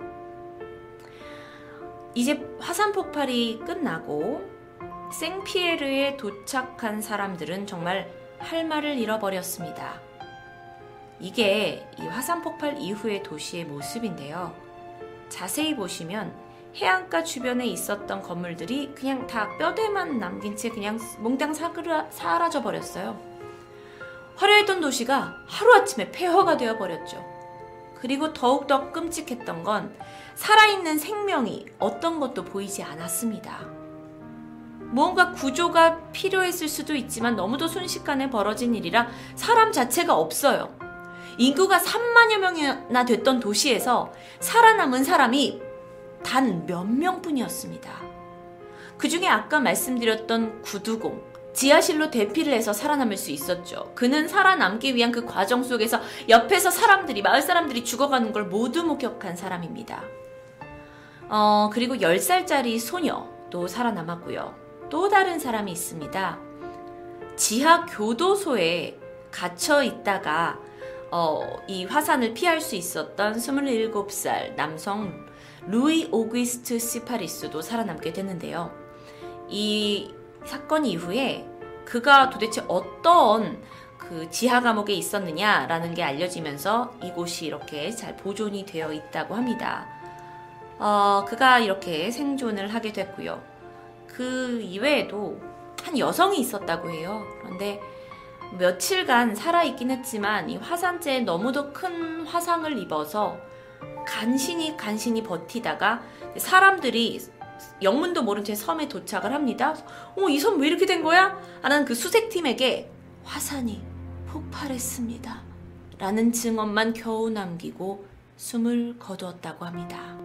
이제 화산 폭발이 끝나고 생피에르에 도착한 사람들은 정말 할 말을 잃어버렸습니다. 이게 이 화산 폭발 이후의 도시의 모습인데요. 자세히 보시면 해안가 주변에 있었던 건물들이 그냥 다 뼈대만 남긴 채 그냥 몽땅 사그라, 사라져 버렸어요. 화려했던 도시가 하루아침에 폐허가 되어버렸죠. 그리고 더욱더 끔찍했던 건 살아있는 생명이 어떤 것도 보이지 않았습니다. 무언가 구조가 필요했을 수도 있지만 너무도 순식간에 벌어진 일이라 사람 자체가 없어요. 인구가 삼만여 명이나 됐던 도시에서 살아남은 사람이 단 몇 명뿐이었습니다. 그 중에 아까 말씀드렸던 구두공, 지하실로 대피를 해서 살아남을 수 있었죠. 그는 살아남기 위한 그 과정 속에서 옆에서 사람들이, 마을 사람들이 죽어가는 걸 모두 목격한 사람입니다. 어, 그리고 열 살짜리 소녀도 살아남았고요. 또 다른 사람이 있습니다. 지하 교도소에 갇혀 있다가 어, 이 화산을 피할 수 있었던 스물일곱 살 남성 루이 오귀스트 시파리스도 살아남게 됐는데요. 이 사건 이후에 그가 도대체 어떤 그 지하 감옥에 있었느냐라는 게 알려지면서 이곳이 이렇게 잘 보존이 되어 있다고 합니다. 어, 그가 이렇게 생존을 하게 됐고요. 그 이외에도 한 여성이 있었다고 해요. 그런데 며칠간 살아있긴 했지만 이 화산재에 너무도 큰 화상을 입어서 간신히 간신히 버티다가 사람들이 영문도 모른 채 섬에 도착을 합니다. 어머, 이 섬 왜 이렇게 된 거야? 라는 그 수색팀에게 화산이 폭발했습니다 라는 증언만 겨우 남기고 숨을 거두었다고 합니다.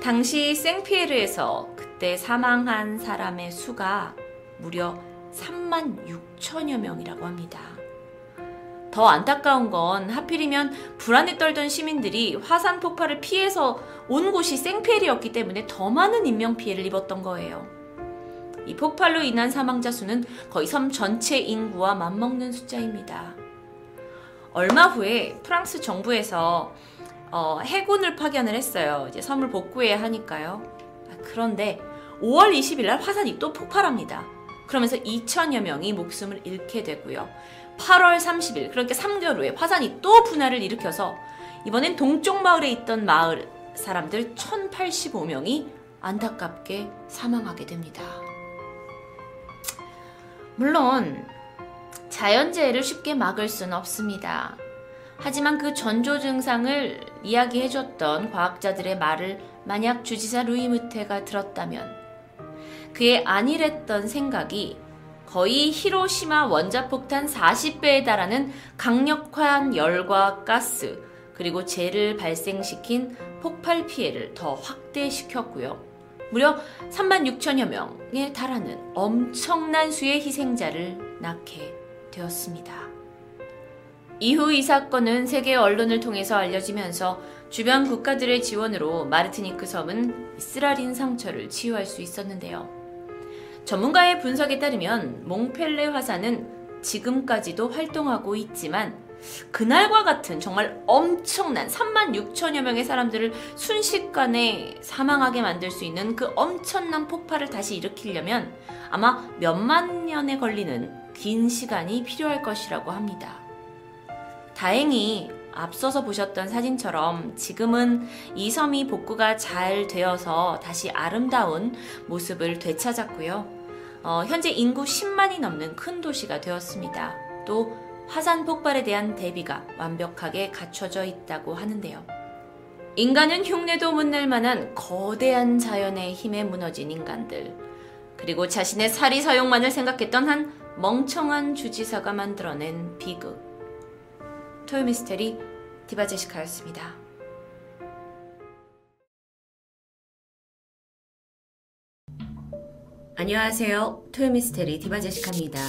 당시 생피에르에서 그때 사망한 사람의 수가 무려 삼만 육천여 명이라고 합니다. 더 안타까운 건 하필이면 불안에 떨던 시민들이 화산 폭발을 피해서 온 곳이 생피에르였기 때문에 더 많은 인명피해를 입었던 거예요. 이 폭발로 인한 사망자 수는 거의 섬 전체 인구와 맞먹는 숫자입니다. 얼마 후에 프랑스 정부에서 어, 해군을 파견을 했어요. 이제 섬을 복구해야 하니까요. 아, 그런데 오월 이십일 날 화산이 또 폭발합니다. 그러면서 이천여 명이 목숨을 잃게 되고요. 팔월 삼십일, 그러니까 삼 개월 후에 화산이 또 분화를 일으켜서 이번엔 동쪽 마을에 있던 마을 사람들 천팔십오 명이 안타깝게 사망하게 됩니다. 물론 자연재해를 쉽게 막을 수는 없습니다. 하지만 그 전조 증상을 이야기해줬던 과학자들의 말을 만약 주지사 루이 무텔가 들었다면 그의 안일했던 생각이 거의 히로시마 원자폭탄 사십 배에 달하는 강력한 열과 가스 그리고 재를 발생시킨 폭발 피해를 더 확대시켰고요. 무려 삼만 육천여 명에 달하는 엄청난 수의 희생자를 낳게 되었습니다. 이후 이 사건은 세계 언론을 통해서 알려지면서 주변 국가들의 지원으로 마르티니크 섬은 쓰라린 상처를 치유할 수 있었는데요. 전문가의 분석에 따르면 몽펠레 화산은 지금까지도 활동하고 있지만 그날과 같은 정말 엄청난 삼만 육천여 명의 사람들을 순식간에 사망하게 만들 수 있는 그 엄청난 폭발을 다시 일으키려면 아마 몇만 년에 걸리는 긴 시간이 필요할 것이라고 합니다. 다행히 앞서서 보셨던 사진처럼 지금은 이 섬이 복구가 잘 되어서 다시 아름다운 모습을 되찾았고요. 어, 현재 인구 십만이 넘는 큰 도시가 되었습니다. 또 화산 폭발에 대한 대비가 완벽하게 갖춰져 있다고 하는데요. 인간은 흉내도 못 낼 만한 거대한 자연의 힘에 무너진 인간들, 그리고 자신의 사리 사욕만을 생각했던 한 멍청한 주지사가 만들어낸 비극. 토요미스테리 디바제시카였습니다. 안녕하세요. 토요미스테리 디바제시카입니다.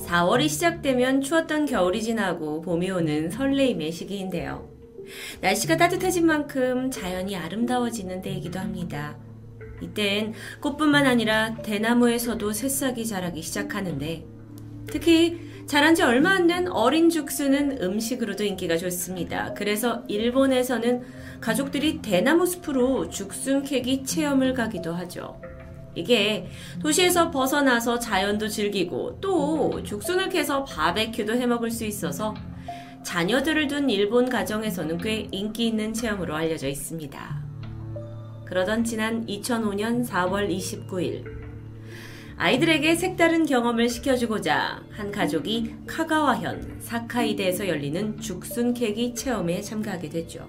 사월이 시작되면 추웠던 겨울이 지나고 봄이 오는 설레임의 시기인데요. 날씨가 따뜻해진 만큼 자연이 아름다워지는 때이기도 합니다. 이땐 꽃뿐만 아니라 대나무에서도 새싹이 자라기 시작하는데 특히 자란 지 얼마 안 된 어린 죽순은 음식으로도 인기가 좋습니다. 그래서 일본에서는 가족들이 대나무 숲으로 죽순 캐기 체험을 가기도 하죠. 이게 도시에서 벗어나서 자연도 즐기고 또 죽순을 캐서 바베큐도 해먹을 수 있어서 자녀들을 둔 일본 가정에서는 꽤 인기 있는 체험으로 알려져 있습니다. 그러던 지난 이천오년 사월 이십구일 아이들에게 색다른 경험을 시켜주고자 한 가족이 카가와현 사카이대에서 열리는 죽순케기 체험에 참가하게 됐죠.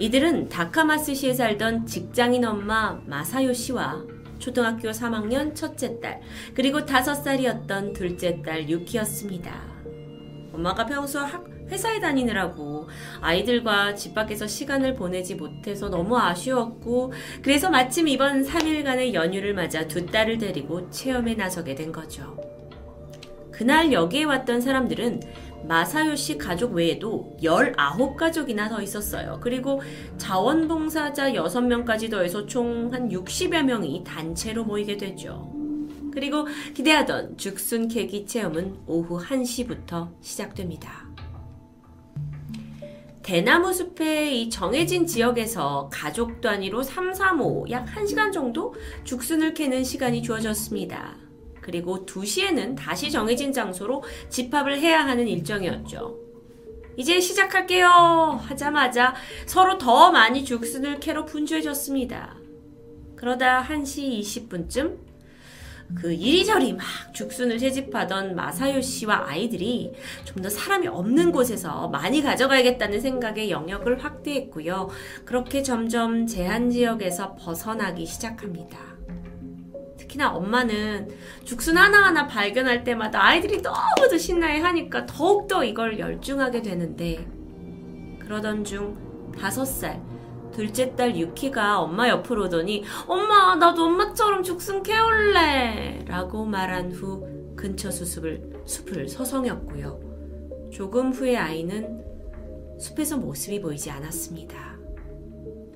이들은 다카마스시에 살던 직장인 엄마 마사요 씨와 초등학교 삼학년 첫째 딸, 그리고 다섯살이었던 둘째 딸 유키였습니다. 엄마가 평소 학, 회사에 다니느라고 아이들과 집 밖에서 시간을 보내지 못해서 너무 아쉬웠고, 그래서 마침 이번 삼일간의 연휴를 맞아 두 딸을 데리고 체험에 나서게 된 거죠. 그날 여기에 왔던 사람들은 마사요씨 가족 외에도 열아홉 가족이나 더 있었어요. 그리고 자원봉사자 여섯명까지 더해서 총 한 육십여 명이 단체로 모이게 되죠. 그리고 기대하던 죽순케기 체험은 오후 한시부터 시작됩니다. 대나무 숲의 이 정해진 지역에서 가족 단위로 삼삼오오 약 한시간 정도 죽순을 캐는 시간이 주어졌습니다. 그리고 두시에는 다시 정해진 장소로 집합을 해야 하는 일정이었죠. 이제 시작할게요 하자마자 서로 더 많이 죽순을 캐러 분주해졌습니다. 그러다 한시 이십분쯤 그 이리저리 막 죽순을 채집하던 마사요 씨와 아이들이 좀 더 사람이 없는 곳에서 많이 가져가야겠다는 생각에 영역을 확대했고요. 그렇게 점점 제한 지역에서 벗어나기 시작합니다. 특히나 엄마는 죽순 하나하나 발견할 때마다 아이들이 너무도 신나해하니까 더욱더 이걸 열중하게 되는데, 그러던 중 다섯 살 둘째 딸 유키가 엄마 옆으로 오더니 엄마 나도 엄마처럼 죽순 캐올래 라고 말한 후 근처 수습을, 숲을 서성였고요. 조금 후에 아이는 숲에서 모습이 보이지 않았습니다.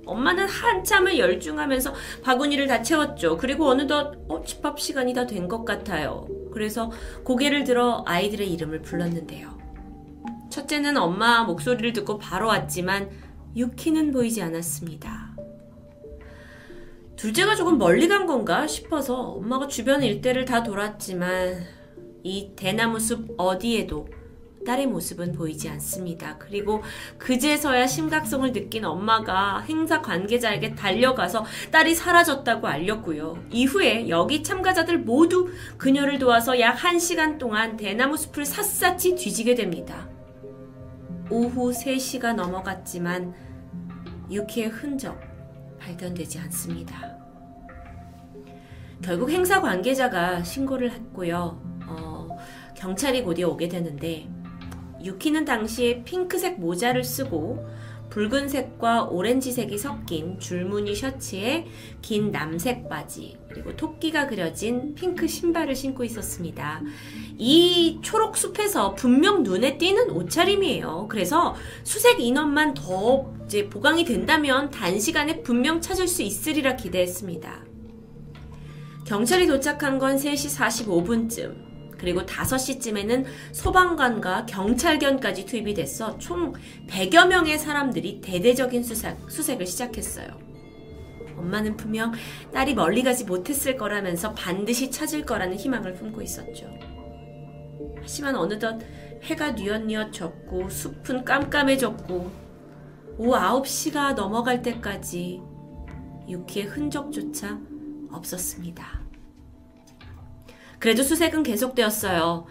엄마는 한참을 열중하면서 바구니를 다 채웠죠. 그리고 어느덧 어, 집합 시간이 다 된 것 같아요. 그래서 고개를 들어 아이들의 이름을 불렀는데요. 첫째는 엄마 목소리를 듣고 바로 왔지만 유키는 보이지 않았습니다. 둘째가 조금 멀리 간 건가 싶어서 엄마가 주변 일대를 다 돌았지만 이 대나무 숲 어디에도 딸의 모습은 보이지 않습니다. 그리고 그제서야 심각성을 느낀 엄마가 행사 관계자에게 달려가서 딸이 사라졌다고 알렸고요. 이후에 여기 참가자들 모두 그녀를 도와서 약 한시간 동안 대나무 숲을 샅샅이 뒤지게 됩니다. 오후 세시가 넘어갔지만 유키의 흔적 발견되지 않습니다. 결국 행사 관계자가 신고를 했고요. 어, 경찰이 곧이어 오게 되는데 유키는 당시에 핑크색 모자를 쓰고 붉은색과 오렌지색이 섞인 줄무늬 셔츠에 긴 남색 바지, 그리고 토끼가 그려진 핑크 신발을 신고 있었습니다. 이 초록 숲에서 분명 눈에 띄는 옷차림이에요. 그래서 수색 인원만 더 이제 보강이 된다면 단시간에 분명 찾을 수 있으리라 기대했습니다. 경찰이 도착한 건 세시 사십오분쯤, 그리고 다섯시쯤에는 소방관과 경찰견까지 투입이 돼서 총 백여 명의 사람들이 대대적인 수색, 수색을 시작했어요. 엄마는 분명 딸이 멀리 가지 못했을 거라면서 반드시 찾을 거라는 희망을 품고 있었죠. 하지만 어느덧 해가 뉘엿뉘엿 졌고 숲은 깜깜해졌고 오후 아홉시가 넘어갈 때까지 유키의 흔적조차 없었습니다. 그래도 수색은 계속되었어요.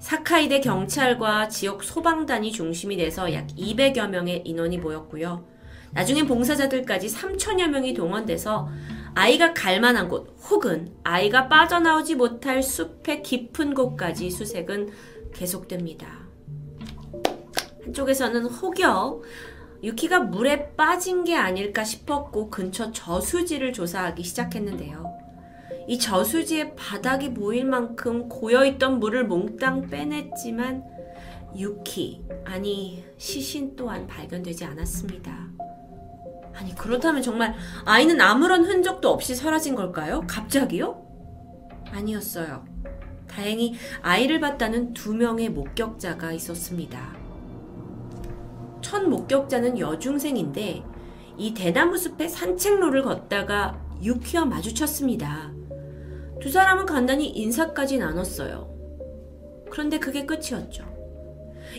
사카이대 경찰과 지역 소방단이 중심이 돼서 약 이백여 명의 인원이 모였고요. 나중엔 봉사자들까지 삼천여 명이 동원돼서 아이가 갈만한 곳 혹은 아이가 빠져나오지 못할 숲의 깊은 곳까지 수색은 계속됩니다. 한쪽에서는 혹여 유키가 물에 빠진 게 아닐까 싶었고 근처 저수지를 조사하기 시작했는데요. 이 저수지의 바닥이 보일 만큼 고여있던 물을 몽땅 빼냈지만 유키, 아니 시신 또한 발견되지 않았습니다. 아니 그렇다면 정말 아이는 아무런 흔적도 없이 사라진 걸까요? 갑자기요? 아니었어요. 다행히 아이를 봤다는 두 명의 목격자가 있었습니다. 첫 목격자는 여중생인데 이 대나무 숲의 산책로를 걷다가 유키와 마주쳤습니다. 두 사람은 간단히 인사까지 나눴어요. 그런데 그게 끝이었죠.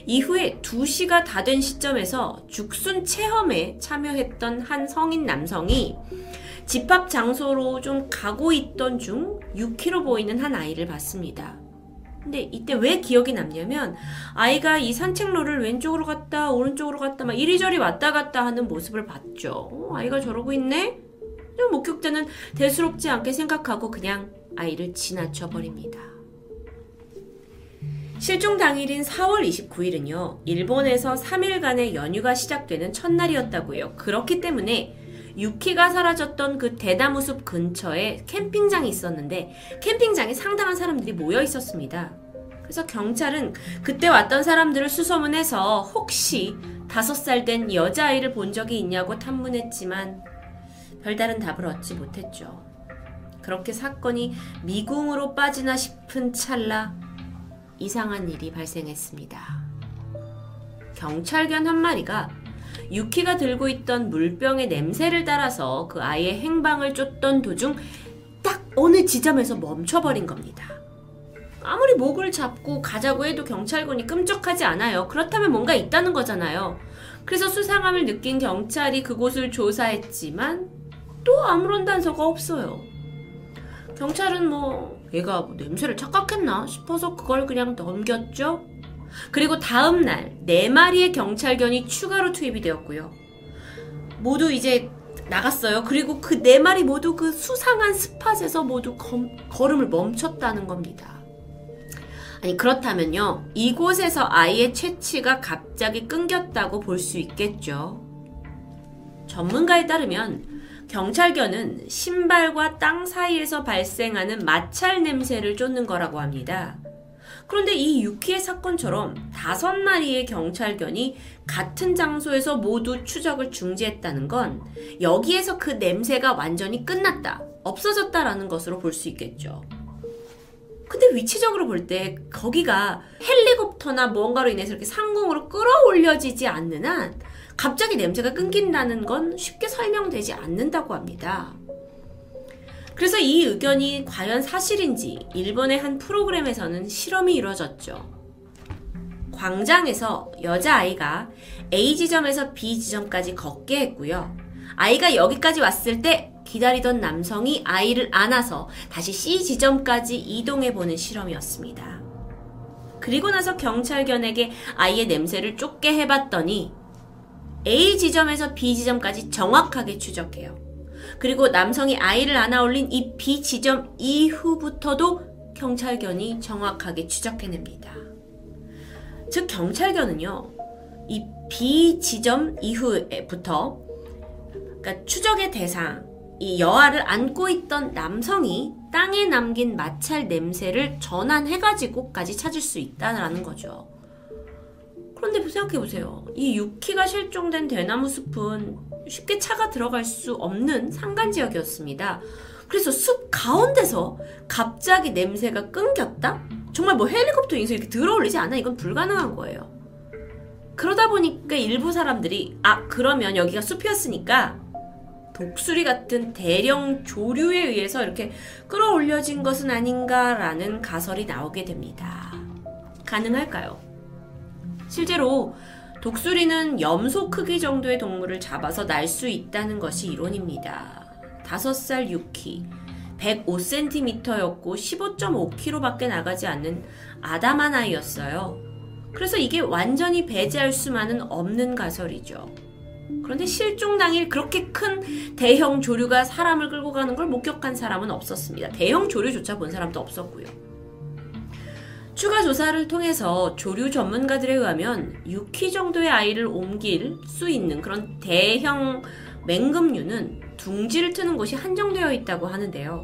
이후에 두 시가 다 된 시점에서 죽순 체험에 참여했던 한 성인 남성이 집합 장소로 좀 가고 있던 중 유키로 보이는 한 아이를 봤습니다. 근데 이때 왜 기억이 남냐면 아이가 이 산책로를 왼쪽으로 갔다 오른쪽으로 갔다 막 이리저리 왔다 갔다 하는 모습을 봤죠. 어, 아이가 저러고 있네? 목격자는 대수롭지 않게 생각하고 그냥 아이를 지나쳐버립니다. 실종 당일인 사월 이십구일은요 일본에서 삼 일간의 연휴가 시작되는 첫날이었다고요. 그렇기 때문에 유키가 사라졌던 그 대나무숲 근처에 캠핑장이 있었는데 캠핑장에 상당한 사람들이 모여 있었습니다. 그래서 경찰은 그때 왔던 사람들을 수소문해서 혹시 다섯 살 된 여자아이를 본 적이 있냐고 탐문했지만 별다른 답을 얻지 못했죠. 그렇게 사건이 미궁으로 빠지나 싶은 찰나 이상한 일이 발생했습니다. 경찰견 한 마리가 유키가 들고 있던 물병의 냄새를 따라서 그 아이의 행방을 쫓던 도중 딱 어느 지점에서 멈춰버린 겁니다. 아무리 목을 잡고 가자고 해도 경찰견이 끔찍하지 않아요. 그렇다면 뭔가 있다는 거잖아요. 그래서 수상함을 느낀 경찰이 그곳을 조사했지만 또 아무런 단서가 없어요. 경찰은 뭐 얘가 뭐 냄새를 착각했나 싶어서 그걸 그냥 넘겼죠. 그리고 다음날 네 마리의 경찰견이 추가로 투입이 되었고요. 모두 이제 나갔어요. 그리고 그 네 마리 모두 그 수상한 스팟에서 모두 검, 걸음을 멈췄다는 겁니다. 아니 그렇다면요 이곳에서 아이의 채취가 갑자기 끊겼다고 볼 수 있겠죠. 전문가에 따르면 경찰견은 신발과 땅 사이에서 발생하는 마찰 냄새를 쫓는 거라고 합니다. 그런데 이 유키의 사건처럼 다섯 마리의 경찰견이 같은 장소에서 모두 추적을 중지했다는 건 여기에서 그 냄새가 완전히 끝났다, 없어졌다라는 것으로 볼 수 있겠죠. 근데 위치적으로 볼 때 거기가 헬리콥터나 뭔가로 인해서 이렇게 상공으로 끌어올려지지 않는 한 갑자기 냄새가 끊긴다는 건 쉽게 설명되지 않는다고 합니다. 그래서 이 의견이 과연 사실인지 일본의 한 프로그램에서는 실험이 이루어졌죠. 광장에서 여자아이가 A 지점에서 B 지점까지 걷게 했고요. 아이가 여기까지 왔을 때 기다리던 남성이 아이를 안아서 다시 C 지점까지 이동해보는 실험이었습니다. 그리고 나서 경찰견에게 아이의 냄새를 쫓게 해봤더니 A 지점에서 B 지점까지 정확하게 추적해요. 그리고 남성이 아이를 안아 올린 이 B 지점 이후부터도 경찰견이 정확하게 추적해냅니다. 즉 경찰견은요, 이 B 지점 이후부터 그러니까 추적의 대상 이 여아를 안고 있던 남성이 땅에 남긴 마찰 냄새를 전환해가지고까지 찾을 수 있다는 거죠. 그런데 생각해보세요. 이 유키가 실종된 대나무 숲은 쉽게 차가 들어갈 수 없는 산간지역이었습니다. 그래서 숲 가운데서 갑자기 냄새가 끊겼다? 정말 뭐 헬리콥터 인쇄 이렇게 들어올리지 않아? 이건 불가능한 거예요. 그러다 보니까 일부 사람들이 아 그러면 여기가 숲이었으니까 독수리 같은 대령 조류에 의해서 이렇게 끌어올려진 것은 아닌가라는 가설이 나오게 됩니다. 가능할까요? 실제로 독수리는 염소 크기 정도의 동물을 잡아서 날 수 있다는 것이 이론입니다. 다섯 살 유키, 백오 센티미터였고 십오 점 오 킬로그램밖에 나가지 않는 아담한 아이였어요. 그래서 이게 완전히 배제할 수만은 없는 가설이죠. 그런데 실종 당일 그렇게 큰 대형 조류가 사람을 끌고 가는 걸 목격한 사람은 없었습니다. 대형 조류조차 본 사람도 없었고요. 추가 조사를 통해서 조류 전문가들에 의하면 육 키 정도의 아이를 옮길 수 있는 그런 대형 맹금류는 둥지를 트는 곳이 한정되어 있다고 하는데요.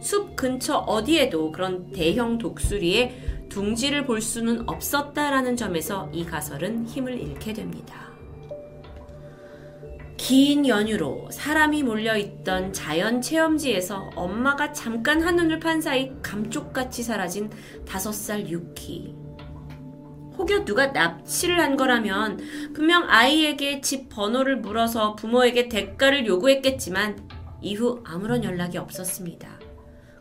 숲 근처 어디에도 그런 대형 독수리의 둥지를 볼 수는 없었다라는 점에서 이 가설은 힘을 잃게 됩니다. 긴 연휴로 사람이 몰려있던 자연체험지에서 엄마가 잠깐 한눈을 판 사이 감쪽같이 사라진 다섯 살 유키. 혹여 누가 납치를 한 거라면 분명 아이에게 집 번호를 물어서 부모에게 대가를 요구했겠지만 이후 아무런 연락이 없었습니다.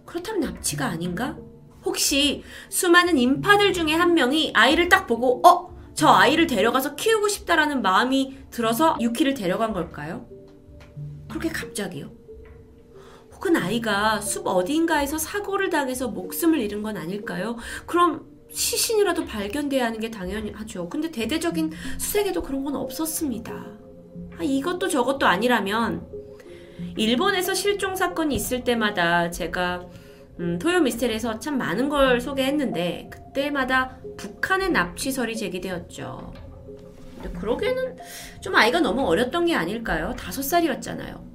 그렇다면 납치가 아닌가? 혹시 수많은 인파들 중에 한 명이 아이를 딱 보고 어? 저 아이를 데려가서 키우고 싶다라는 마음이 들어서 유키를 데려간 걸까요? 그렇게 갑자기요? 혹은 아이가 숲 어딘가에서 사고를 당해서 목숨을 잃은 건 아닐까요? 그럼 시신이라도 발견돼야 하는 게 당연하죠. 근데 대대적인 수색에도 그런 건 없었습니다. 아, 이것도 저것도 아니라면 일본에서 실종사건이 있을 때마다 제가 음, 토요 미스테리에서 참 많은 걸 소개했는데 그때마다 북한의 납치설이 제기되었죠. 근데 그러기에는 좀 아이가 너무 어렸던 게 아닐까요? 다섯 살이었잖아요.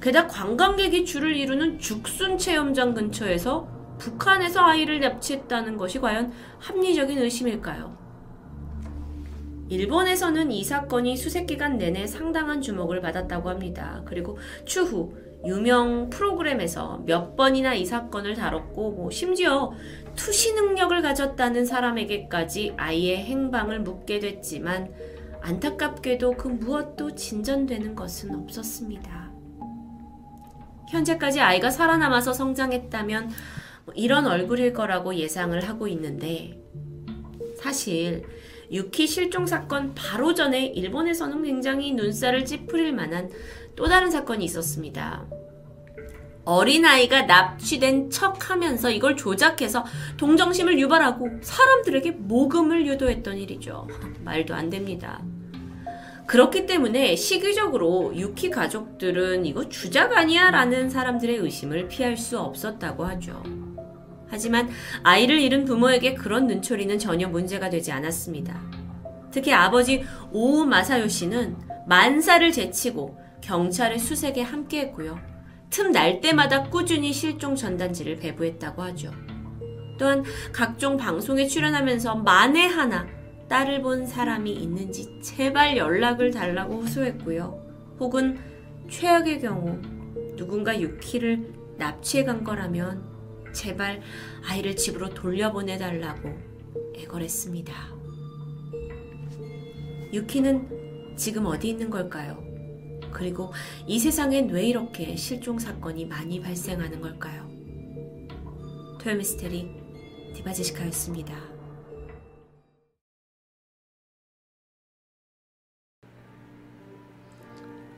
게다가 관광객이 줄을 이루는 죽순체험장 근처에서 북한에서 아이를 납치했다는 것이 과연 합리적인 의심일까요? 일본에서는 이 사건이 수색기간 내내 상당한 주목을 받았다고 합니다. 그리고 추후 유명 프로그램에서 몇 번이나 이 사건을 다뤘고 뭐 심지어 투시 능력을 가졌다는 사람에게까지 아이의 행방을 묻게 됐지만 안타깝게도 그 무엇도 진전되는 것은 없었습니다. 현재까지 아이가 살아남아서 성장했다면 이런 얼굴일 거라고 예상을 하고 있는데 사실 유키 실종 사건 바로 전에 일본에서는 굉장히 눈살을 찌푸릴 만한 또 다른 사건이 있었습니다. 어린아이가 납치된 척하면서 이걸 조작해서 동정심을 유발하고 사람들에게 모금을 유도했던 일이죠. 말도 안 됩니다. 그렇기 때문에 시기적으로 유키 가족들은 이거 주작 아니야? 라는 사람들의 의심을 피할 수 없었다고 하죠. 하지만 아이를 잃은 부모에게 그런 눈초리는 전혀 문제가 되지 않았습니다. 특히 아버지 오우 마사요시는 만사를 제치고 경찰의 수색에 함께했고요. 틈 날 때마다 꾸준히 실종 전단지를 배부했다고 하죠. 또한 각종 방송에 출연하면서 만에 하나 딸을 본 사람이 있는지 제발 연락을 달라고 호소했고요. 혹은 최악의 경우 누군가 유키를 납치해 간 거라면 제발 아이를 집으로 돌려보내달라고 애걸했습니다. 유키는 지금 어디 있는 걸까요? 그리고 이 세상엔 왜 이렇게 실종 사건이 많이 발생하는 걸까요? 토요미스테리 디바제시카였습니다.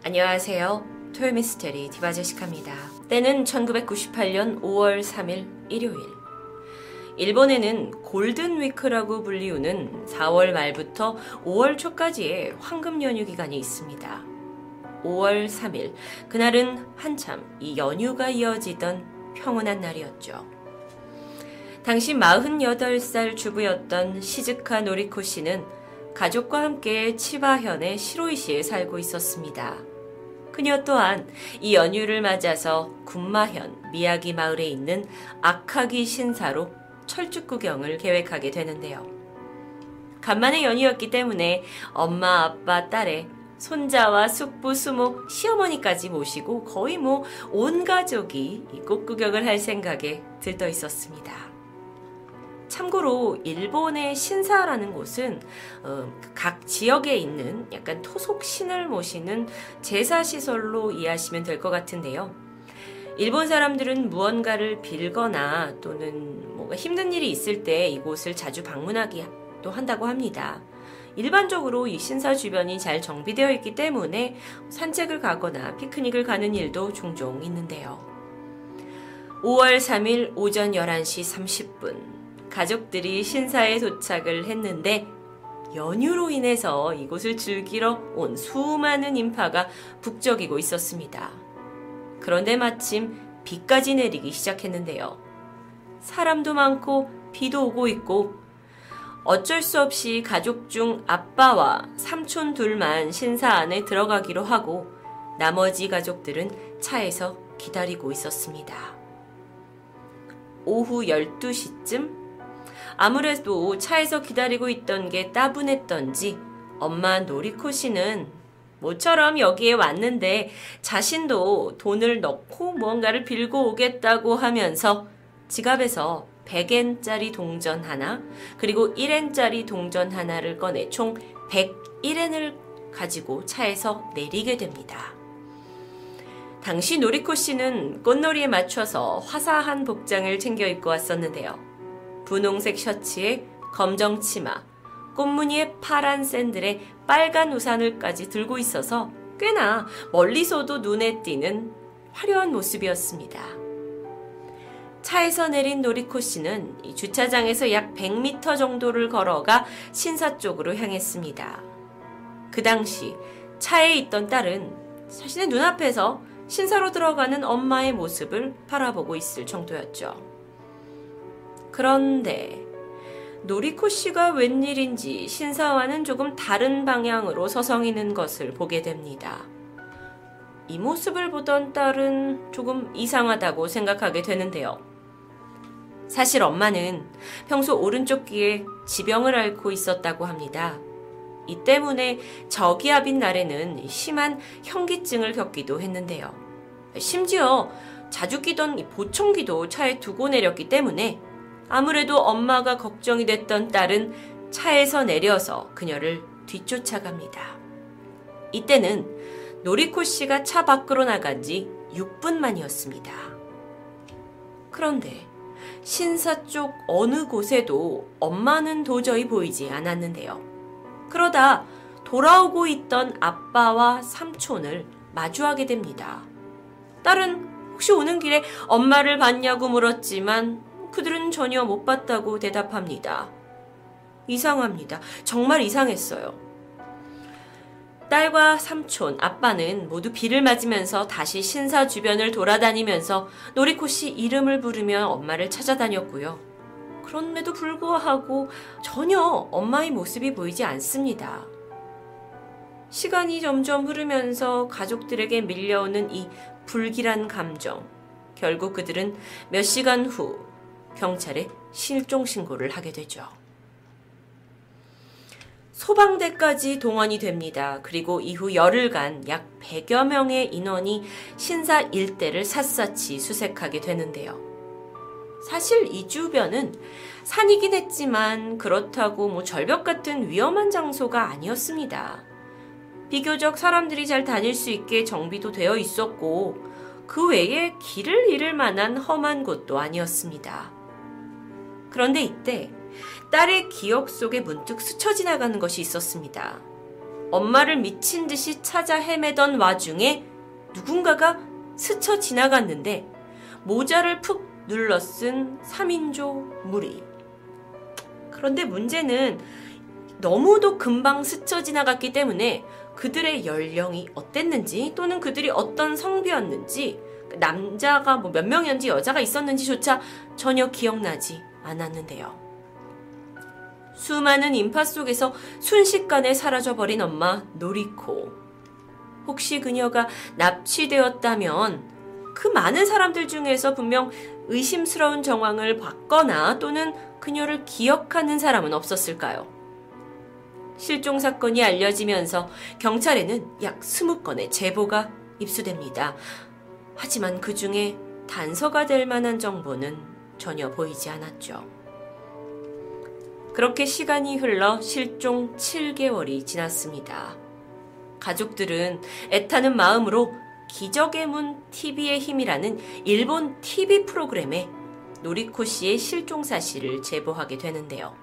안녕하세요. 토요미스테리 디바제시카입니다. 때는 천구백구십팔년 오월 삼일 일요일. 일본에는 골든위크라고 불리우는 사월 말부터 오월 초까지의 황금 연휴 기간이 있습니다. 오월 삼일, 그날은 한참 이 연휴가 이어지던 평온한 날이었죠. 당시 마흔여덟 살 주부였던 시즈카 노리코 씨는 가족과 함께 치바현의 시로이시에 살고 있었습니다. 그녀 또한 이 연휴를 맞아서 군마현 미야기 마을에 있는 아카기 신사로 철쭉 구경을 계획하게 되는데요. 간만에 연휴였기 때문에 엄마, 아빠, 딸의 손자와 숙부, 수모, 시어머니까지 모시고 거의 뭐 온 가족이 꽃 구경을 할 생각에 들떠 있었습니다. 참고로 일본의 신사라는 곳은 각 지역에 있는 약간 토속신을 모시는 제사시설로 이해하시면 될 것 같은데요. 일본 사람들은 무언가를 빌거나 또는 뭔가 힘든 일이 있을 때 이곳을 자주 방문하기도 한다고 합니다. 일반적으로 이 신사 주변이 잘 정비되어 있기 때문에 산책을 가거나 피크닉을 가는 일도 종종 있는데요. 오월 삼일 오전 열한시 삼십분 가족들이 신사에 도착을 했는데 연휴로 인해서 이곳을 즐기러 온 수많은 인파가 북적이고 있었습니다. 그런데 마침 비까지 내리기 시작했는데요. 사람도 많고 비도 오고 있고 어쩔 수 없이 가족 중 아빠와 삼촌 둘만 신사 안에 들어가기로 하고 나머지 가족들은 차에서 기다리고 있었습니다. 오후 열두시쯤 아무래도 차에서 기다리고 있던 게 따분했던지 엄마 노리코 씨는 모처럼 여기에 왔는데 자신도 돈을 넣고 무언가를 빌고 오겠다고 하면서 지갑에서 백엔짜리 동전 하나, 그리고 일엔짜리 동전 하나를 꺼내 총 백일엔을 가지고 차에서 내리게 됩니다. 당시 노리코 씨는 꽃놀이에 맞춰서 화사한 복장을 챙겨 입고 왔었는데요. 분홍색 셔츠에 검정 치마, 꽃무늬의 파란 샌들에 빨간 우산을까지 들고 있어서 꽤나 멀리서도 눈에 띄는 화려한 모습이었습니다. 차에서 내린 노리코 씨는 주차장에서 약 백 미터 정도를 걸어가 신사 쪽으로 향했습니다. 그 당시 차에 있던 딸은 자신의 눈앞에서 신사로 들어가는 엄마의 모습을 바라보고 있을 정도였죠. 그런데 노리코 씨가 웬일인지 신사와는 조금 다른 방향으로 서성이는 것을 보게 됩니다. 이 모습을 보던 딸은 조금 이상하다고 생각하게 되는데요. 사실 엄마는 평소 오른쪽 귀에 지병을 앓고 있었다고 합니다. 이 때문에 저기압인 날에는 심한 현기증을 겪기도 했는데요. 심지어 자주 끼던 보청기도 차에 두고 내렸기 때문에 아무래도 엄마가 걱정이 됐던 딸은 차에서 내려서 그녀를 뒤쫓아갑니다. 이때는 노리코 씨가 차 밖으로 나간 지 육 분 만이었습니다. 그런데 신사 쪽 어느 곳에도 엄마는 도저히 보이지 않았는데요. 그러다 돌아오고 있던 아빠와 삼촌을 마주하게 됩니다. 딸은 혹시 오는 길에 엄마를 봤냐고 물었지만 그들은 전혀 못 봤다고 대답합니다. 이상합니다. 정말 이상했어요. 딸과 삼촌, 아빠는 모두 비를 맞으면서 다시 신사 주변을 돌아다니면서 노리코 씨 이름을 부르며 엄마를 찾아다녔고요. 그럼에도 불구하고 전혀 엄마의 모습이 보이지 않습니다. 시간이 점점 흐르면서 가족들에게 밀려오는 이 불길한 감정. 결국 그들은 몇 시간 후 경찰에 실종신고를 하게 되죠. 소방대까지 동원이 됩니다. 그리고 이후 열흘간 약 백여 명의 인원이 신사 일대를 샅샅이 수색하게 되는데요. 사실 이 주변은 산이긴 했지만 그렇다고 뭐 절벽 같은 위험한 장소가 아니었습니다. 비교적 사람들이 잘 다닐 수 있게 정비도 되어 있었고 그 외에 길을 잃을 만한 험한 곳도 아니었습니다. 그런데 이때 딸의 기억 속에 문득 스쳐 지나가는 것이 있었습니다. 엄마를 미친 듯이 찾아 헤매던 와중에 누군가가 스쳐 지나갔는데 모자를 푹 눌러 쓴 삼인조 무리. 그런데 문제는 너무도 금방 스쳐 지나갔기 때문에 그들의 연령이 어땠는지 또는 그들이 어떤 성비였는지 남자가 뭐 몇 명이었는지 여자가 있었는지조차 전혀 기억나지 않았는데요. 수많은 인파 속에서 순식간에 사라져버린 엄마 노리코. 혹시 그녀가 납치되었다면 그 많은 사람들 중에서 분명 의심스러운 정황을 봤거나 또는 그녀를 기억하는 사람은 없었을까요? 실종 사건이 알려지면서 경찰에는 약 이십 건의 제보가 입수됩니다. 하지만 그 중에 단서가 될 만한 정보는 전혀 보이지 않았죠. 그렇게 시간이 흘러 실종 칠 개월이 지났습니다. 가족들은 애타는 마음으로 기적의 문 티비의 힘이라는 일본 티비 프로그램에 노리코 씨의 실종 사실을 제보하게 되는데요.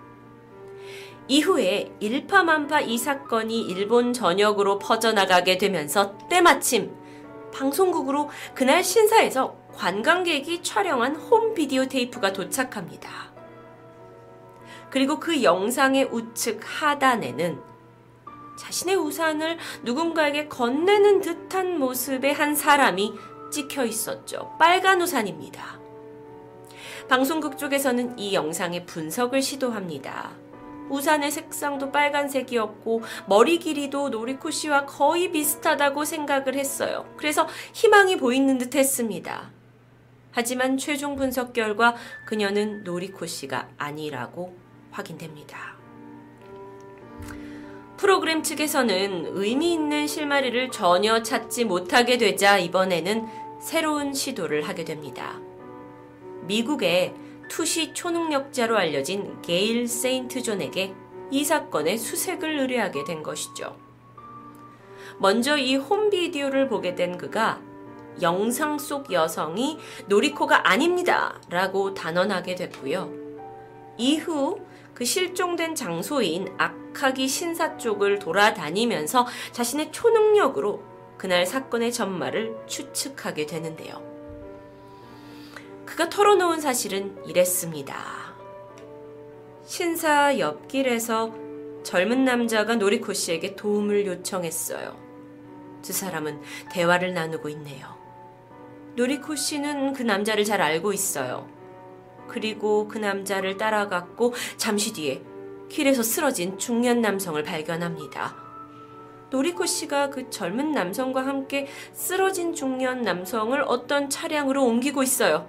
이후에 일파만파 이 사건이 일본 전역으로 퍼져나가게 되면서 때마침 방송국으로 그날 신사에서 관광객이 촬영한 홈 비디오 테이프가 도착합니다. 그리고 그 영상의 우측 하단에는 자신의 우산을 누군가에게 건네는 듯한 모습의 한 사람이 찍혀 있었죠. 빨간 우산입니다. 방송국 쪽에서는 이 영상의 분석을 시도합니다. 우산의 색상도 빨간색이었고 머리 길이도 노리코 씨와 거의 비슷하다고 생각을 했어요. 그래서 희망이 보이는 듯 했습니다. 하지만 최종 분석 결과 그녀는 노리코 씨가 아니라고 확인됩니다. 프로그램 측에서는 의미 있는 실마리를 전혀 찾지 못하게 되자 이번에는 새로운 시도를 하게 됩니다. 미국의 투시 초능력자로 알려진 게일 세인트 존에게 이 사건의 수색을 의뢰하게 된 것이죠. 먼저 이 홈비디오를 보게 된 그가 영상 속 여성이 노리코가 아닙니다 라고 단언하게 됐고요. 이후 그 실종된 장소인 아카기 신사 쪽을 돌아다니면서 자신의 초능력으로 그날 사건의 전말을 추측하게 되는데요. 그가 털어놓은 사실은 이랬습니다. 신사 옆길에서 젊은 남자가 노리코 씨에게 도움을 요청했어요. 두 사람은 대화를 나누고 있네요. 노리코 씨는 그 남자를 잘 알고 있어요. 그리고 그 남자를 따라갔고 잠시 뒤에 길에서 쓰러진 중년 남성을 발견합니다. 노리코 씨가 그 젊은 남성과 함께 쓰러진 중년 남성을 어떤 차량으로 옮기고 있어요.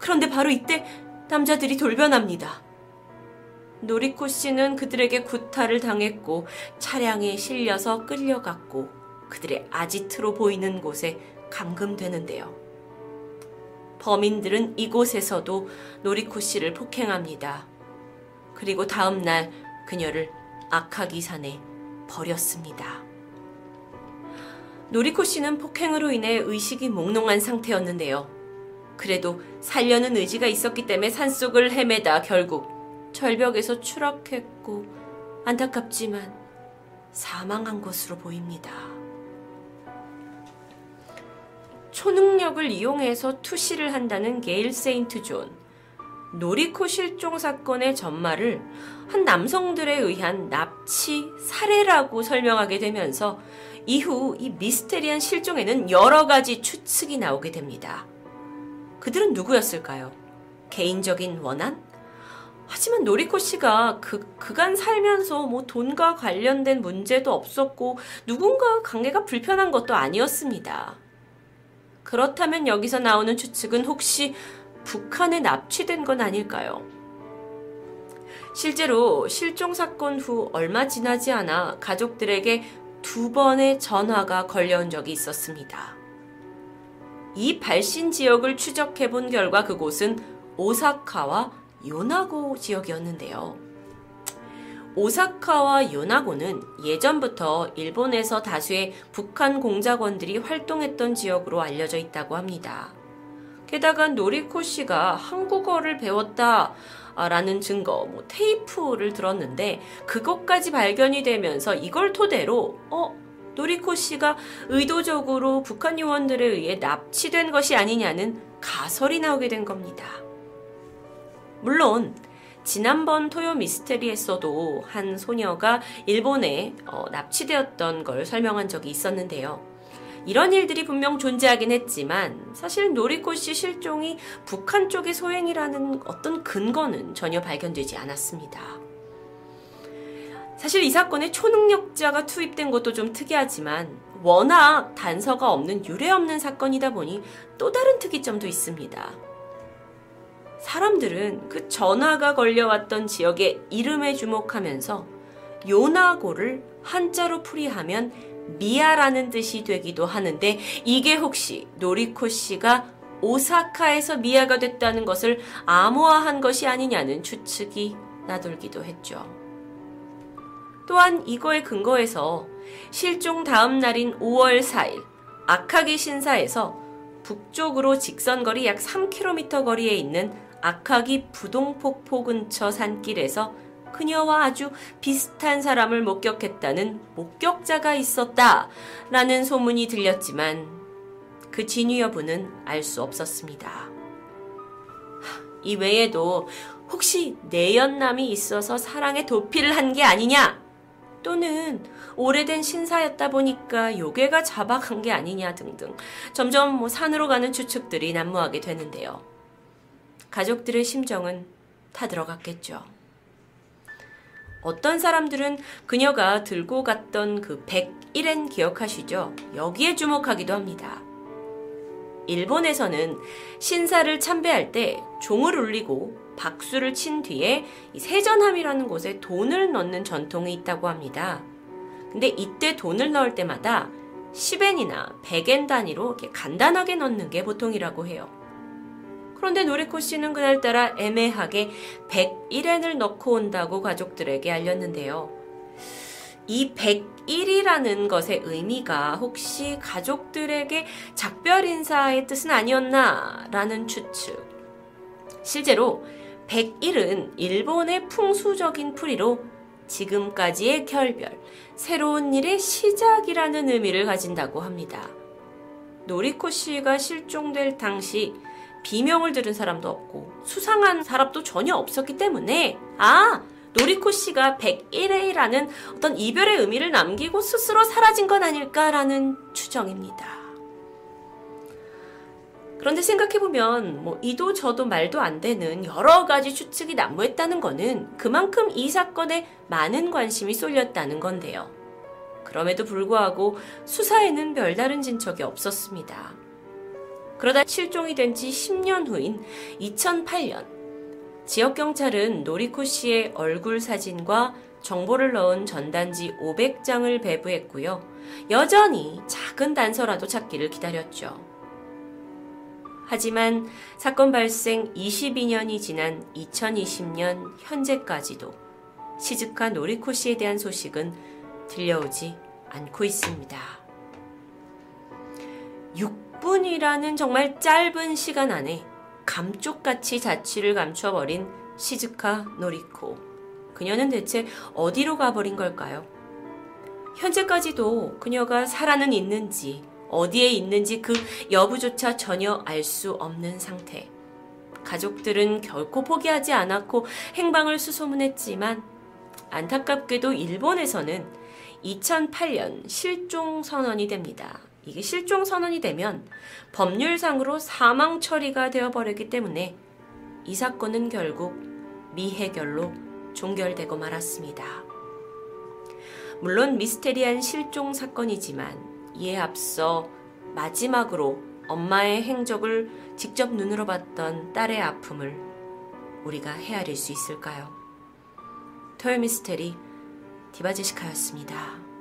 그런데 바로 이때 남자들이 돌변합니다. 노리코 씨는 그들에게 구타를 당했고 차량에 실려서 끌려갔고 그들의 아지트로 보이는 곳에 감금되는데요. 범인들은 이곳에서도 노리코 씨를 폭행합니다. 그리고 다음 날 그녀를 아카기 산에 버렸습니다. 노리코 씨는 폭행으로 인해 의식이 몽롱한 상태였는데요. 그래도 살려는 의지가 있었기 때문에 산속을 헤매다 결국 절벽에서 추락했고 안타깝지만 사망한 것으로 보입니다. 초능력을 이용해서 투시를 한다는 게일 세인트 존, 노리코 실종 사건의 전말을 한 남성들에 의한 납치, 살해라고 설명하게 되면서 이후 이 미스테리한 실종에는 여러 가지 추측이 나오게 됩니다. 그들은 누구였을까요? 개인적인 원한? 하지만 노리코 씨가 그, 그간 살면서 뭐 돈과 관련된 문제도 없었고 누군가 관계가 불편한 것도 아니었습니다. 그렇다면 여기서 나오는 추측은 혹시 북한에 납치된 건 아닐까요? 실제로 실종 사건 후 얼마 지나지 않아 가족들에게 두 번의 전화가 걸려온 적이 있었습니다. 이 발신 지역을 추적해본 결과 그곳은 오사카와 요나고 지역이었는데요. 오사카와 요나고는 예전부터 일본에서 다수의 북한 공작원들이 활동했던 지역으로 알려져 있다고 합니다. 게다가 노리코 씨가 한국어를 배웠다라는 증거, 뭐 테이프를 들었는데 그것까지 발견이 되면서 이걸 토대로 어? 노리코 씨가 의도적으로 북한 요원들에 의해 납치된 것이 아니냐는 가설이 나오게 된 겁니다. 물론 지난번 토요 미스테리에서도 한 소녀가 일본에 어, 납치되었던 걸 설명한 적이 있었는데요. 이런 일들이 분명 존재하긴 했지만 사실 노리코 씨 실종이 북한 쪽의 소행이라는 어떤 근거는 전혀 발견되지 않았습니다. 사실 이 사건에 초능력자가 투입된 것도 좀 특이하지만 워낙 단서가 없는 유례없는 사건이다 보니 또 다른 특이점도 있습니다. 사람들은 그 전화가 걸려왔던 지역의 이름에 주목하면서 요나고를 한자로 풀이하면 미아라는 뜻이 되기도 하는데 이게 혹시 노리코 씨가 오사카에서 미아가 됐다는 것을 암호화한 것이 아니냐는 추측이 나돌기도 했죠. 또한 이거의 근거에서 실종 다음 날인 오월 사일 아카기 신사에서 북쪽으로 직선거리 약 삼 킬로미터 거리에 있는 아카기 부동폭포 근처 산길에서 그녀와 아주 비슷한 사람을 목격했다는 목격자가 있었다라는 소문이 들렸지만 그 진위 여부는 알 수 없었습니다. 이 외에도 혹시 내연남이 있어서 사랑에 도피를 한 게 아니냐 또는 오래된 신사였다 보니까 요괴가 잡아간 게 아니냐 등등 점점 뭐 산으로 가는 추측들이 난무하게 되는데요. 가족들의 심정은 타들어갔겠죠. 어떤 사람들은 그녀가 들고 갔던 그 백일 엔 기억하시죠? 여기에 주목하기도 합니다. 일본에서는 신사를 참배할 때 종을 울리고 박수를 친 뒤에 이 세전함이라는 곳에 돈을 넣는 전통이 있다고 합니다. 근데 이때 돈을 넣을 때마다 십 엔이나 백 엔 단위로 이렇게 간단하게 넣는 게 보통이라고 해요. 그런데 노리코 씨는 그날따라 애매하게 백일 엔을 넣고 온다고 가족들에게 알렸는데요. 이 백일이라는 것의 의미가 혹시 가족들에게 작별 인사의 뜻은 아니었나라는 추측. 실제로 백일은 일본의 풍수적인 풀이로 지금까지의 결별, 새로운 일의 시작이라는 의미를 가진다고 합니다. 노리코 씨가 실종될 당시 비명을 들은 사람도 없고 수상한 사람도 전혀 없었기 때문에 아! 노리코 씨가 백일 회라는 어떤 이별의 의미를 남기고 스스로 사라진 건 아닐까라는 추정입니다. 그런데 생각해보면 뭐 이도 저도 말도 안 되는 여러 가지 추측이 난무했다는 거는 그만큼 이 사건에 많은 관심이 쏠렸다는 건데요. 그럼에도 불구하고 수사에는 별다른 진척이 없었습니다. 그러다 실종이 된 지 십 년 후인 이천팔 년, 지역경찰은 노리코 씨의 얼굴 사진과 정보를 넣은 전단지 오백 장을 배부했고요. 여전히 작은 단서라도 찾기를 기다렸죠. 하지만 사건 발생 이십이 년이 지난 이천이십 년 현재까지도 시즈카 노리코 씨에 대한 소식은 들려오지 않고 있습니다. 육 분이라는 정말 짧은 시간 안에 감쪽같이 자취를 감춰버린 시즈카 노리코. 그녀는 대체 어디로 가버린 걸까요? 현재까지도 그녀가 살아는 있는지 어디에 있는지 그 여부조차 전혀 알 수 없는 상태. 가족들은 결코 포기하지 않았고 행방을 수소문했지만 안타깝게도 일본에서는 이천팔 년 실종 선언이 됩니다. 이게 실종 선언이 되면 법률상으로 사망 처리가 되어버리기 때문에 이 사건은 결국 미해결로 종결되고 말았습니다. 물론 미스테리한 실종 사건이지만 이에 앞서 마지막으로 엄마의 행적을 직접 눈으로 봤던 딸의 아픔을 우리가 헤아릴 수 있을까요? 토요미스테리 디바제시카였습니다.